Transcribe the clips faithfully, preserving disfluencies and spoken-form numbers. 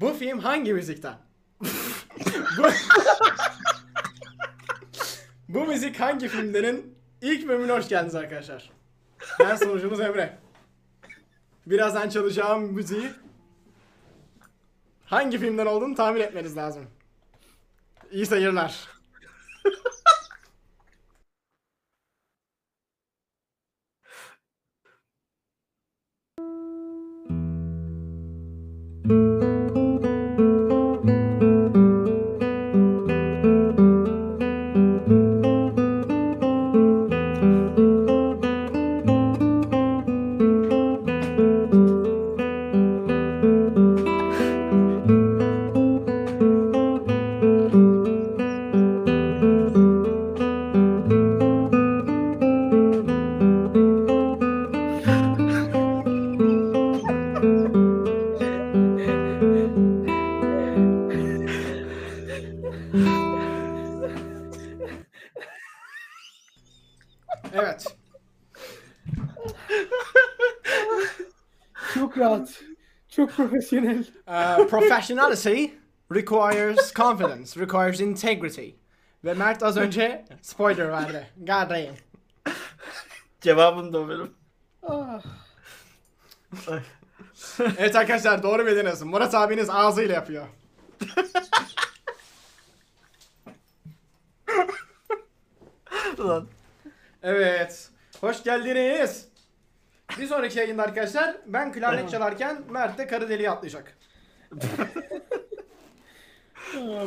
Bu film hangi müzikten? bu... bu müzik hangi filmlerin ilk bölümüne hoş geldiniz arkadaşlar. Ben sonucunuz Emre. Birazdan çalacağım müziği hangi filmden olduğunu tahmin etmeniz lazım. İyi seyirler. Evet. Çok rahat. Çok profesyonel. Uh, professionality requires confidence, requires integrity. Ve Mert az önce spoiler verdi. God damn. Cevabım da benim. Ah. Evet arkadaşlar, doğru bildiniz. Murat abiniz ağzıyla yapıyor. Ulan. Evet. Hoş geldiniz. Bir sonraki yayında arkadaşlar ben klarnet çalarken Mert de karı deliğe atlayacak.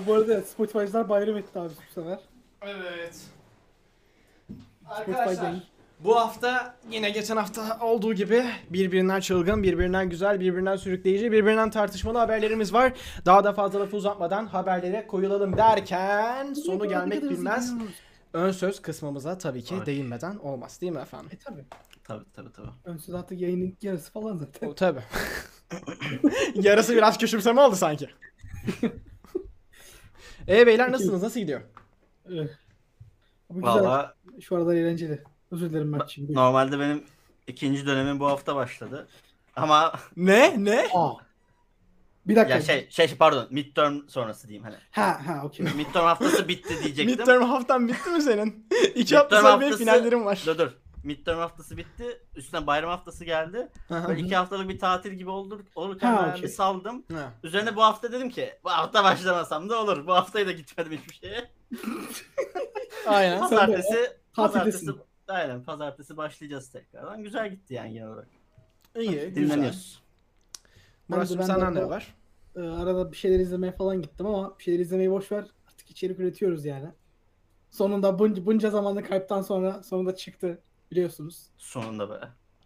Bu arada Spotify'cılar bayram etti abi bu sefer. Evet. Arkadaşlar bu hafta yine geçen hafta olduğu gibi birbirinden çılgın, birbirinden güzel, birbirinden sürükleyici, birbirinden tartışmalı haberlerimiz var. Daha da fazla lafı uzatmadan haberlere koyulalım derken sonu gelmek bilmez. Ön söz kısmımıza tabii ki değinmeden olmaz değil mi efendim? E tabii. Tabii tabii tabii. Ön söz artık yayının yarısı falan zaten. O tabii. Yarısı biraz küçümseme oldu sanki. E beyler nasılsınız? Nasıl gidiyor? Evet. Valla şu aralar eğlenceli. Özür dilerim ben şimdi. Normalde benim ikinci dönemim bu hafta başladı. Ama ne? Ne? Aa. Bir dakika. Ya şey, şey pardon, midterm sonrası diyeyim hani. Ha ha okey. Midterm haftası bitti diyecektim. Midterm haftan bitti mi senin? İki hafta sonra benim finallerim var. Dur dur. Midterm haftası bitti. Üstüne bayram haftası geldi. Böyle iki haftalık bir tatil gibi oldu. Olurken ha, ben okay. bir saldım. Ha. Üzerine bu hafta dedim ki bu hafta başlamasam da olur. Bu haftayı da gitmedim hiçbir şeye. Aynen. Pazartesi, pazartesi, aynen pazartesi başlayacağız tekrardan. Güzel gitti yani genel olarak. İyi, dinleniyoruz. Güzel. Burası sana ne var? E, arada bir şeyler izlemeye falan gittim ama bir şeyler izlemeyi boş ver. Artık içerik üretiyoruz yani. Sonunda bunca, bunca zamanlık kayıptan sonra sonunda çıktı biliyorsunuz. Sonunda be.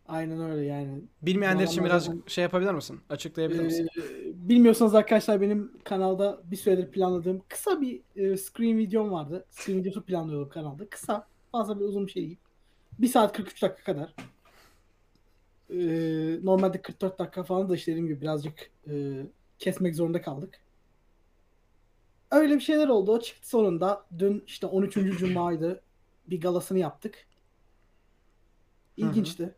Aynen öyle yani. Bilmeyenler için birazcık zaman... şey yapabilir misin? Açıklayabilir misin? E, bilmiyorsanız arkadaşlar benim kanalda bir süredir planladığım kısa bir e, screen videom vardı. Screen videosu planlıyordum kanalda. Kısa, fazla bir uzun bir şey değil. bir saat kırk üç dakika kadar. Normalde kırk dört dakika falan da işte dediğim gibi birazcık e, kesmek zorunda kaldık. Öyle bir şeyler oldu. O çıktı sonunda. Dün işte on üçüncü Cuma'ydı. Bir galasını yaptık. İlginçti.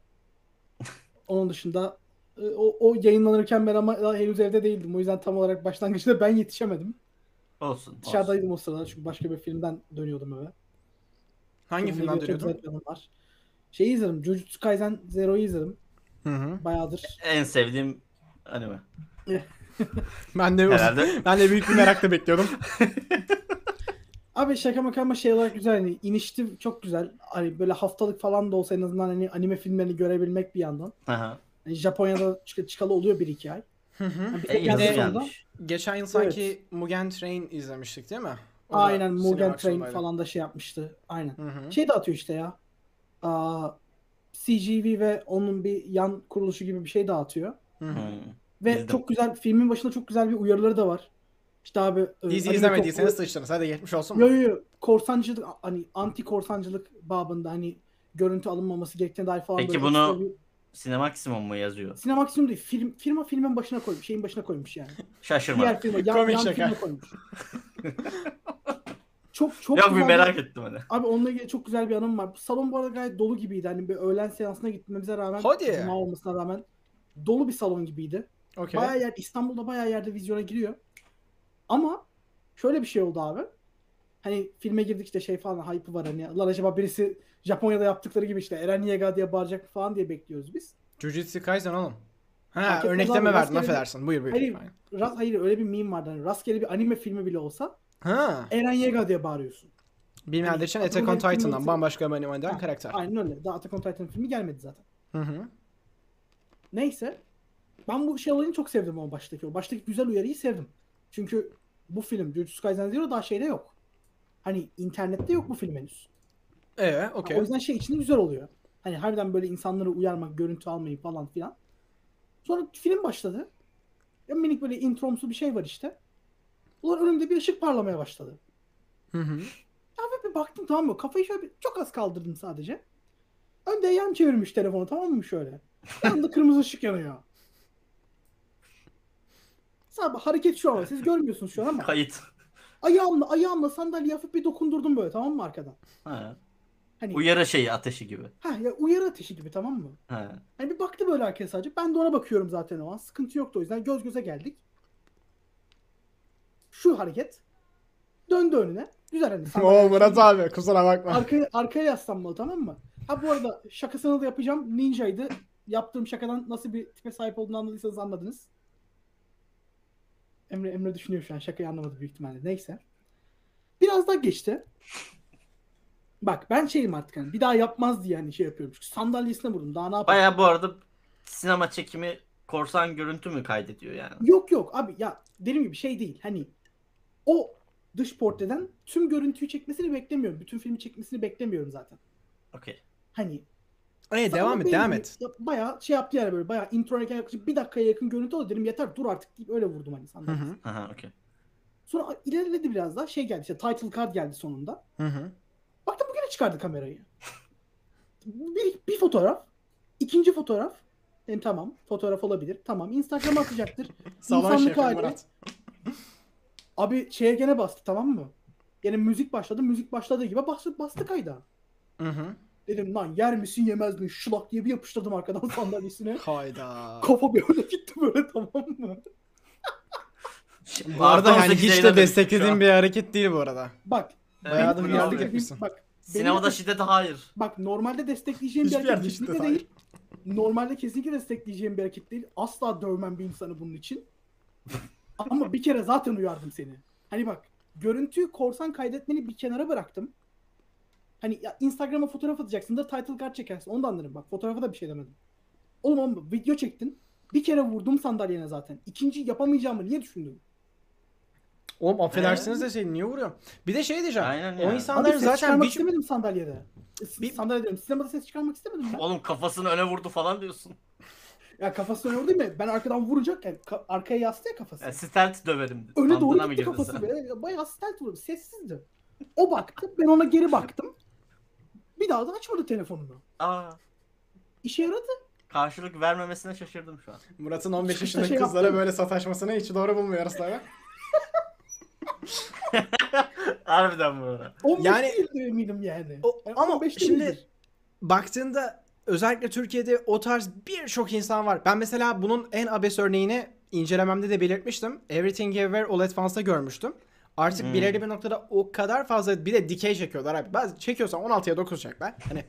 Onun dışında e, o, o yayınlanırken ben ama henüz evde değildim. O yüzden tam olarak başlangıçta ben yetişemedim. Olsun. Dışarıdaydım olsun. O sırada çünkü başka bir filmden dönüyordum eve. Hangi Film filmden dönüyordun? Şeyi izledim. Jujutsu Kaisen Zero'yu izledim. Hı hı. Bayağıdır. En sevdiğim anime. ben de Herhalde. ben de büyük bir merakla bekliyordum. Abi şaka maka ama şey olarak güzel hani inişti çok güzel. Hani böyle haftalık falan da olsa en azından hani anime filmlerini görebilmek bir yandan. Aha. Hani Japonya'da çık çıkalı oluyor bir iki ay. Hı hı. Yani bir e, de, sonunda... Geçen yıl sanki evet. Mugen Train izlemiştik değil mi? O Aynen Mugen Train olaydı. Falan da şey yapmıştı. Aynen. Hı hı. Şey de atıyor işte ya. Aa, C G V ve onun bir yan kuruluşu gibi bir şey dağıtıyor. Hı-hı. Ve İzledim. Çok güzel, filmin başında çok güzel bir uyarıları da var. İşte abi... İzi izlemediyseniz sıçtınız. Hadi geçmiş olsun. Yok yok. Korsancılık, hani anti korsancılık babında hani görüntü alınmaması gerektiğine dair falan. Peki bunu bir... Cinemaximum mu yazıyor? Cinemaximum değil. Film, firma filmin başına koymuş. Şeyin başına koymuş yani. Şaşırma. Diğer firma. Yan, komik yan şaka. Koymuş. Çok çok ya, bir merak ettim hani. Abi onunla ilgili çok güzel bir anım var. Salon bu arada gayet dolu gibiydi. Hani bir öğlen seansına gitmemize rağmen, cuma olmasına rağmen dolu bir salon gibiydi. Okay. Bayağı yer, İstanbul'da bayağı yerde vizyona giriyor. Ama şöyle bir şey oldu abi. Hani filme girdik işte şey falan hype'ı var hani. Lan acaba birisi Japonya'da yaptıkları gibi işte Eren Yeager diye bağıracak falan diye bekliyoruz biz. Jujutsu Kaisen oğlum. Ha, örnekleme verdin, affedersin. Buyur buyur. Hayır, rast, hayır öyle bir meme vardı. Hani rastgele bir anime filmi bile olsa ha. Eren Yeager diye bağırıyorsun. Bilmeyenler yani, için Attack on Titan'dan bambaşka bir animeden karakter. Aynen öyle. Daha Attack on Titan filmi gelmedi zaten. Hı hı. Neyse. Ben bu şey olayını çok sevdim o baştaki. O baştaki güzel uyarıyı sevdim. Çünkü bu film Jujutsu Kaisen Zero daha şeyde yok. Hani internette yok bu film henüz. Ee, okay. O yüzden şey içinde güzel oluyor. Hani harbiden böyle insanları uyarmak, görüntü almayı falan filan. Sonra film başladı. Ya minik böyle intromsu bir şey var işte. Ulan önümde bir ışık parlamaya başladı. Hı hı. Ya bir baktım, tamam mı? Kafayı şöyle bir, çok az kaldırdım sadece. Önde yan çevirmiş telefonu, tamam mı şöyle? Yanında kırmızı ışık yanıyor. Abi hareket şu an. Siz görmüyorsunuz şu an ama. Kayıt. Ayağımla ayağımla sandalye hafif bir dokundurdum böyle, tamam mı, arkadan? Ha. Hani uyarı şeyi ateşi gibi. Ha ya, uyarı ateşi gibi, tamam mı? Ha. Hani bir baktı böyle herkes sadece. Ben de ona bakıyorum zaten o an. Sıkıntı yoktu o yüzden. Göz göze geldik. Şu hareket. Döndü önüne. Güzel hani. Oo Murat abi kusura bakma. Arkaya, arkaya yaslanmalı, tamam mı? Ha bu arada şakasını da yapacağım. Ninja'ydı. Yaptığım şakadan nasıl bir tipe sahip olduğunu anladıysanız anladınız. Emre Emre düşünüyor şu an. Şakayı anlamadı büyük ihtimalle. Neyse. Biraz daha geçti. Bak ben şeyim artık hani. Bir daha yapmaz diye hani şey yapıyorum. Çünkü sandalyesine vurdum. Daha ne yapayım? Bayağı bu arada sinema çekimi korsan görüntü mü kaydediyor yani? Yok yok abi ya, dediğim gibi şey değil. Hani o dış portreden tüm görüntüyü çekmesini beklemiyorum. Bütün filmi çekmesini beklemiyorum zaten. Okey. Hani. Ay devam et devam et. Bayağı şey yaptı yani böyle bayağı intro'ya yaklaşık bir dakikaya yakın görüntü oldu, dedim yeter dur artık deyip öyle vurdum hani sandalyesi. Aha okey. Sonra ilerledi biraz daha şey geldi işte title card geldi sonunda. Hı hı. Baktım bu gene çıkardı kamerayı. bir, bir fotoğraf, ikinci fotoğraf. Dedim tamam fotoğraf olabilir, tamam Instagram'a atacaktır. İnsanlık hali. Abi şeye gene bastı, tamam mı? Gene müzik başladı, müzik başladığı gibi bastı, bastı kayda. Hı hı. Dedim lan yer misin yemez mi? Şulak diye bir yapıştırdım arkadan sandalyesine. Hayda. Kafa bir öyle gitti böyle, tamam mı? Bu arada yani hiç de desteklediğim bir hareket değil bu arada. Bak. Bayağı da bir yardık etmişsin. Sinemada şiddete hayır. Bak normalde destekleyeceğim bir hareket kesinlikle değil. Normalde kesinlikle destekleyeceğim bir hareket değil. Asla dövmem bir insanı bunun için. Ama bir kere zaten uyardım seni. Hani bak görüntüyü korsan kaydetmeni bir kenara bıraktım. Hani ya Instagram'a fotoğraf atacaksın da title card çekersin. Onu da anlarım bak. Fotoğrafa da bir şey demedim. Oğlum oğlum video çektin. Bir kere vurdum sandalyene zaten. İkinci yapamayacağımı niye düşündün? Oğlum affedersiniz ee? de şey niye vuruyor? Bir de şey diyeceğim. Aynen o insanlar zaten... Ses çıkarmak bir... istemedim sandalyede. Bir... Sandalye diyorum. Sinemada ses çıkarmak istemedim ben. Oğlum kafasını öne vurdu falan diyorsun. Ya kafasını öne vurdu değil mi? Ben arkadan vuracak. Yani arkaya yastı ya kafası. Yani stealth döverim. Öne doğru gitti kafası sen? Böyle. Bayağı stealth vurdu. Sessizdi. O baktı. Ben ona geri baktım. Bir daha da açmadı telefonunu. Aa. İşe yaradı. Karşılık vermemesine şaşırdım şu an. Murat'ın on beş yaşındaki şey kızlara yaptım. Böyle sataşmasını hiç doğru bulmuyoruz tabii. Harbiden bu arada. on beş yani, değildir eminim yani. O, yani ama şimdi değildir. Baktığında özellikle Türkiye'de o tarz birçok insan var. Ben mesela bunun en abes örneğini incelememde de belirtmiştim. Everything Everywhere All at Once'da görmüştüm. Artık hmm. belirli bir noktada o kadar fazla bir de dikey çekiyorlar abi. Bazı çekiyorsan on altıya dokuz çek ben. Hani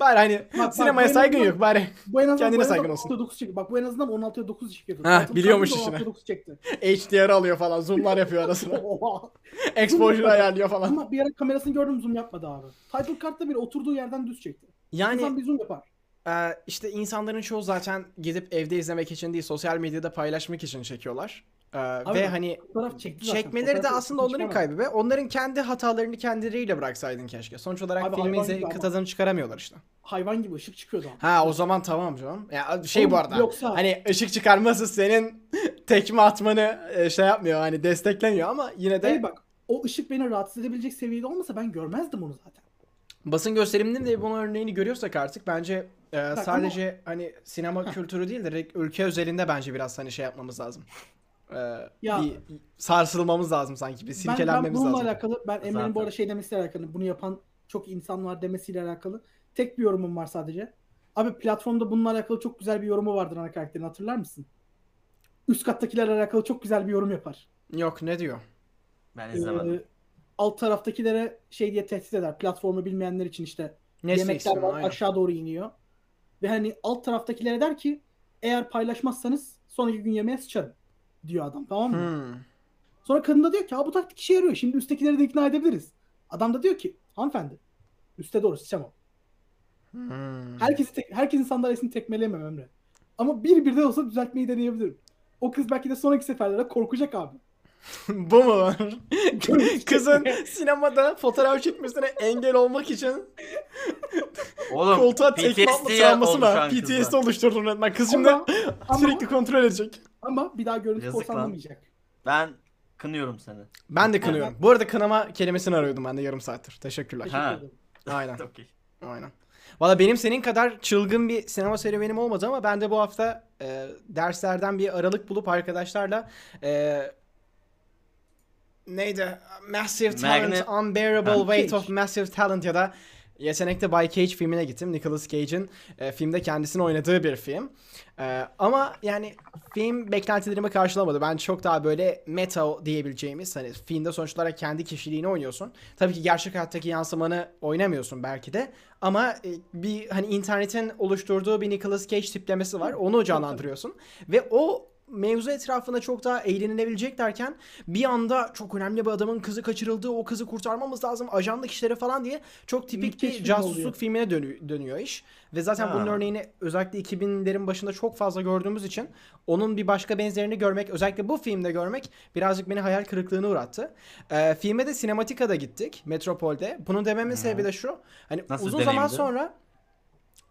bari hani bak, sinemaya bak, saygın yok bari. Kendine saygın olsun. dokuz çek. Bak bu en azından on altıya dokuz çekiyordu. Ha biliyormuş işini. H D R alıyor falan. Zoom'lar yapıyor arasında. Exposure ayarlıyor falan. Ama bir ara kamerasını gördüm zoom yapmadı abi. Title card'da bir oturduğu yerden düz çekti. Yani insan bir zoom yapar. E, işte insanların çoğu zaten gidip evde izlemek için değil sosyal medyada paylaşmak için çekiyorlar. Ee, Abi, ve hani çekmeleri de aslında onların kaybı ve onların kendi hatalarını kendileriyle bıraksaydın keşke. Sonuç olarak Abi, filmin kıtasını çıkaramıyorlar işte. Hayvan gibi ışık çıkıyordu. Ha o zaman tamam canım. Ya şey Oğlum, bu arada yoksa... hani ışık çıkarması senin tekme atmanı şey yapmıyor, hani desteklemiyor ama yine de. Hayır bak, o ışık beni rahatsız edebilecek seviyede olmasa ben görmezdim onu zaten. Basın gösteriminin de bunun örneğini görüyorsak artık bence e, sadece ama... hani sinema ha. kültürü değil de ülke özelinde bence biraz hani şey yapmamız lazım. Ee, ya, bir sarsılmamız lazım sanki, bir silkelenmemiz ben, ben bununla lazım. Alakalı, ben Emre'nin bu arada şey demesiyle alakalı, bunu yapan çok insan var demesiyle alakalı tek bir yorumum var sadece. Abi platformda bununla alakalı çok güzel bir yorumu vardır ana karakterin, hatırlar mısın? Üst kattakilerle alakalı çok güzel bir yorum yapar. Yok, ne diyor? Ben izlemedim. Ee, alt taraftakilere şey diye tehdit eder, platformu bilmeyenler için işte. Ne yemekler var, aynen. Aşağı doğru iniyor. Ve hani alt taraftakilere der ki eğer paylaşmazsanız sonraki gün yemeğe sıçarım. Diyor adam, tamam mı? Hmm. Sonra kadın da diyor ki ha bu taktik işe yarıyor. Şimdi üsttekileri de ikna edebiliriz. Adam da diyor ki hanımefendi üste doğru sıçamam. Hmm. Herkesi tek, herkesin sandalyesini tekmeleyemem Emre. Ama bir bir de olsa düzeltmeyi deneyebilirim. O kız belki de sonraki seferlere korkacak abi. Bu mu var? Kızın sinemada fotoğraf çekmesine engel olmak için oğlum, koltuğa tekme atma travması mı? P T S D oluşturdum ben. Kız şimdi sürekli kontrol edecek. Ama bir daha görüntü korsanlamayacak. Ben kınıyorum seni. Ben de kınıyorum. Bu arada kınama kelimesini arıyordum ben de yarım saattir. Teşekkürler. Ha. Aynen. Okay. Aynen. Valla benim senin kadar çılgın bir sinema serüvenim olmadı ama ben de bu hafta e, derslerden bir aralık bulup arkadaşlarla e, neydi? Massive Talent, Magnet. Unbearable Magnet. Weight of Massive Talent ya da Yetenekte Bay Cage filmine gittim. Nicolas Cage'in e, filmde kendisini oynadığı bir film. E, ama yani film beklentilerimi karşılamadı. Ben çok daha böyle meta diyebileceğimiz, hani filmde sonuç olarak kendi kişiliğini oynuyorsun. Tabii ki gerçek hayattaki yansımanı oynamıyorsun belki de. Ama e, bir hani internetin oluşturduğu bir Nicolas Cage tiplemesi var. Onu canlandırıyorsun. Ve o mevzu etrafında çok daha eğlenilebilecek derken bir anda çok önemli bir adamın kızı kaçırıldığı, o kızı kurtarmamız lazım, ajanlık işleri falan diye çok tipik bir casusluk filmine dönü dönüyor iş. Ve zaten ha. bunun örneğini özellikle iki binlerin başında çok fazla gördüğümüz için onun bir başka benzerini görmek, özellikle bu filmde görmek birazcık beni hayal kırıklığına uğrattı. Ee, filme de Sinematika'da gittik, Metropol'de. Bunu dememin sebebi de şu. Hani Nasıl uzun deneyimdi? zaman sonra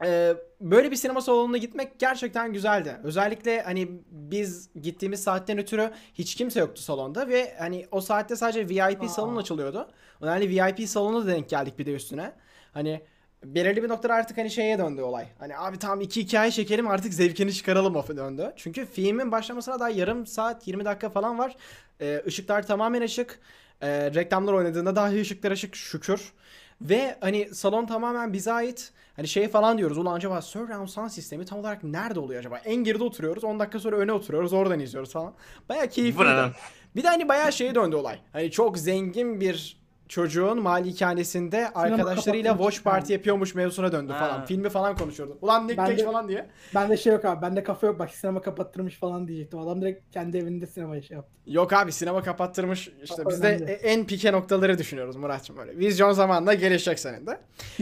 Ee, böyle bir sinema salonuna gitmek gerçekten güzeldi. Özellikle hani biz gittiğimiz saatten ötürü hiç kimse yoktu salonda ve hani o saatte sadece V I P Aa. salon açılıyordu. Yani V I P salonuna denk geldik bir de üstüne. Hani belirli bir noktada artık hani şeye döndü olay. Hani abi tamam iki hikaye çekelim artık zevkini çıkaralım o döndü. Çünkü filmin başlamasına daha yarım saat yirmi dakika falan var. Ee, ışıklar tamamen açık. Ee, reklamlar oynadığında dahi ışıklar açık, şükür. Ve hani salon tamamen bize ait. Hani şey falan diyoruz, ulan acaba surround sound sistemi tam olarak nerede oluyor acaba? En geride oturuyoruz, on dakika sonra öne oturuyoruz, oradan izliyoruz falan. Bayağı keyifliydi. Bir de hani bayağı şeye döndü olay. Hani çok zengin bir çocuğun malikanesinde Sinema arkadaşlarıyla watch party yapıyormuş mevzusuna döndü ha. falan. Filmi falan konuşuyordu. Ulan Nick Cage falan diye. Bende şey yok abi, bende kafa yok, bak sinema kapattırmış falan diyecektim. Adam direkt kendi evinde sinemaya şey yaptı. Yok abi, sinema kapattırmış işte. Biz de en pike noktaları düşünüyoruz Murat'cığım böyle. Vizyon zamanında gelişecek senin de.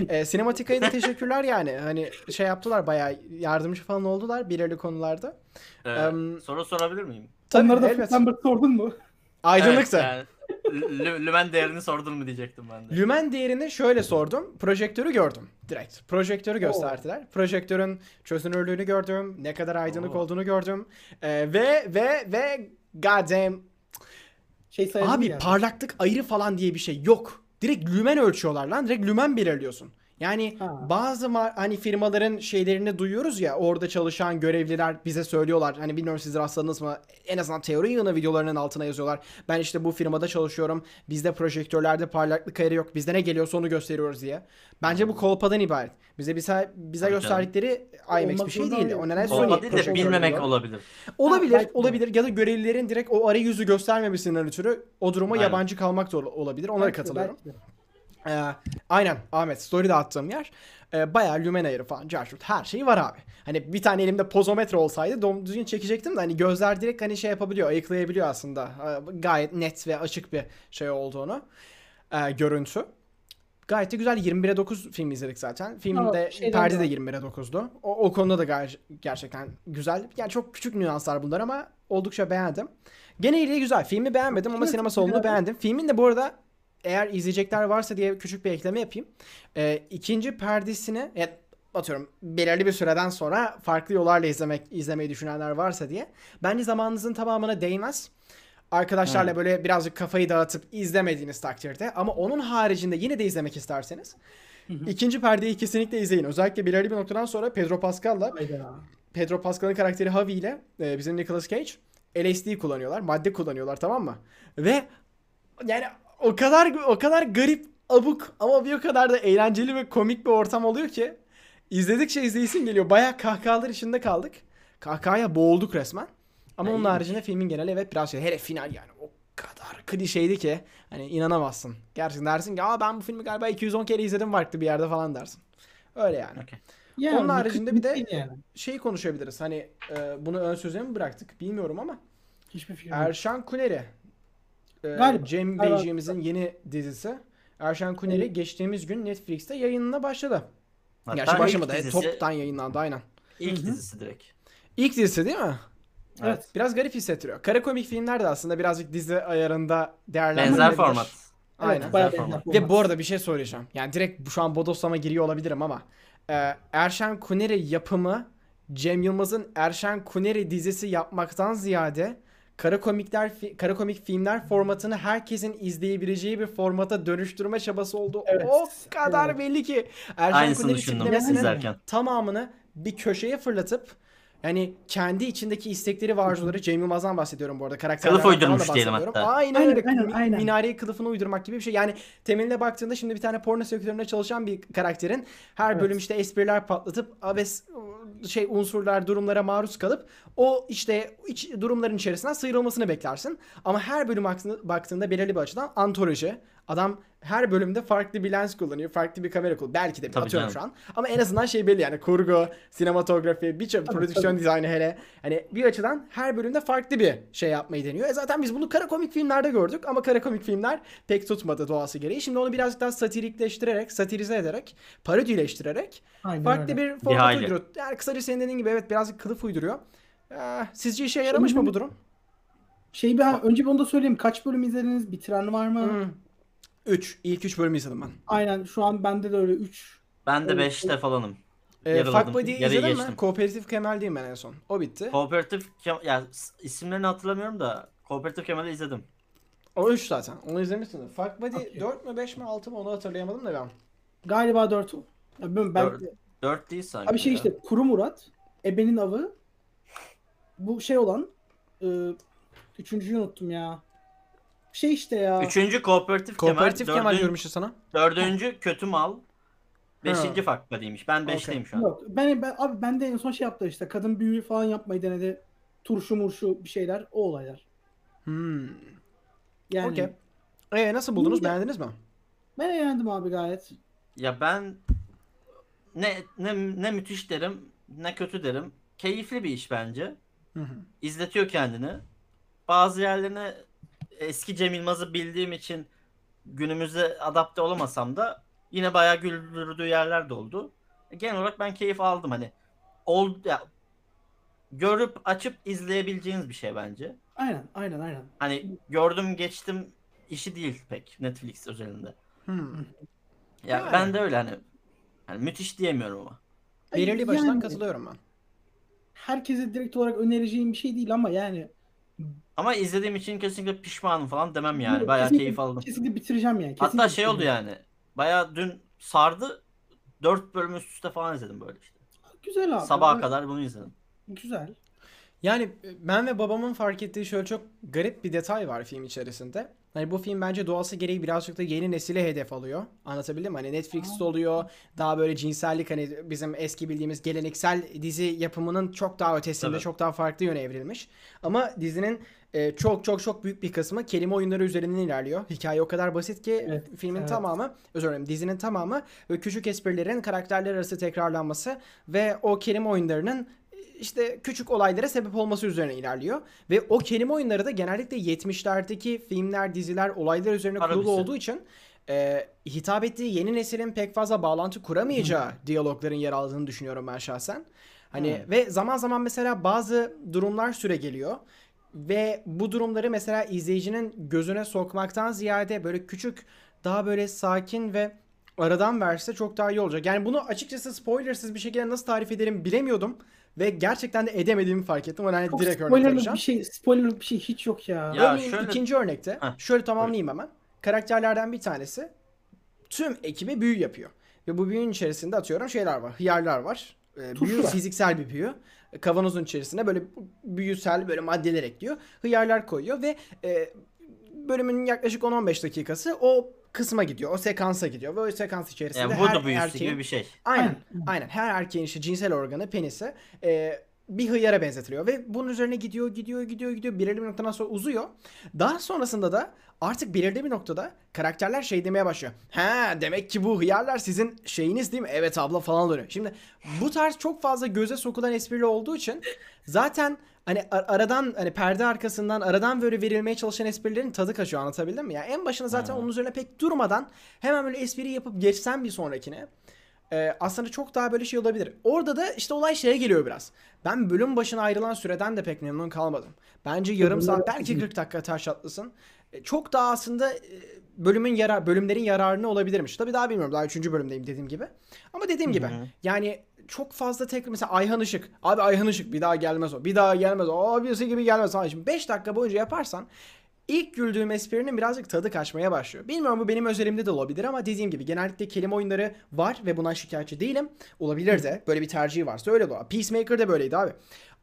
e, Sinematika'ya da teşekkürler yani. Hani şey yaptılar, bayağı yardımcı falan oldular belirli konularda. Ee, um, soru sorabilir miyim? Onları da September sordun mu? Aydınlıksa. Evet, yani. Lümen değerini sordun mu diyecektim ben de. Lümen değerini şöyle sordum. Projektörü gördüm direkt. Projektörü gösterdiler. Oo. Projektörün çözünürlüğünü gördüm. Ne kadar aydınlık Oo. olduğunu gördüm. Ee, ve ve ve goddamn şey abi yani. parlaklık ayırı falan diye bir şey yok. Direkt lümen ölçüyorlar lan. Direkt lümen belirliyorsun. Yani ha. bazı hani firmaların şeylerini duyuyoruz ya, orada çalışan görevliler bize söylüyorlar. Hani bilmiyorum siz rastladınız mı? En azından teori yığını videolarının altına yazıyorlar. Ben işte bu firmada çalışıyorum. Bizde projektörlerde parlaklık ayarı yok. Bizde ne geliyorsa onu gösteriyoruz diye. Bence bu kolpadan ibaret. Bize bize, bize gösterdikleri IMAX bir şey değildi. O neden Sony projektörü bilmemek olabilir. Olabilir, olabilir ya da görevlilerin direkt o arayüzü göstermemesinden ötürü o duruma Aynen. yabancı kalmak da olabilir. Onlara belki, katılıyorum. Belki. Ee, aynen Ahmet, story'de attığım yer e, bayağı lümen ayarı falan, carşurt her şeyi var abi. Hani bir tane elimde pozometre olsaydı dom düzgün çekecektim de hani gözler direkt hani şey yapabiliyor, ayıklayabiliyor aslında. E, gayet net ve açık bir şey olduğunu e, görüntü. Gayet de güzel. yirmi bire dokuz filmi izledik zaten. Filmde o, Perdi de yirmi bire dokuzdu. O, o konuda da ger gerçekten güzel. Yani çok küçük nüanslar bunlar ama oldukça beğendim. Geneliyle güzel. Filmi beğenmedim ama sinema salonunu beğendim. Filmin de bu arada, eğer izleyecekler varsa diye küçük bir ekleme yapayım. Ee, ikinci perdesini, yani atıyorum belirli bir süreden sonra farklı yollarla izlemek izlemeyi düşünenler varsa diye. Bence zamanınızın tamamına değmez. Arkadaşlarla hmm. böyle birazcık kafayı dağıtıp izlemediğiniz takdirde, ama onun haricinde yine de izlemek isterseniz ikinci perdeyi kesinlikle izleyin. Özellikle belirli bir noktadan sonra Pedro Pascal'la Pedro Pascal'ın karakteri Javi ile e, bizim Nicolas Cage L S D kullanıyorlar. Madde kullanıyorlar, tamam mı? Ve yani o kadar o kadar garip, abuk ama bir o kadar da eğlenceli ve komik bir ortam oluyor ki izledikçe izleyesin geliyor. Bayağı kahkahalar içinde kaldık. Kahkahaya boğulduk resmen. Ama yani onun haricinde filmin geneli evet biraz şey. Hele final yani o kadar klişeydi ki hani inanamazsın. Gerçekten dersin ki aa ben bu filmi galiba iki yüz on kere izledim farklı bir yerde falan dersin. Öyle yani. Okay. Yani onun haricinde bir de yani şey konuşabiliriz. Hani e, bunu ön söze mi bıraktık bilmiyorum ama hiçbir fikrim yok. Erşan Kuneri. E, galiba. Cem Beyciğimizin yeni dizisi. Erşan Kuneri evet. geçtiğimiz gün Netflix'te yayınına başladı. Hatta gerçi başlamadı. Dizisi, toptan yayınlandı aynen. İlk dizisi direkt. İlk dizisi değil mi? Evet. Evet. Biraz garip hissettiriyor. Kara komik filmler de aslında birazcık dizi ayarında değerlendirilebilir. Benzer format. Aynen. Evet, benzer format. Ve bu arada bir şey söyleyeceğim. Yani direkt şu an bodoslama giriyor olabilirim ama e, Erşan Kuneri yapımı Cem Yılmaz'ın Erşan Kuneri dizisi yapmaktan ziyade kara komikler, kara komik filmler formatını herkesin izleyebileceği bir formata dönüştürme çabası olduğu evet. o kadar evet. belli ki. Erşan aynısını Kuneri tiplemesinin tamamını bir köşeye fırlatıp yani kendi içindeki istekleri ve arzuları, Cem Yılmaz'dan bahsediyorum bu arada. Karakterlerden kılıf uydurmuş diyelim hatta. Aynen, aynen öyle. Aynen, aynen. Minareye kılıfını uydurmak gibi bir şey. Yani temeline baktığında şimdi bir tane porno sektöründe çalışan bir karakterin her evet. bölüm işte espriler patlatıp abes şey unsurlar, durumlara maruz kalıp o işte iç, durumların içerisinden sıyrılmasını beklersin. Ama her bölüm baktığında belirli bir açıdan antoloji. Adam her bölümde farklı bir lens kullanıyor, farklı bir kamera kullanıyor. Belki de bir atıyorum şu an. Ama en azından şey belli yani kurgu, sinematografi, birçok prodüksiyon dizaynı hele. Hani bir açıdan her bölümde farklı bir şey yapmayı deniyor. E zaten biz bunu kara komik filmlerde gördük ama kara komik filmler pek tutmadı doğası gereği. Şimdi onu birazcık daha satirikleştirerek, satirize ederek, parodileştirerek aynen farklı öyle. Bir format bir uyduruyor. Yani kısaca senin dediğin gibi evet birazcık kılıf uyduruyor. Ee, sizce işe yaramış şimdi mı bu durum? Şey ben önce bir onu da söyleyeyim. Kaç bölüm izlediniz? Bitiren var mı? Hmm. üç. İlk üç bölümü izledim ben. Aynen. Şu an bende de öyle üç. Ben de beşte falanım. E, Fuckbody'yi izledin mi? Kooperatif Kemal'deyim ben en son. O bitti. Kooperatif Kemal... Yani isimlerini hatırlamıyorum da Kooperatif Kemal'i izledim. O üç zaten. Onu izlemişsin. Fuckbody okay. dört mü beş mi altı mı onu hatırlayamadım da ben. Galiba dört o. Yani ben... dört değil sanki. Abi şey ya. işte Kuru Murat, Ebe'nin Avı, bu şey olan... Iı, üçüncüyü unuttum ya. Şey işte ya. Üçüncü kooperatif, kooperatif Kemal. Kemal diyormuştu sana. Dördüncü kötü mal. Beşinci farklı değilmiş. Ben beşteyim okay. şu an. Yok, ben, ben, abi ben de en son şey yaptı işte. Kadın büyü falan yapmayı denedi. Turşu murşu bir şeyler. O olaylar. Hmm. Yani. Okay. Ee, nasıl buldunuz? Bilmiyorum. Beğendiniz mi? Ben beğendim abi gayet. Ya ben ne, ne, ne müthiş derim ne kötü derim. Keyifli bir iş bence. Hı hı. İzletiyor kendini. Bazı yerlerine eski Cem Yılmaz'ı bildiğim için günümüze adapte olamasam da yine bayağı güldürdüğü yerler de oldu. Genel olarak ben keyif aldım hani. Oldu ya, görüp açıp izleyebileceğiniz bir şey bence. Aynen, aynen, aynen. Hani gördüm geçtim işi değil pek Netflix özelinde. Hmm. Ya yani. Ben de öyle hani, hani müthiş diyemiyorum ama. Belirli baştan yani, katılıyorum ben. Herkese direkt olarak önereceğim bir şey değil ama yani. Ama izlediğim için kesinlikle pişmanım falan demem yani. Bayağı kesinlikle, keyif aldım. Kesinlikle bitireceğim yani. Kesinlikle hatta şey oldu yani. Bayağı dün sardı. dört bölüm üst üste falan izledim böyle işte. Güzel abi. Sabaha abi. kadar bunu izledim. Güzel. Yani ben ve babamın fark ettiği şöyle çok garip bir detay var film içerisinde. Hani bu film bence doğası gereği birazcık da yeni nesile hedef alıyor. Anlatabildim mi? Hani Netflix'te oluyor. Daha böyle cinsellik hani bizim eski bildiğimiz geleneksel dizi yapımının çok daha ötesinde evet. çok daha farklı yöne evrilmiş. Ama dizinin e, çok çok çok büyük bir kısmı kelime oyunları üzerinden ilerliyor. Hikaye o kadar basit ki evet, filmin evet. tamamı, özür dilerim dizinin tamamı ve küçük esprilerin karakterler arası tekrarlanması ve o kelime oyunlarının işte küçük olaylara sebep olması üzerine ilerliyor. Ve o kelime oyunları da genellikle yetmişlerdeki filmler, diziler, olaylar üzerine kurulu olduğu için e, hitap ettiği yeni neslin pek fazla bağlantı kuramayacağı diyalogların yer aldığını düşünüyorum ben şahsen. Hani hmm. ve zaman zaman mesela bazı durumlar süregeliyor ve bu durumları mesela izleyicinin gözüne sokmaktan ziyade böyle küçük, daha böyle sakin ve aradan verse çok daha iyi olacak. Yani bunu açıkçası spoilersiz bir şekilde nasıl tarif ederim bilemiyordum ve gerçekten de edemediğimi fark ettim. Yani çok direkt örnek vereceğim. Bir şey, spoilerlık bir şey hiç yok ya. Ya şöyle... İkinci örnekte Heh. şöyle tamamlayayım hemen. Karakterlerden bir tanesi tüm ekibe büyü yapıyor ve bu büyünün içerisinde atıyorum şeyler var, hıyarlar var. Büyü fiziksel bir büyü. Kavanozun içerisine böyle büyüsel böyle maddeler ekliyor. Hıyarlar koyuyor ve e, bölümün yaklaşık on on beş dakikası o kısma gidiyor. O sekansa gidiyor. Ve o sekans içerisinde yani her erkeğin... gibi bir şey. Aynen. Aynen. Her erkeğin işte cinsel organı, penisi e, bir hıyara benzetiliyor. Ve bunun üzerine gidiyor, gidiyor, gidiyor, gidiyor. Belirli bir noktadan sonra uzuyor. Daha sonrasında da artık belirli bir noktada karakterler şey demeye başlıyor. He, demek ki bu hıyarlar sizin şeyiniz değil mi? Evet abla falan dönüyor. Şimdi bu tarz çok fazla göze sokulan esprili olduğu için zaten hani aradan, hani perde arkasından aradan böyle verilmeye çalışan esprilerin tadı kaçıyor, anlatabildim mi? Yani en başına zaten hmm. onun üzerine pek durmadan hemen böyle espri yapıp geçsen bir sonrakine. Ee, aslında çok daha böyle şey olabilir. Orada da işte olay şeye geliyor biraz. Ben bölüm başına ayrılan süreden de pek memnun kalmadım. Bence yarım saat, belki kırk dakika taş atlasın. Ee, çok daha aslında bölümün yarar, bölümlerin yararını olabilirmiş. Tabii daha bilmiyorum. Daha üçüncü bölümdeyim dediğim gibi. Ama dediğim gibi yani çok fazla tekrar mesela Ayhan Işık. Abi Ayhan Işık bir daha gelmez o. Bir daha gelmez o. Abisi gibi gelmez. Şimdi beş dakika boyunca yaparsan İlk güldüğüm esprinin birazcık tadı kaçmaya başlıyor. Bilmiyorum, bu benim özelimde de olabilir ama dediğim gibi genellikle kelime oyunları var ve buna şikayetçi değilim. Olabilir de böyle bir tercihi varsa öyle de olur. Peacemaker de böyleydi abi.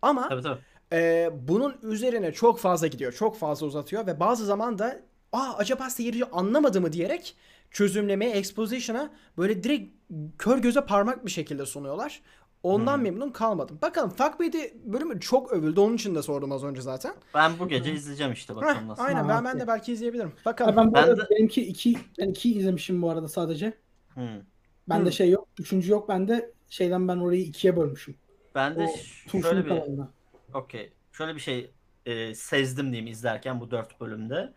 Ama tabii, tabii. E, bunun üzerine çok fazla gidiyor, çok fazla uzatıyor ve bazı zaman da aa acaba seyirci anlamadı mı diyerek çözümlemeye, exposition'a böyle direkt kör göze parmak bir şekilde sunuyorlar. Ondan hmm. memnun kalmadım. Bakalım Fuckbuddy bölümü çok övüldü. Onun için de sordum az önce zaten. Ben bu gece izleyeceğim işte, bakalım nasıl. Aynen, ben, ben de belki izleyebilirim. Bakalım. Ben, ben de... benimki iki, ben iki izlemişim bu arada sadece. Hmm. Bende hmm. şey yok. Üçüncü yok bende. Şeyden ben orayı ikiye bölmüşüm. Ben de o, şöyle bir Okey. Şöyle bir şey e, sezdim diyeyim izlerken bu dört bölümde.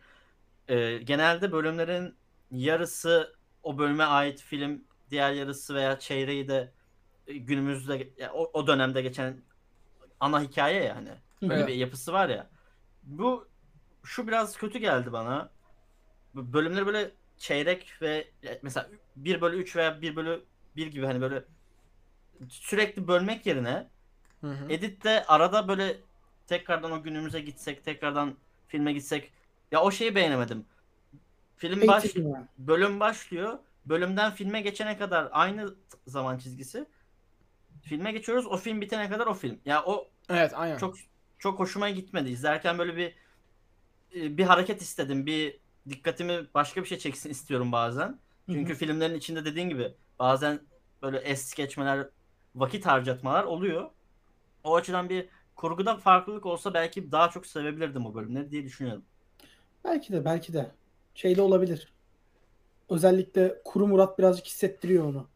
E, genelde bölümlerin yarısı o bölüme ait film, diğer yarısı veya çeyreği de günümüzde o, o dönemde geçen ana hikaye yani. Böyle evet. bir yapısı var ya. Bu şu biraz kötü geldi bana. Bölümleri böyle çeyrek ve mesela bir bölü üç veya bir bölü bir gibi hani böyle sürekli bölmek yerine hı hı. editte arada böyle tekrardan o günümüze gitsek, tekrardan filme gitsek. Ya o şeyi beğenemedim. Film baş, bölüm başlıyor. Bölümden filme geçene kadar aynı zaman çizgisi. Filme geçiyoruz. O film bitene kadar o film. Ya o evet, aynen. çok çok hoşuma gitmedi. İzlerken böyle bir bir hareket istedim. Bir dikkatimi başka bir şey çeksin istiyorum bazen. Çünkü Hı-hı. filmlerin içinde dediğin gibi bazen böyle es geçmeler, vakit harcatmalar oluyor. O açıdan bir kurguda farklılık olsa belki daha çok sevebilirdim o bölümleri diye düşünüyorum. Belki de belki de şeyde olabilir. Özellikle Kuru Murat birazcık hissettiriyor onu.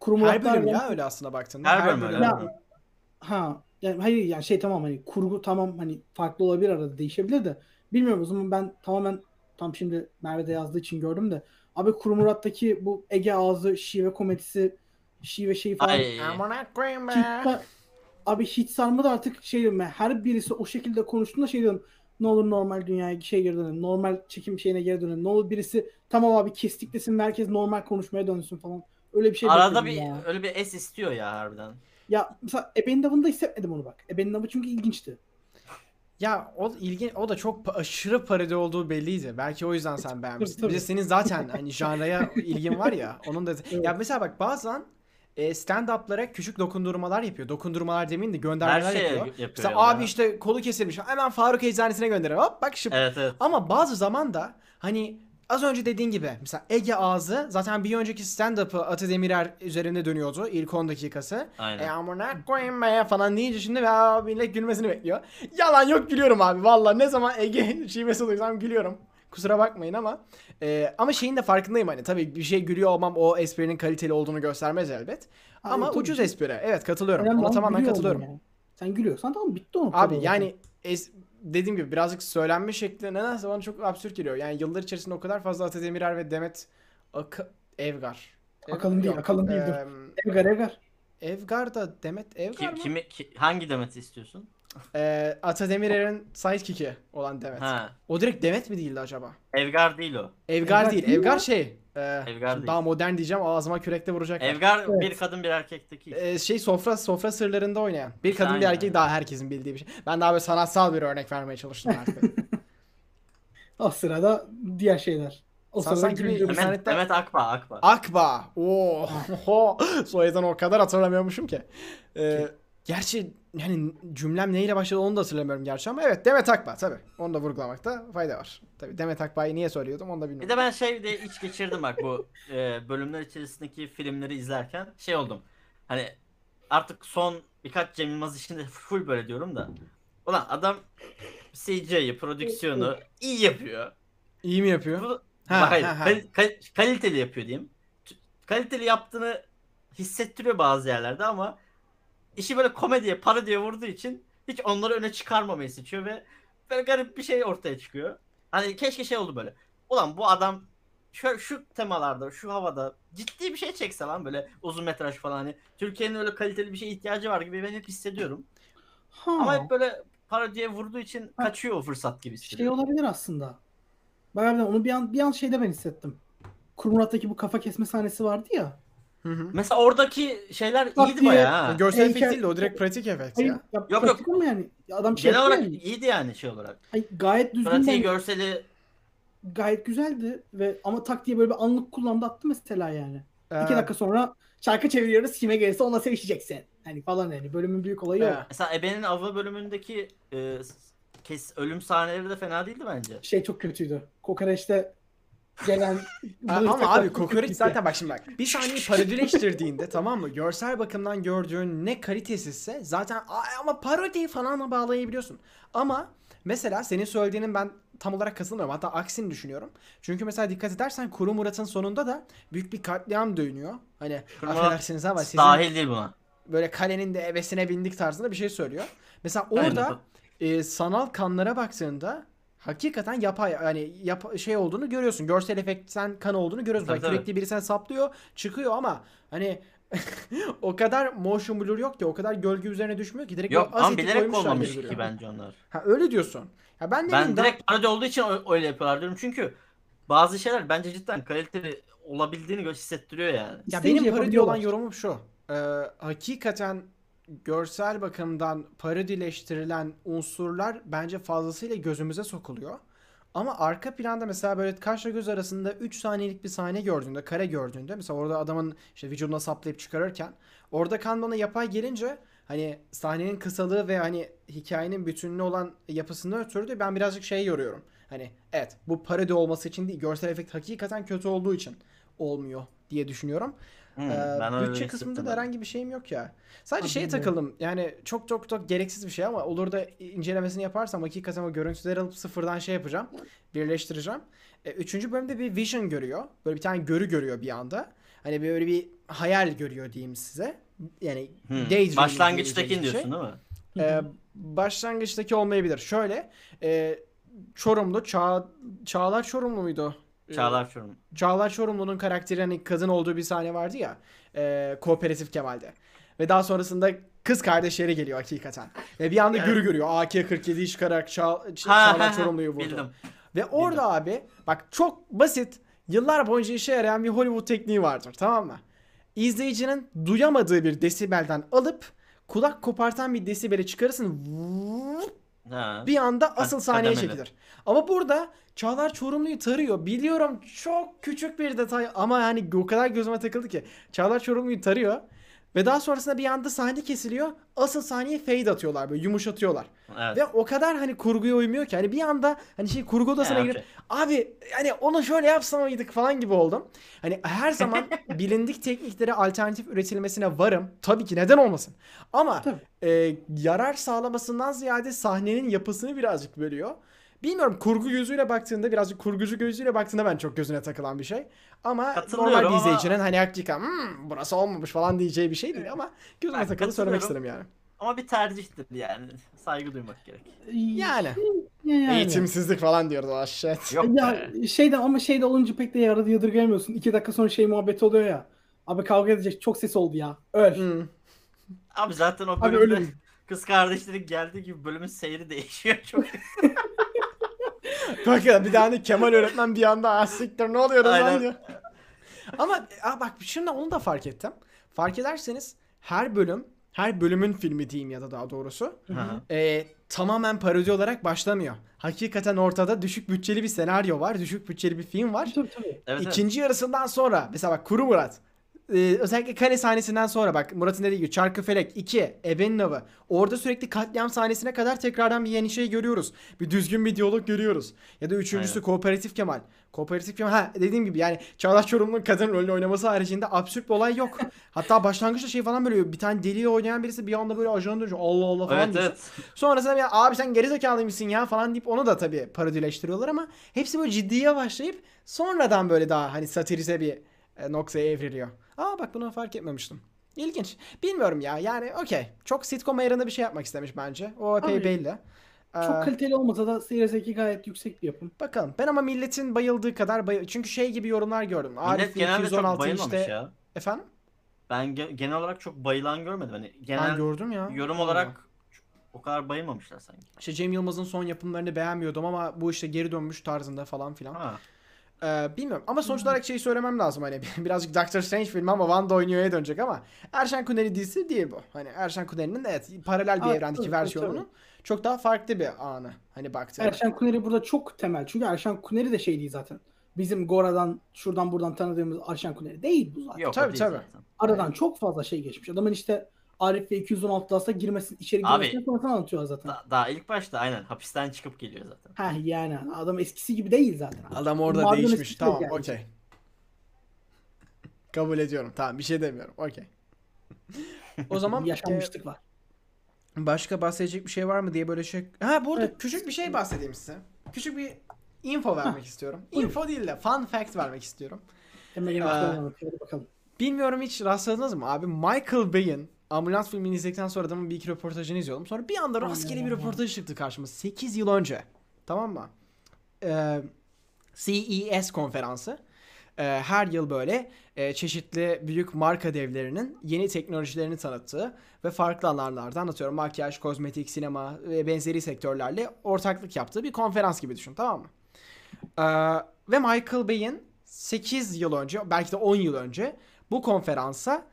Kuru Murat her bölüm ya yani, öyle aslında baktığında. Her, her bölüm, bölüm. Yani, ha yani hayır yani şey tamam hani kurgu tamam hani farklı olabilir, arada değişebilir de bilmiyorum o zaman ben tamamen tam şimdi Merve'de yazdığı için gördüm de abi Kuru Murat'taki bu Ege ağzı şive komedisi şive şeyi falan hiç, abi hiç sarmadı artık şey diyorum yani, her birisi o şekilde konuştuğunda şey diyorum ne olur normal dünyaya şey geri dönelim, normal çekim şeyine geri dönelim, ne olur birisi tamam abi kestik desin, herkes normal konuşmaya dönsün falan. Öyle bir şey arada bir ya. Öyle bir es istiyor ya harbiden. Ya mesela Ebe'nin avında hissetmedim onu bak. Ebe'nin avı çünkü ilginçti. Ya o ilgin o da çok aşırı parodi olduğu belliydi. Belki o yüzden sen beğenmişsin. Bir de senin zaten hani janraya ilgin var ya. Onun da evet. Ya mesela bak bazen stand-up'lara küçük dokundurmalar yapıyor. Dokundurmalar demeyin de göndermeler yapıyor. yapıyor. Mesela yani. Abi işte kolu kesilmiş. Hemen Faruk Eczanesi'ne gönderir. Hop bak şıp. Evet, evet. Ama bazı zaman da hani az önce dediğin gibi mesela Ege ağzı zaten bir önceki stand-up'ı Ata Demirer üzerinde dönüyordu ilk on dakikası. Aynen. E amına koyayım be falan deyince şimdi ve millet gülmesini bekliyor. Yalan yok, gülüyorum abi valla, ne zaman Ege şivesi duysam gülüyorum. Kusura bakmayın ama e, ama şeyin de farkındayım hani tabii bir şey gülüyor olmam o esprinin kaliteli olduğunu göstermez elbet. Hayır, ama ucuz şey. espri evet katılıyorum. Ona tamamen katılıyorum. Yani. Sen gülüyorsan tamam bitti onu. Abi yani es- dediğim gibi birazcık söylenme şekli nedense bana çok absürt geliyor. Yani yıllar içerisinde o kadar fazla Atademirer ve Demet Ak Evgar. Akalın değil, akalın değildir. Ee, Evgar, Evgar. Evgar da Demet Evgar kim, mı? Kimi, hangi Demet'i istiyorsun? Ee, Atademirer'in sidekick'i olan Demet. Ha. O direkt Demet mi değildi acaba? Evgar değil o. Evgar, Evgar değil. değil. Evgar şey. E, Evgar daha modern diyeceğim. Ağzıma kürekle vuracak. Evgar evet. bir kadın bir erkekteki. Ee, şey sofra sofra sırlarında oynayan. Bir kadın Aynen. bir erkek daha herkesin bildiği bir şey. Ben daha böyle sanatsal bir örnek vermeye çalıştım artık. O sırada diğer şeyler. O Sen sanki bir Demet, saanetten... Demet Akba. Akba. Akba. Ooo. Soyadını o kadar hatırlamıyormuşum ki. Ee, gerçi yani cümlem neyle başladı onu da hatırlamıyorum gerçi ama evet Demet Akba tabi. Onu da vurgulamakta fayda var. Tabi Demet Akba'yı niye söylüyordum onu da bilmiyorum. Bir de ben şey de iç geçirdim bak bu e, bölümler içerisindeki filmleri izlerken şey oldum. Hani artık son birkaç Cem Yılmaz işinde full böyle diyorum da. Ulan adam C J'yi, prodüksiyonu iyi yapıyor. İyi mi yapıyor? Bu, ha, hayır ha, ha. Kal kal kaliteli yapıyor diyeyim. Kaliteli yaptığını hissettiriyor bazı yerlerde ama İşi böyle komediye, parodiye vurduğu için hiç onları öne çıkarmamayı seçiyor ve böyle garip bir şey ortaya çıkıyor. Hani keşke şey oldu böyle. Ulan bu adam şu, şu temalarda, şu havada ciddi bir şey çekse lan böyle uzun metraj falan hani. Türkiye'nin öyle kaliteli bir şeye ihtiyacı var gibi ben hep hissediyorum. Ha. Ama hep böyle parodiye vurduğu için ha. kaçıyor o fırsat gibi hissediyorum. Şey olabilir aslında. Bayağı onu bir an, bir an şeyde ben hissettim. Kurmurat'taki bu kafa kesme sahnesi vardı ya. Hı hı. Mesela oradaki şeyler Bak iyiydi bayağı. Görsel Heykel... efekt değil de o direkt pratik efekt. Hayır, ya. Ya, yok yok. Yani. Adam şey genel olarak yani. iyiydi yani şey olarak. Hayır, gayet düzgün. Pratiği yani. görseli. Gayet güzeldi ve ama tak diye böyle bir anlık kullandı attı mesela yani. Ee... İki dakika sonra şarkı çeviriyoruz kime gelirse ona sevişeceksin. Hani falan yani bölümün büyük olayı yok. Ee, mesela Ebe'nin avı bölümündeki e, kes, ölüm sahneleri de fena değildi bence. Şey çok kötüydü. Kokoreçte gelen ama abi kokoreç zaten bak şimdi bak bir saniye parodileştirdiğinde tamam mı görsel bakımdan gördüğün ne kalitesizse zaten ama parodiyi falanla bağlayabiliyorsun ama mesela senin söylediğinin ben tam olarak katılmıyorum hatta aksini düşünüyorum çünkü mesela dikkat edersen Kuru Murat'ın sonunda da büyük bir katliam dönüyor hani affedersiniz ama sizin dahil değil buna böyle kalenin de ebesine bindik tarzında bir şey söylüyor mesela orada e, sanal kanlara baktığında hakikaten yapay yani yap şey olduğunu görüyorsun. Görsel efektten kan olduğunu görüyorsun. Tabii, sürekli biri sen saplıyor, çıkıyor ama hani o kadar motion blur yok ki, o kadar gölge üzerine düşmüyor ki direkt yok, ama bilerek olmamış ki duruyor. Bence onlar. Ha öyle diyorsun. Ya ben de ben direkt parodi olduğu için öyle yapıyorlar diyorum çünkü bazı şeyler bence cidden kaliteli olabildiğini hissettiriyor yani. Ya benim parodi olan yorumum şu. Ee, hakikaten görsel bakımdan parodileştirilen unsurlar bence fazlasıyla gözümüze sokuluyor. Ama arka planda mesela böyle kaşla göz arasında üç saniyelik bir sahne gördüğünde, kare gördüğünde mesela orada adamın işte vücuduna saplayıp çıkarırken orada kan bana yapay gelince hani sahnenin kısalığı ve hani hikayenin bütünlüğü olan yapısından ötürü de ben birazcık şey yoruyorum. Hani evet bu parodi olması için değil, görsel efekt hakikaten kötü olduğu için olmuyor diye düşünüyorum. Hmm, ee, bütçe kısmında da herhangi bir şeyim yok ya. Sadece Abi şeye mi? takıldım. Yani çok çok çok gereksiz bir şey ama olur da incelemesini yaparsam hakikaten o görüntüleri alıp sıfırdan şey yapacağım. Birleştireceğim. E, üçüncü bölümde bir vision görüyor. Böyle bir tane görü görüyor bir anda. Hani böyle bir hayal görüyor diyeyim size. Yani hmm. başlangıçtaki diyorsun şey. değil mi? E, başlangıçtaki olmayabilir. Şöyle e, Çorumlu Çağ, Çağlar Çorumlu muydu? Çağlar Çorumlu. Çağlar Çorumlu'nun karakteri hani kadın olduğu bir sahne vardı ya. E, Kooperatif Kemal'de. Ve daha sonrasında kız kardeşleri geliyor hakikaten. Ve bir anda evet. gürü görüyor. A K kırk yedi'yi çıkarak Çağ, Çağlar Çorumlu'yu vurdu. Bildim. Ve orada Bildim. abi bak çok basit yıllar boyunca işe yarayan bir Hollywood tekniği vardır tamam mı? İzleyicinin duyamadığı bir desibelden alıp kulak kopartan bir desibele çıkarırsın. Ha. Bir anda asıl ha, sahneye kademeli. çekilir. Ama burada Çağlar Çorumlu'yu tarıyor. Biliyorum çok küçük bir detay ama yani o kadar gözüme takıldı ki. Çağlar Çorumlu'yu tarıyor ve daha sonrasında bir anda sahne kesiliyor. Asıl sahneye fade atıyorlar böyle yumuşatıyorlar. Evet. Ve o kadar hani kurguya uymuyor ki hani bir anda hani şey kurgu odasına girip abi hani onu şöyle yapsamaydık falan gibi oldum. Hani her zaman bilindik tekniklere alternatif üretilmesine varım. Tabii ki neden olmasın. Ama e, yarar sağlamasından ziyade sahnenin yapısını birazcık bölüyor. Bilmiyorum kurgu gözüyle baktığında birazcık kurgucu gözüyle baktığında ben çok gözüne takılan bir şey. Ama normal bir izleyicinin ama... hani hakikaten burası olmamış falan diyeceği bir şey değil ama gözüme takılı söylemek isterim yani. Ama bir tercihtir yani. Saygı duymak gerek. Yani. yani. Eğitimsizlik falan diyordu aşağı. Yok ya şeyde ama şeyde olunca pek de yaradı yadırgayamıyorsun. İki dakika sonra şey muhabbet oluyor ya. Abi kavga edecek çok ses oldu ya. Öl. Hmm. Abi zaten o bölümde kız kardeşlerin geldiği gibi bölümün seyri değişiyor çok. Bak ya bir tane Kemal öğretmen bir anda asiktir ne oluyor lan diyor. Ama aa bak şimdi onu da fark ettim. Fark ederseniz her bölüm, her bölümün filmi diyeyim ya da daha doğrusu e, tamamen parodi olarak başlamıyor. Hakikaten ortada düşük bütçeli bir senaryo var, düşük bütçeli bir film var. Tabii, tabii. Evet, İkinci evet. yarısından sonra mesela bak Kuru Murat. Ee, özellikle kale sahnesinden sonra bak Murat'ın dediği gibi Çarkıfelek iki, Ebenova orada sürekli katliam sahnesine kadar tekrardan bir yeni şey görüyoruz. Bir düzgün bir diyalog görüyoruz. Ya da üçüncüsü Aynen. Kooperatif Kemal. Kooperatif Kemal ha dediğim gibi yani Çağdaş Çorumlu'nun kadın rolünü oynaması haricinde absürt bir olay yok. Hatta başlangıçta şey falan böyle bir tane deliye oynayan birisi bir anda böyle ajanı dönüyor. Allah Allah falan evet, diyorsun. Evet. Sonrasında ya abi sen gerizekalı mısın ya falan deyip onu da tabii parodileştiriyorlar ama hepsi böyle ciddiye başlayıp sonradan böyle daha hani satirize bir noktaya evriliyor. Aa bak bunu fark etmemiştim. İlginç. Bilmiyorum ya yani okey. Çok sitcom ayarında bir şey yapmak istemiş bence. O epey belli. Ee, çok kaliteli olmasa da seyir zevki gayet yüksek bir yapım. Bakalım. Ben ama milletin bayıldığı kadar bayıl... Çünkü şey gibi yorumlar gördüm. Millet Arif genelde çok bayılmamış işte... ya. Efendim? Ben ge genel olarak çok bayılan görmedim. Hani genel ben gördüm ya. Yorum olarak... O kadar bayılmamışlar sanki. İşte Cem Yılmaz'ın son yapımlarını beğenmiyordum ama bu işte geri dönmüş tarzında falan filan. Ha. Ee, bilmiyorum ama sonuç olarak şeyi söylemem lazım hani birazcık Doctor Strange filmi ama Wanda oynuyor'ya dönecek ama Erşen Kuneri dizisi değil bu. Hani Erşen Kuneri'nin evet paralel bir Aa, evrendeki tabii, versiyonunun tabii. çok daha farklı bir anı hani baktığında. Erşen Kuneri burada çok temel çünkü Erşen Kuneri de şey değil zaten. Bizim Gora'dan şuradan buradan tanıdığımız Erşen Kuneri değil bu zaten. Yok, tabii tabii. Zaten. Aradan evet. çok fazla şey geçmiş. Adamın işte Arif ve iki yüz on altı'da girmesin içeri girmesini falan anlatıyor zaten. Da, daha ilk başta aynen hapisten çıkıp geliyor zaten. Ha yani adam eskisi gibi değil zaten. Adam orada Mardin değişmiş. Tamam yani. Okey. Kabul ediyorum. Tamam bir şey demiyorum. Okey. O zaman yaşanmışlık var. Başka bahsedecek bir şey var mı diye böyle şey. Ha bu arada evet. küçük bir şey bahsedeyim size. Küçük bir info vermek istiyorum. Info değil de fun fact vermek istiyorum. Hemen ee, bakalım. Bilmiyorum hiç rastladınız mı abi Michael Bay'in Ambulans filmini izledikten sonra adamın bir iki röportajını izliyordum. Sonra bir anda rastgele bir röportaj çıktı karşıma. sekiz yıl önce. Tamam mı? Ee, C E S konferansı. Ee, her yıl böyle e, çeşitli büyük marka devlerinin yeni teknolojilerini tanıttığı ve farklı alanlarda anlatıyorum. Makyaj, kozmetik, sinema ve benzeri sektörlerle ortaklık yaptığı bir konferans gibi düşün. Tamam mı? Ee, ve Michael Bay'in sekiz yıl önce, belki de on yıl önce bu konferansa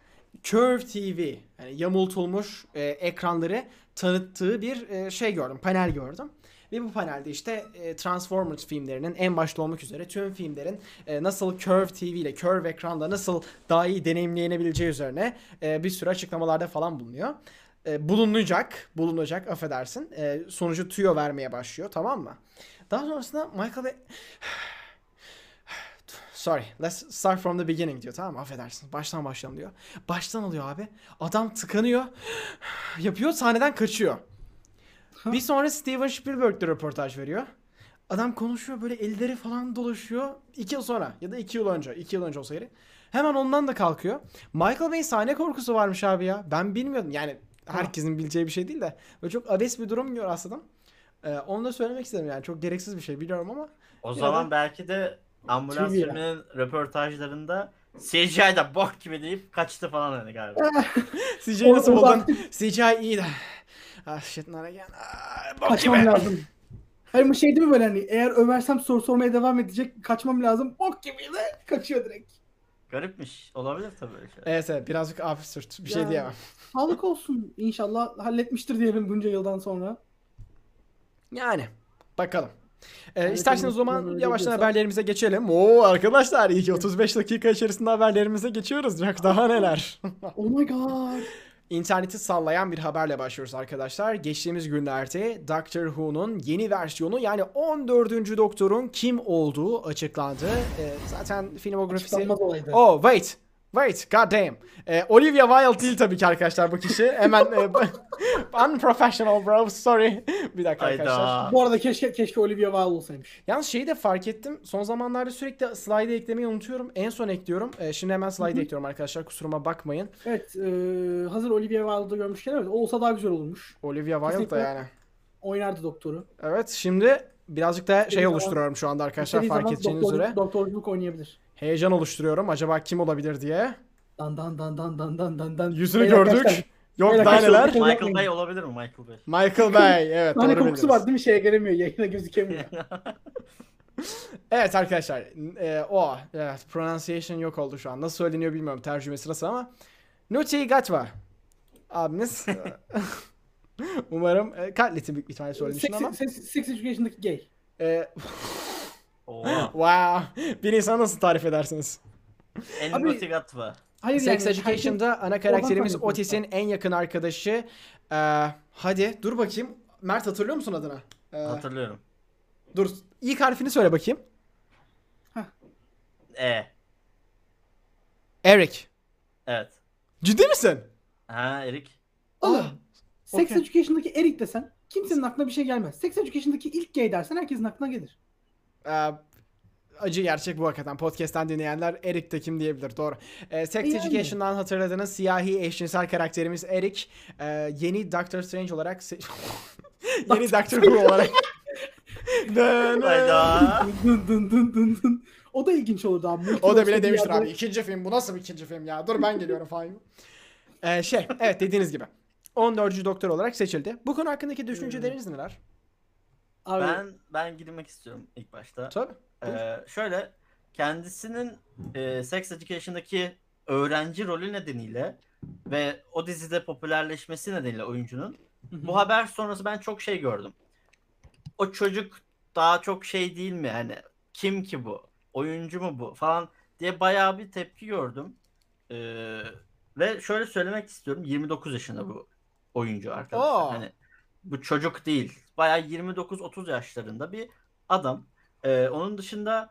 Curve T V yani yamultulmuş e, ekranları tanıttığı bir e, şey gördüm, panel gördüm. Ve bu panelde işte e, Transformers filmlerinin en başta olmak üzere tüm filmlerin e, nasıl Curve T V ile Curve ekranla nasıl daha iyi deneyimleyebileceği üzerine e, bir sürü açıklamalarda falan bulunuyor. E, bulunacak, bulunacak affedersin. E, sonucu tüyo vermeye başlıyor tamam mı? Daha sonrasında Michael Bay... Sorry, let's start from the beginning diyor tamam mı? Affedersiniz. Baştan başlayalım diyor. Baştan alıyor abi. Adam tıkanıyor. Yapıyor, sahneden kaçıyor. Ha. Bir sonra Steven Spielberg de röportaj veriyor. Adam konuşuyor böyle elleri falan dolaşıyor. İki yıl sonra ya da iki yıl önce. iki yıl önce olsa geri. Hemen ondan da kalkıyor. Michael Bay'in sahne korkusu varmış abi ya. Ben bilmiyordum. Yani herkesin bileceği bir şey değil de. Böyle çok abes bir durum görüyor aslında. Ee, onu da söylemek istedim yani. Çok gereksiz bir şey biliyorum ama. O zaman da... belki de... Ambulans filminin röportajlarında C G I'da bok gibi deyip kaçtı falan hani galiba. C G I nasıl buldun? C G I iyi de. Ah shit nara gel. Kaçmam lazım. Hayır bu şey değil mi böyle hani eğer översem soru sormaya devam edecek kaçmam lazım. Bok gibi de kaçıyor direkt. Garipmiş. Olabilir tabii öyle şey. Evet evet birazcık absürt bir ya, şey diyemem. Sağlık olsun inşallah halletmiştir diyelim bunca yıldan sonra. Yani bakalım. Ee, isterseniz o zaman yavaştan haberlerimize geçelim. Oo arkadaşlar ilk otuz beş dakika içerisinde haberlerimize geçiyoruz. Daha neler. Oh my god. İnterneti sallayan bir haberle başlıyoruz arkadaşlar. Geçtiğimiz günlerde Doctor Who'nun yeni versiyonu yani on dördüncü Doktor'un kim olduğu açıklandı. Ee, zaten filmografisi... Oh wait. Wait, goddamn. Ee, Olivia Wilde değil tabii ki arkadaşlar bu kişi. Hemen e, Unprofessional bro, sorry. Bir dakika Ayda. Arkadaşlar. Bu arada keşke keşke Olivia Wilde olsaymış. Yalnız şeyi de fark ettim. Son zamanlarda sürekli slide eklemeyi unutuyorum. En son ekliyorum. Ee, şimdi hemen slide Hı-hı. ekliyorum arkadaşlar. Kusuruma bakmayın. Evet. E, hazır Olivia Wilde'ı görmüşken evet. Olsa daha güzel olurmuş. Olivia Wilde da yani. Oynardı doktoru. Evet. Şimdi birazcık da şey oluşturuyorum şu anda arkadaşlar. Fark edeceğiniz üzere. Doktorluk oynayabilir. Heyecan oluşturuyorum. Acaba kim olabilir diye. Dan dan dan dan dan dan dan dan. Yüzünü Beyler gördük. Kaçtan. Yok Beyler daha neler. Michael Bay olabilir mi? Michael Bay. Michael Bay evet. Hani kokusu var değil mi? Şeye gelemiyor. Yayına gözükemiyor. Evet arkadaşlar. E, o. Evet. Pronunciation yok oldu şu an. Nasıl söyleniyor bilmiyorum. Tercüme sırası ama. Nucci Gatva. Abimiz. Umarım. E, Katlet'in büyük bir tane söylenişin ama. Sex Education'daki gay. E, wow. Bir insanı nasıl tarif edersiniz? Nucci Gatva. Hayır, Sex yani, Education'da herkes, ana karakterimiz Otis'in en yakın arkadaşı. Ee, hadi dur bakayım. Mert hatırlıyor musun adına? Ee, Hatırlıyorum. Dur. İlk harfini söyle bakayım. Hah. E. Eric. Evet. Ciddi misin? Ha Eric. Allah. Sex okay. Education'daki Eric desen kimsenin aklına bir şey gelmez. Sex Education'daki ilk gay dersen herkesin aklına gelir. Eee. Acı gerçek bu hakikaten. Podcast'ten dinleyenler Eric de kim diyebilir. Doğru. Ee, Sex yani. Education'dan hatırladığınız siyahi eşcinsel karakterimiz Eric. Ee, yeni Doctor Strange olarak... yeni Doctor Who olarak... O da ilginç olurdu abi. O da bile demiştir abi. İkinci film. Bu nasıl bir ikinci film ya? Dur ben geliyorum falan. Ee, şey, evet dediğiniz gibi. on dördüncü doktor olarak seçildi. Bu konu hakkındaki düşünceleriniz neler? Abi. Ben ben girmek istiyorum ilk başta. Tabii. Ee, şöyle kendisinin e, Sex Education'daki öğrenci rolü nedeniyle ve o dizide popülerleşmesi nedeniyle oyuncunun bu haber sonrası ben çok şey gördüm. O çocuk daha çok şey değil mi? Yani kim ki bu? Oyuncu mu bu? Falan diye bayağı bir tepki gördüm. Ee, ve şöyle söylemek istiyorum. yirmi dokuz yaşında bu oyuncu arkadaşlar. Hani bu çocuk değil. Bayağı yirmi dokuz otuz yaşlarında bir adam. Ee, onun dışında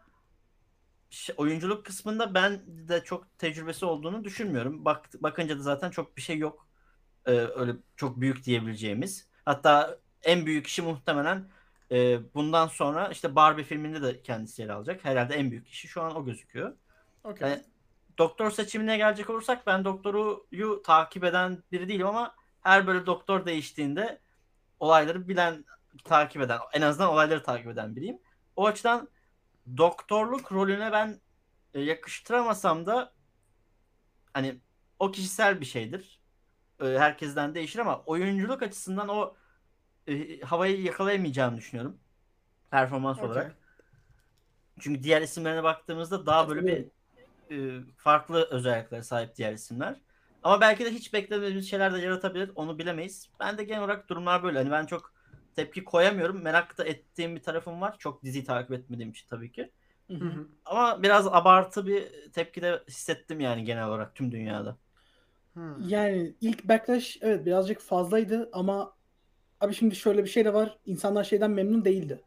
şey, oyunculuk kısmında ben de çok tecrübesi olduğunu düşünmüyorum. Bak, bakınca da zaten çok bir şey yok. Ee, öyle çok büyük diyebileceğimiz. Hatta en büyük işi muhtemelen e, bundan sonra işte Barbie filminde de kendisi yer alacak. Herhalde en büyük işi şu an o gözüküyor. Okay. Yani, doktor seçimine gelecek olursak ben doktoruyu takip eden biri değilim ama her böyle doktor değiştiğinde olayları bilen, takip eden, en azından olayları takip eden biriyim. O açıdan doktorluk rolüne ben yakıştıramasam da hani o kişisel bir şeydir. Herkesten değişir ama oyunculuk açısından o e, havayı yakalayamayacağımı düşünüyorum. Performans okay. olarak. Çünkü diğer isimlerine baktığımızda daha böyle bir e, farklı özelliklere sahip diğer isimler. Ama belki de hiç beklemediğimiz şeyler de yaratabilir. Onu bilemeyiz. Ben de genel olarak durumlar böyle. Hani ben çok tepki koyamıyorum. Merak da ettiğim bir tarafım var. Çok diziyi takip etmediğim için tabii ki. Hı hı. Ama biraz abartı bir tepki de hissettim yani genel olarak tüm dünyada. Yani ilk backlash evet birazcık fazlaydı ama abi şimdi şöyle bir şey de var. İnsanlar şeyden memnun değildi.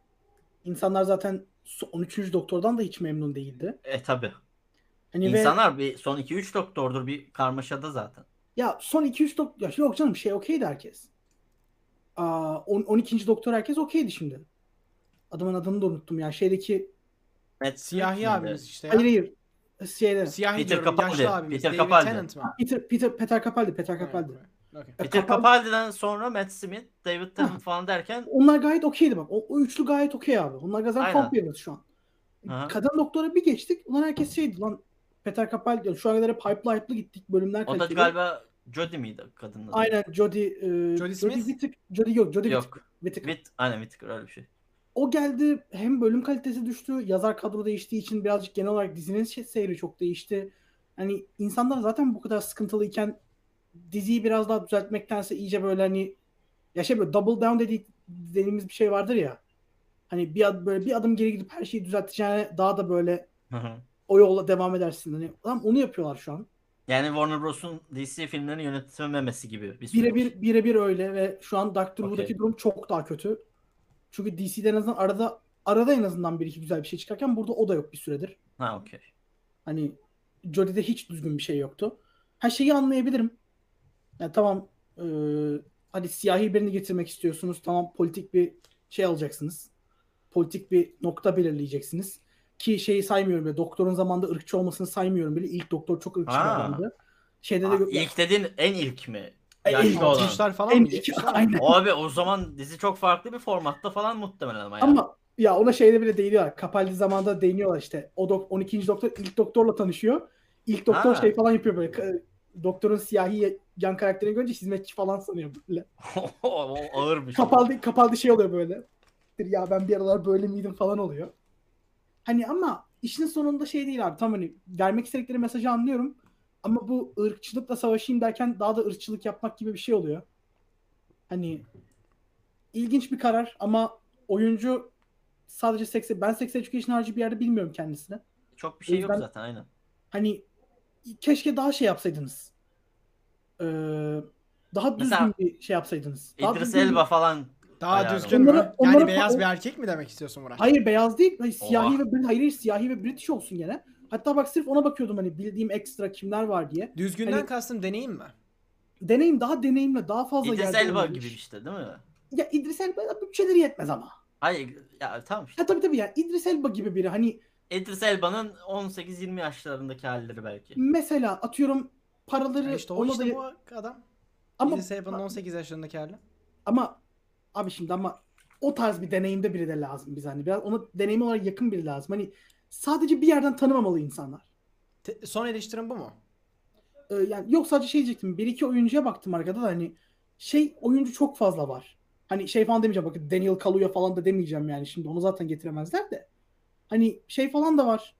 İnsanlar zaten on üçüncü doktordan da hiç memnun değildi. E tabii. Hani İnsanlar ve... bir son iki üç doktordur bir karmaşada zaten. Ya son iki üç doktor... Yok canım şey okeydi herkes. on ikinci doktor herkes okeydi şimdi. Adamın adını da unuttum ya. Şeydeki... Evet, siyahi abimiz işte. Ya. Hayır hayır. Şeyler. Siyahi Peter diyorum. Capaldi. Yaşlı abimiz. Peter Capaldi. Peter, Peter, Peter Capaldi. Peter Capaldi. Evet, okay. Peter Capaldi. Capaldi'den sonra Matt Smith, David Tennant falan derken... Onlar gayet okeydi bak. O, o üçlü gayet okey abi. Onlar gazan kompiyorlar şu an. Aha. Kadın doktora bir geçtik. Ulan herkes şeydi lan. Peter Capaldi. Şu an kadar hep hype'lı hype'lı gittik. Bölümler kaliteli. O da galiba... Jodie miydi kadının? Aynen Jodie. E, Jodie Smith? Jodie, Jodie yok. Jodie yok. Whittaker. Whittaker. Aynen Whittaker öyle bir şey. O geldi hem bölüm kalitesi düştü. Yazar kadro değiştiği için birazcık genel olarak dizinin seyri çok değişti. Hani insanlar zaten bu kadar sıkıntılıyken diziyi biraz daha düzeltmektense iyice böyle hani ya şey böyle double down dediği, dediğimiz bir şey vardır ya. Hani bir ad, böyle bir adım geri gidip her şeyi düzelteceğine daha da böyle o yolla devam edersin. Hani tam onu yapıyorlar şu an. Yani Warner Bros'un D C filmlerini yönetememesi gibi bir bire bir birebir öyle ve şu an Doctor Who'daki okay. durum çok daha kötü. Çünkü D C'de en azından arada arada en azından bir iki güzel bir şey çıkarken burada o da yok bir süredir. Ha okey. Hani Jodie'de hiç düzgün bir şey yoktu. Her şeyi anlayabilirim. Ya yani, tamam e, hadi siyahi birini getirmek istiyorsunuz. Tamam, politik bir şey alacaksınız. Politik bir nokta belirleyeceksiniz. Ki şeyi saymıyorum bile. Doktorun zamanında ırkçı olmasını saymıyorum bile. İlk doktor çok ırkçı davrandı. Şeyde de gö- İlk dediğin en ilk mi? Yaşlı olan. Falan en ilk. Aynen. Abi o zaman dizi çok farklı bir formatta falan muhtemelen ama. Ama yani. Ya ona şeyde bile değiniyorlar. Capaldi zamanında değiniyorlar işte. O dok- on ikinci doktor ilk doktorla tanışıyor. İlk doktor ha. şey falan yapıyor böyle. Doktorun siyahi yan karakterini görünce hizmetçi falan sanıyor böyle. Ağırmış. Capaldi, Capaldi şey oluyor böyle. Ya ben bir aralar böyle miydim falan oluyor. Hani ama işin sonunda şey değil abi. Tam hani vermek istedikleri mesajı anlıyorum. Ama bu ırkçılıkla savaşayım derken daha da ırkçılık yapmak gibi bir şey oluyor. Hani ilginç bir karar ama oyuncu sadece seksen, ben seksen Education harici bir yerde bilmiyorum kendisine. Çok bir şey yok zaten, aynen. Hani keşke daha şey yapsaydınız. Ee, daha düzgün mesela, bir şey yapsaydınız. İdris Elba bir... falan. Daha düzgün mü? Yani onlara... beyaz bir erkek mi demek istiyorsun Murat? Hayır beyaz değil. Hayır, siyahi ve hayır siyahi ve British olsun gene. Hatta bak sırf ona bakıyordum hani bildiğim ekstra kimler var diye. Düzgünden hani... kastım deneyim mi? Deneyim, daha deneyimle daha fazla geldi. İdris Elba gibi işte değil mi? Ya İdris Elba bütçeleri yetmez ama. Hayır ya tamam işte. Ya tabii tabii ya İdris Elba gibi biri hani. İdris Elba'nın on sekiz yirmi yaşlarındaki halleri belki. Mesela atıyorum paraları. Ya işte o işte da... bu adam. Ama... İdris Elba'nın on sekiz yaşlarındaki hali. Ama abi şimdi ama o tarz bir deneyimde biri de lazım bize hani. Biraz ona deneyim olarak yakın biri lazım. Hani sadece bir yerden tanımamalı insanlar. Te- son eleştirim bu mu? Ee, yani yok sadece şey diyecektim. Bir iki oyuncuya baktım arkada da hani şey oyuncu çok fazla var. Hani şey falan demeyeceğim. Bakın Daniel Kaluuya falan da demeyeceğim yani. Şimdi onu zaten getiremezler de. Hani şey falan da var.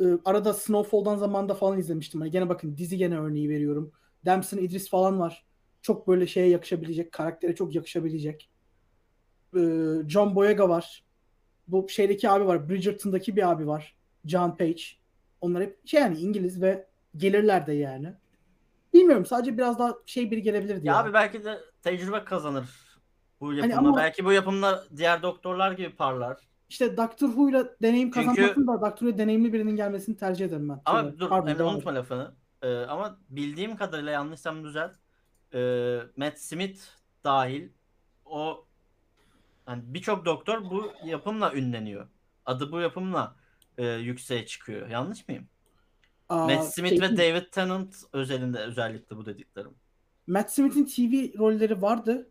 Ee, arada Snowfall'dan zamanında falan izlemiştim. Hani gene bakın dizi gene örneği veriyorum. Damson Idris falan var. Çok böyle şeye yakışabilecek. Karaktere çok yakışabilecek. Ee, John Boyega var. Bu şeydeki abi var. Bridgerton'daki bir abi var. John Page. Onlar hep şey yani İngiliz ve gelirler de yani. Bilmiyorum. Sadece biraz daha şey biri gelebilirdi. Ya yani. Abi belki de tecrübe kazanır bu yapımla. Hani ama... Belki bu yapımla diğer doktorlar gibi parlar. İşte Doctor Who'yla deneyim kazanmasını da Doctor Who'ya deneyimli birinin gelmesini tercih ederim ben. Ama tabii. Dur Harbi, unutma olur. lafını. Ee, ama bildiğim kadarıyla yanlışsam düzelt. Ee, Matt Smith dahil o yani birçok doktor bu yapımla ünleniyor. Adı bu yapımla e, yükseğe çıkıyor. Yanlış mıyım? Aa, Matt Smith şey... ve David Tennant özelinde özellikle bu dediklerim. Matt Smith'in T V rolleri vardı.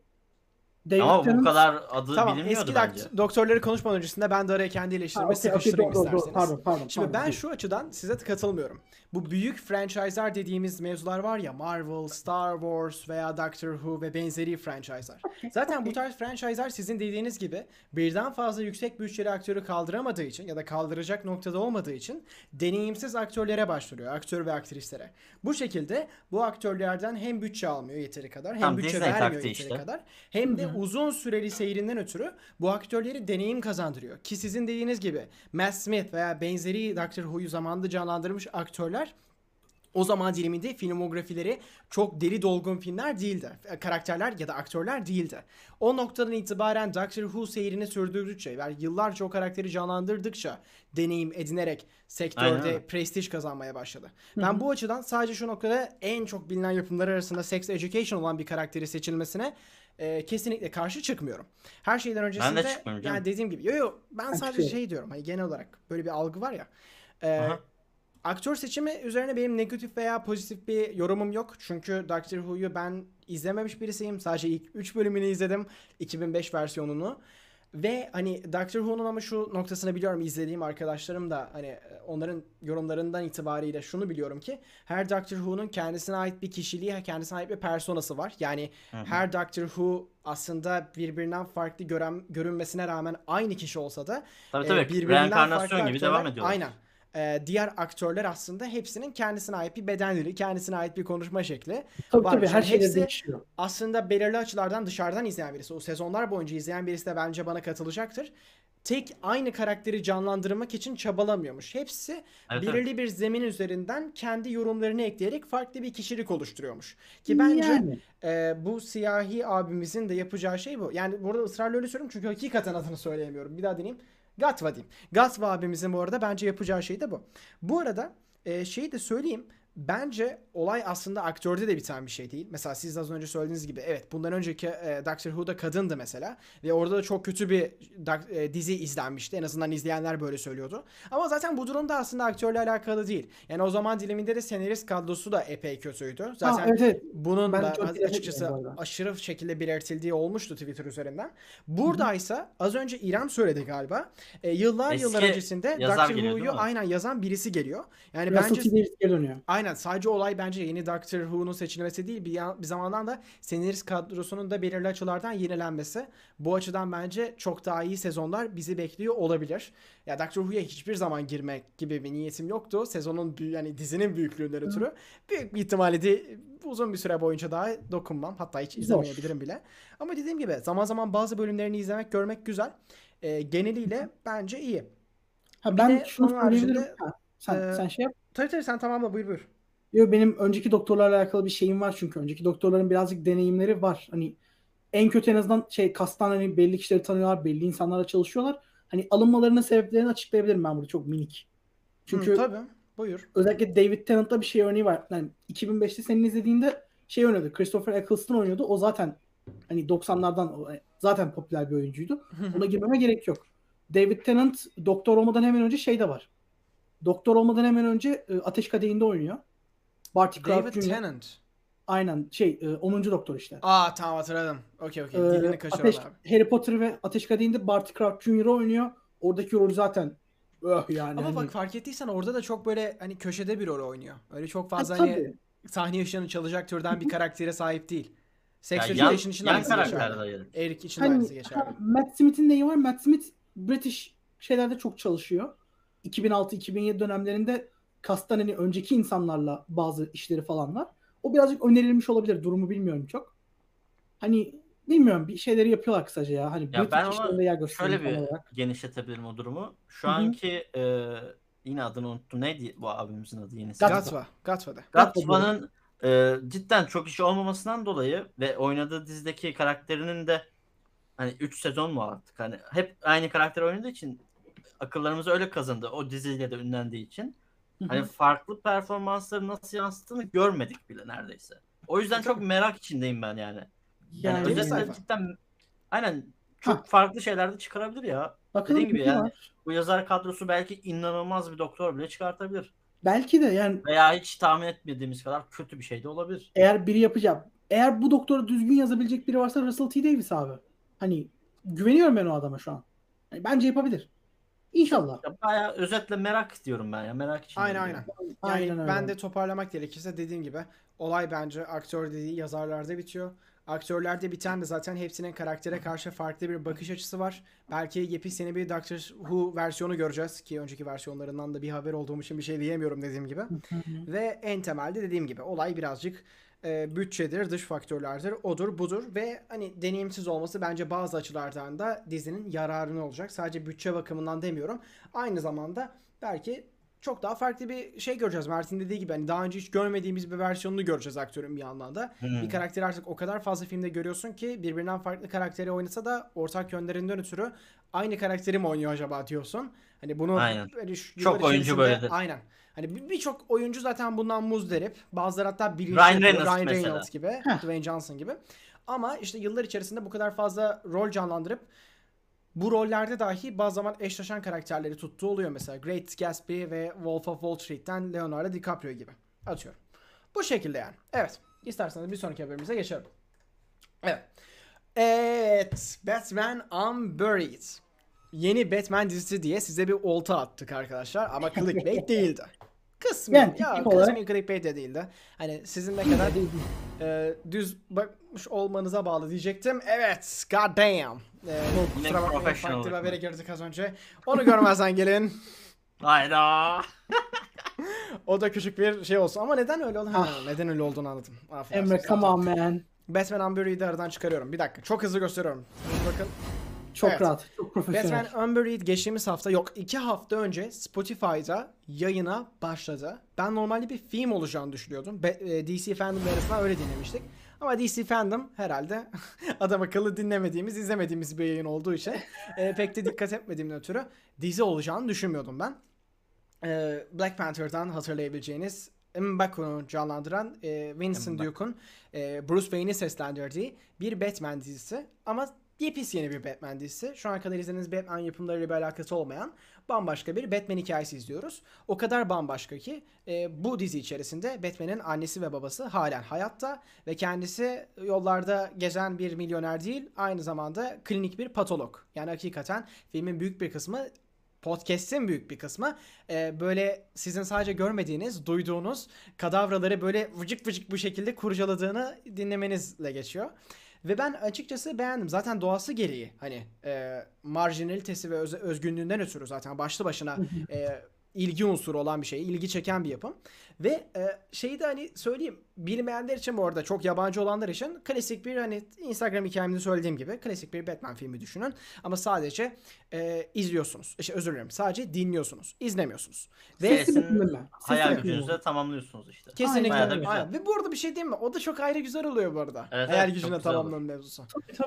David Ama Tennant... bu kadar adı tamam, bilinmiyordu bence. Tamam eski doktorları konuşmadan öncesinde ben de oraya kendi eleştirimi okay, sıkıştırayım okay, isterseniz. Doğru, pardon, pardon, Şimdi pardon, ben pardon. şu açıdan size katılmıyorum. Bu büyük franchise'lar dediğimiz mevzular var ya Marvel, Star Wars veya Doctor Who ve benzeri franchise'lar. Okay, Zaten okay. bu tarz franchise'lar sizin dediğiniz gibi birden fazla yüksek bütçeli aktörü kaldıramadığı için ya da kaldıracak noktada olmadığı için deneyimsiz aktörlere başvuruyor. Aktör ve aktrislere. Bu şekilde bu aktörlerden hem bütçe almıyor yeteri kadar hem Tam bütçe vermiyor yeteri işte. kadar hem de uzun süreli seyrinden ötürü bu aktörleri deneyim kazandırıyor. Ki sizin dediğiniz gibi Matt Smith veya benzeri Doctor Who'yu zamanında canlandırmış aktörler o zaman diliminde filmografileri çok deli dolgun filmler değildi. Karakterler ya da aktörler değildi. O noktadan itibaren Doctor Who seyrini sürdürdükçe, yani yıllarca o karakteri canlandırdıkça deneyim edinerek sektörde Aynen. prestij kazanmaya başladı. Ben Hı-hı. bu açıdan sadece şu noktada en çok bilinen yapımlar arasında Sex Education olan bir karakteri seçilmesine E, kesinlikle karşı çıkmıyorum. Her şeyden öncesinde de yani dediğim gibi yo yo ben Açık sadece şey diyorum hani genel olarak böyle bir algı var ya. E, aktör seçimi üzerine benim negatif veya pozitif bir yorumum yok. Çünkü Doctor Who'yu ben izlememiş birisiyim. Sadece ilk üç bölümünü izledim. iki bin beş versiyonunu. Ve hani Doctor Who'nun ama şu noktasını biliyorum izlediğim arkadaşlarım da hani onların yorumlarından itibariyle şunu biliyorum ki her Doctor Who'nun kendisine ait bir kişiliği, kendisine ait bir personası var. Yani Hı-hı. her Doctor Who aslında birbirinden farklı gören, görünmesine rağmen aynı kişi olsa da tabii, tabii. birbirinden farklı aktörler, gibi devam ediyorlar. Aynen. Diğer aktörler aslında hepsinin kendisine ait bir beden dili, kendisine ait bir konuşma şekli. Tabii var. tabii her şey de değişiyor. Aslında belirli açılardan dışarıdan izleyen birisi, o sezonlar boyunca izleyen birisi de bence bana katılacaktır. Tek aynı karakteri canlandırmak için çabalamıyormuş. Hepsi evet, belirli evet. bir zemin üzerinden kendi yorumlarını ekleyerek farklı bir kişilik oluşturuyormuş. Ki bence yani. e, bu siyahi abimizin de yapacağı şey bu. Yani burada ısrarla öyle söylüyorum çünkü hakikaten adını söyleyemiyorum. Bir daha deneyeyim. Gatva diyeyim. Gatva abimizin bu arada bence yapacağı şey de bu. Bu arada e, şeyi de söyleyeyim. Bence olay aslında aktörde de biten bir şey değil. Mesela siz az önce söylediğiniz gibi, evet, bundan önceki e, Doctor Who'da kadındı mesela. Ve orada da çok kötü bir e, dizi izlenmişti. En azından izleyenler böyle söylüyordu. Ama zaten bu durumda aslında aktörle alakalı değil. Yani o zaman diliminde de senarist kadrosu da epey kötüydü. Zaten ha, evet. bunun ben da açıkçası aşırı şekilde belirtildiği olmuştu Twitter üzerinden. Buradaysa Hı-hı. az önce İrem söyledi galiba. E, yıllar Eski yıllar öncesinde Doctor Who'yu aynen yazan birisi geliyor. Yani Biraz bence Aynen sadece olay bence yeni Doctor Who'nun seçilmesi değil, bir, bir zamandan da senarist kadrosunun da belirli açılardan yenilenmesi. Bu açıdan bence çok daha iyi sezonlar bizi bekliyor olabilir. Ya Doctor Who'ya hiçbir zaman girmek gibi bir niyetim yoktu. Sezonun, yani dizinin büyüklüğünden ötürü büyük bir ihtimalle de uzun bir süre boyunca daha dokunmam. Hatta hiç izlemeyebilirim bile. Ama dediğim gibi zaman zaman bazı bölümlerini izlemek, görmek güzel. E, geneliyle bence iyi. Ha, ben de şunu söyleyeyim. Sen, e, sen şey yap. Tabii tabii sen tamamla, buyur buyur. Yo, benim önceki doktorlarla alakalı bir şeyim var çünkü. Önceki doktorların birazcık deneyimleri var. Hani en kötü en azından şey kastan hani belli kişileri tanıyorlar, belli insanlarla çalışıyorlar. Hani alınmalarının sebeplerini açıklayabilirim ben burada, çok minik. Çünkü Hı, tabii. Buyur. Özellikle David Tennant'ta bir şey örneği var. Yani iki bin beşte senin izlediğinde şey oynadı. Christopher Eccleston oynuyordu. O zaten hani doksanlardan zaten popüler bir oyuncuydu. Ona girmeme gerek yok. David Tennant doktor olmadan hemen önce şey de var. Doktor olmadan hemen önce Ateş Kadehi'nde oynuyor. Barty David Crouch Tennant. Aynen şey onuncu doktor işte. Aa tamam hatırladım. Okey okey. Dilini kaçırıyorlar. Harry Potter ve Ateş Kadehi'nde Barty Crouch Junior oynuyor. Oradaki rol zaten öh yani. Ama bak fark ettiysen orada da çok böyle hani köşede bir rol oynuyor. Öyle çok fazla ha, hani sahne yaşayanı çalacak türden bir karaktere sahip değil. Seksüel işin içinde aynısı geçer. Eric için hani, aynısı geçer. Ha, Matt Smith'in neyi var? Matt Smith British şeylerde çok çalışıyor. iki bin altı iki bin yedi dönemlerinde kastan hani önceki insanlarla bazı işleri falan var. O birazcık önerilmiş olabilir. Durumu bilmiyorum çok. Hani bilmiyorum, bir şeyleri yapıyorlar kısaca ya. Hani ya ben ona şöyle bir olarak genişletebilirim o durumu. Şu Hı-hı. anki e, yine adını unuttum. Neydi bu abimizin adı? Yine Gatva. Gatva'da. Gatva'nın e, cidden çok işi olmamasından dolayı ve oynadığı dizideki karakterinin de hani üç sezon mu artık? Hani hep aynı karakter oynadığı için akıllarımızı öyle kazandı. O diziyle de ünlendiği için. Hı-hı. Hani farklı performansları nasıl yansıttığını görmedik bile neredeyse. O yüzden çok merak içindeyim ben yani. Yani, yani özellikle cidden aynen çok ha. farklı şeyler de çıkarabilir ya. Bakalım, dediğim gibi yani bu yazar kadrosu belki inanılmaz bir doktor bile çıkartabilir. Belki de yani. Veya hiç tahmin etmediğimiz kadar kötü bir şey de olabilir. Eğer biri yapacak. Eğer bu doktoru düzgün yazabilecek biri varsa Russell T. Davies abi. Hani güveniyorum ben o adama şu an. Yani, bence yapabilir. İnşallah. Bayağı özetle merak istiyorum ben ya. Merak için. Aynen aynen. Yani aynen ben öyle. De toparlamak gerekirse dediğim gibi olay bence aktör dediği yazarlarda bitiyor. Aktörlerde biten de zaten hepsinin karaktere karşı farklı bir bakış açısı var. Belki yepyeni bir Doctor Who versiyonu göreceğiz ki önceki versiyonlarından da bir haber olduğum için bir şey diyemiyorum dediğim gibi. Ve en temelde dediğim gibi olay birazcık e, bütçedir, dış faktörlerdir, odur budur ve hani deneyimsiz olması bence bazı açılardan da dizinin yararına olacak. Sadece bütçe bakımından demiyorum. Aynı zamanda belki çok daha farklı bir şey göreceğiz. Mert'in dediği gibi hani daha önce hiç görmediğimiz bir versiyonunu göreceğiz aktörün bir yandan da. Hmm. Bir karakteri artık o kadar fazla filmde görüyorsun ki birbirinden farklı karakteri oynasa da ortak yönlerinden ötürü aynı karakteri mi oynuyor acaba diyorsun. Hani bunu aynen. Hani şu çok oyuncu böyledir. Aynen. Hani birçok oyuncu zaten bundan muzdarip. Bazıları hatta bilinçli. Ryan Reynolds, Ryan Reynolds gibi. Heh. Dwayne Johnson gibi. Ama işte yıllar içerisinde bu kadar fazla rol canlandırıp bu rollerde dahi bazı zaman eşleşen karakterleri tuttuğu oluyor. Mesela Great Gatsby ve Wolf of Wall Street'ten Leonardo DiCaprio gibi. Atıyorum. Bu şekilde yani. Evet. İsterseniz bir sonraki haberimize geçelim. Evet. Evet. Batman Unburied. Yeni Batman dizisi diye size bir olta attık arkadaşlar. Ama clickbait değildi. Kısmi. Yani, ya kısmi clickbait de değildi. Hani sizin ne kadar e, düz bakmış olmanıza bağlı diyecektim. Evet. God damn. Ee, yine profesyonel. Haberi gördük az önce. Onu görmezden gelin. Hayda. O da küçük bir şey olsun. Ama neden öyle oldu? Ah. Neden öyle olduğunu anladım. Aferin Emre, come on man. Batman Unburied'i aradan çıkarıyorum. Bir dakika. Çok hızlı gösteriyorum. Bakın. Çok evet. rahat. Çok profesyonel. Batman Unburied geçtiğimiz hafta yok. iki hafta önce Spotify'da yayına başladı. Ben normalde bir film olacağını düşünüyordum. Be- D C Fandom arasında öyle dinlemiştik. Ama D C Fandom herhalde adam akıllı dinlemediğimiz, izlemediğimiz bir yayın olduğu için e, pek de dikkat etmediğimden ötürü dizi olacağını düşünmüyordum ben. E, Black Panther'dan hatırlayabileceğiniz M'Baku'nu canlandıran e, Vincent Duke'un e, Bruce Wayne'i seslendirdiği bir Batman dizisi. Ama yepis yeni bir Batman dizisi. Şu ana kadar izlediğiniz Batman yapımlarıyla bir alakası olmayan bambaşka bir Batman hikayesi izliyoruz. O kadar bambaşka ki e, bu dizi içerisinde Batman'in annesi ve babası halen hayatta ve kendisi yollarda gezen bir milyoner değil, aynı zamanda klinik bir patolog. Yani hakikaten filmin büyük bir kısmı, podcast'in büyük bir kısmı e, böyle sizin sadece görmediğiniz, duyduğunuz kadavraları böyle vıcık vıcık bu şekilde kurcaladığını dinlemenizle geçiyor. Ve ben açıkçası beğendim. Zaten doğası gereği hani e, marjinalitesi ve öz, özgünlüğünden ötürü zaten başlı başına e, ilgi unsuru olan bir şey, ilgi çeken bir yapım. Ve e, şeyi de hani söyleyeyim, bilmeyenler için, bu arada çok yabancı olanlar için klasik bir, hani Instagram hikayemde söylediğim gibi, klasik bir Batman filmi düşünün. Ama sadece e, izliyorsunuz. İşte özür dilerim. Sadece dinliyorsunuz. İzlemiyorsunuz. Ve hayal gücünüzü tamamlıyorsunuz işte. Kesinlikle. Aynen. Aynen. Aynen. Ve bu arada bir şey diyeyim mi? O da çok ayrı güzel oluyor bu arada. Evet, hayal evet, gücüne tamamlanma mevzusu. Tabii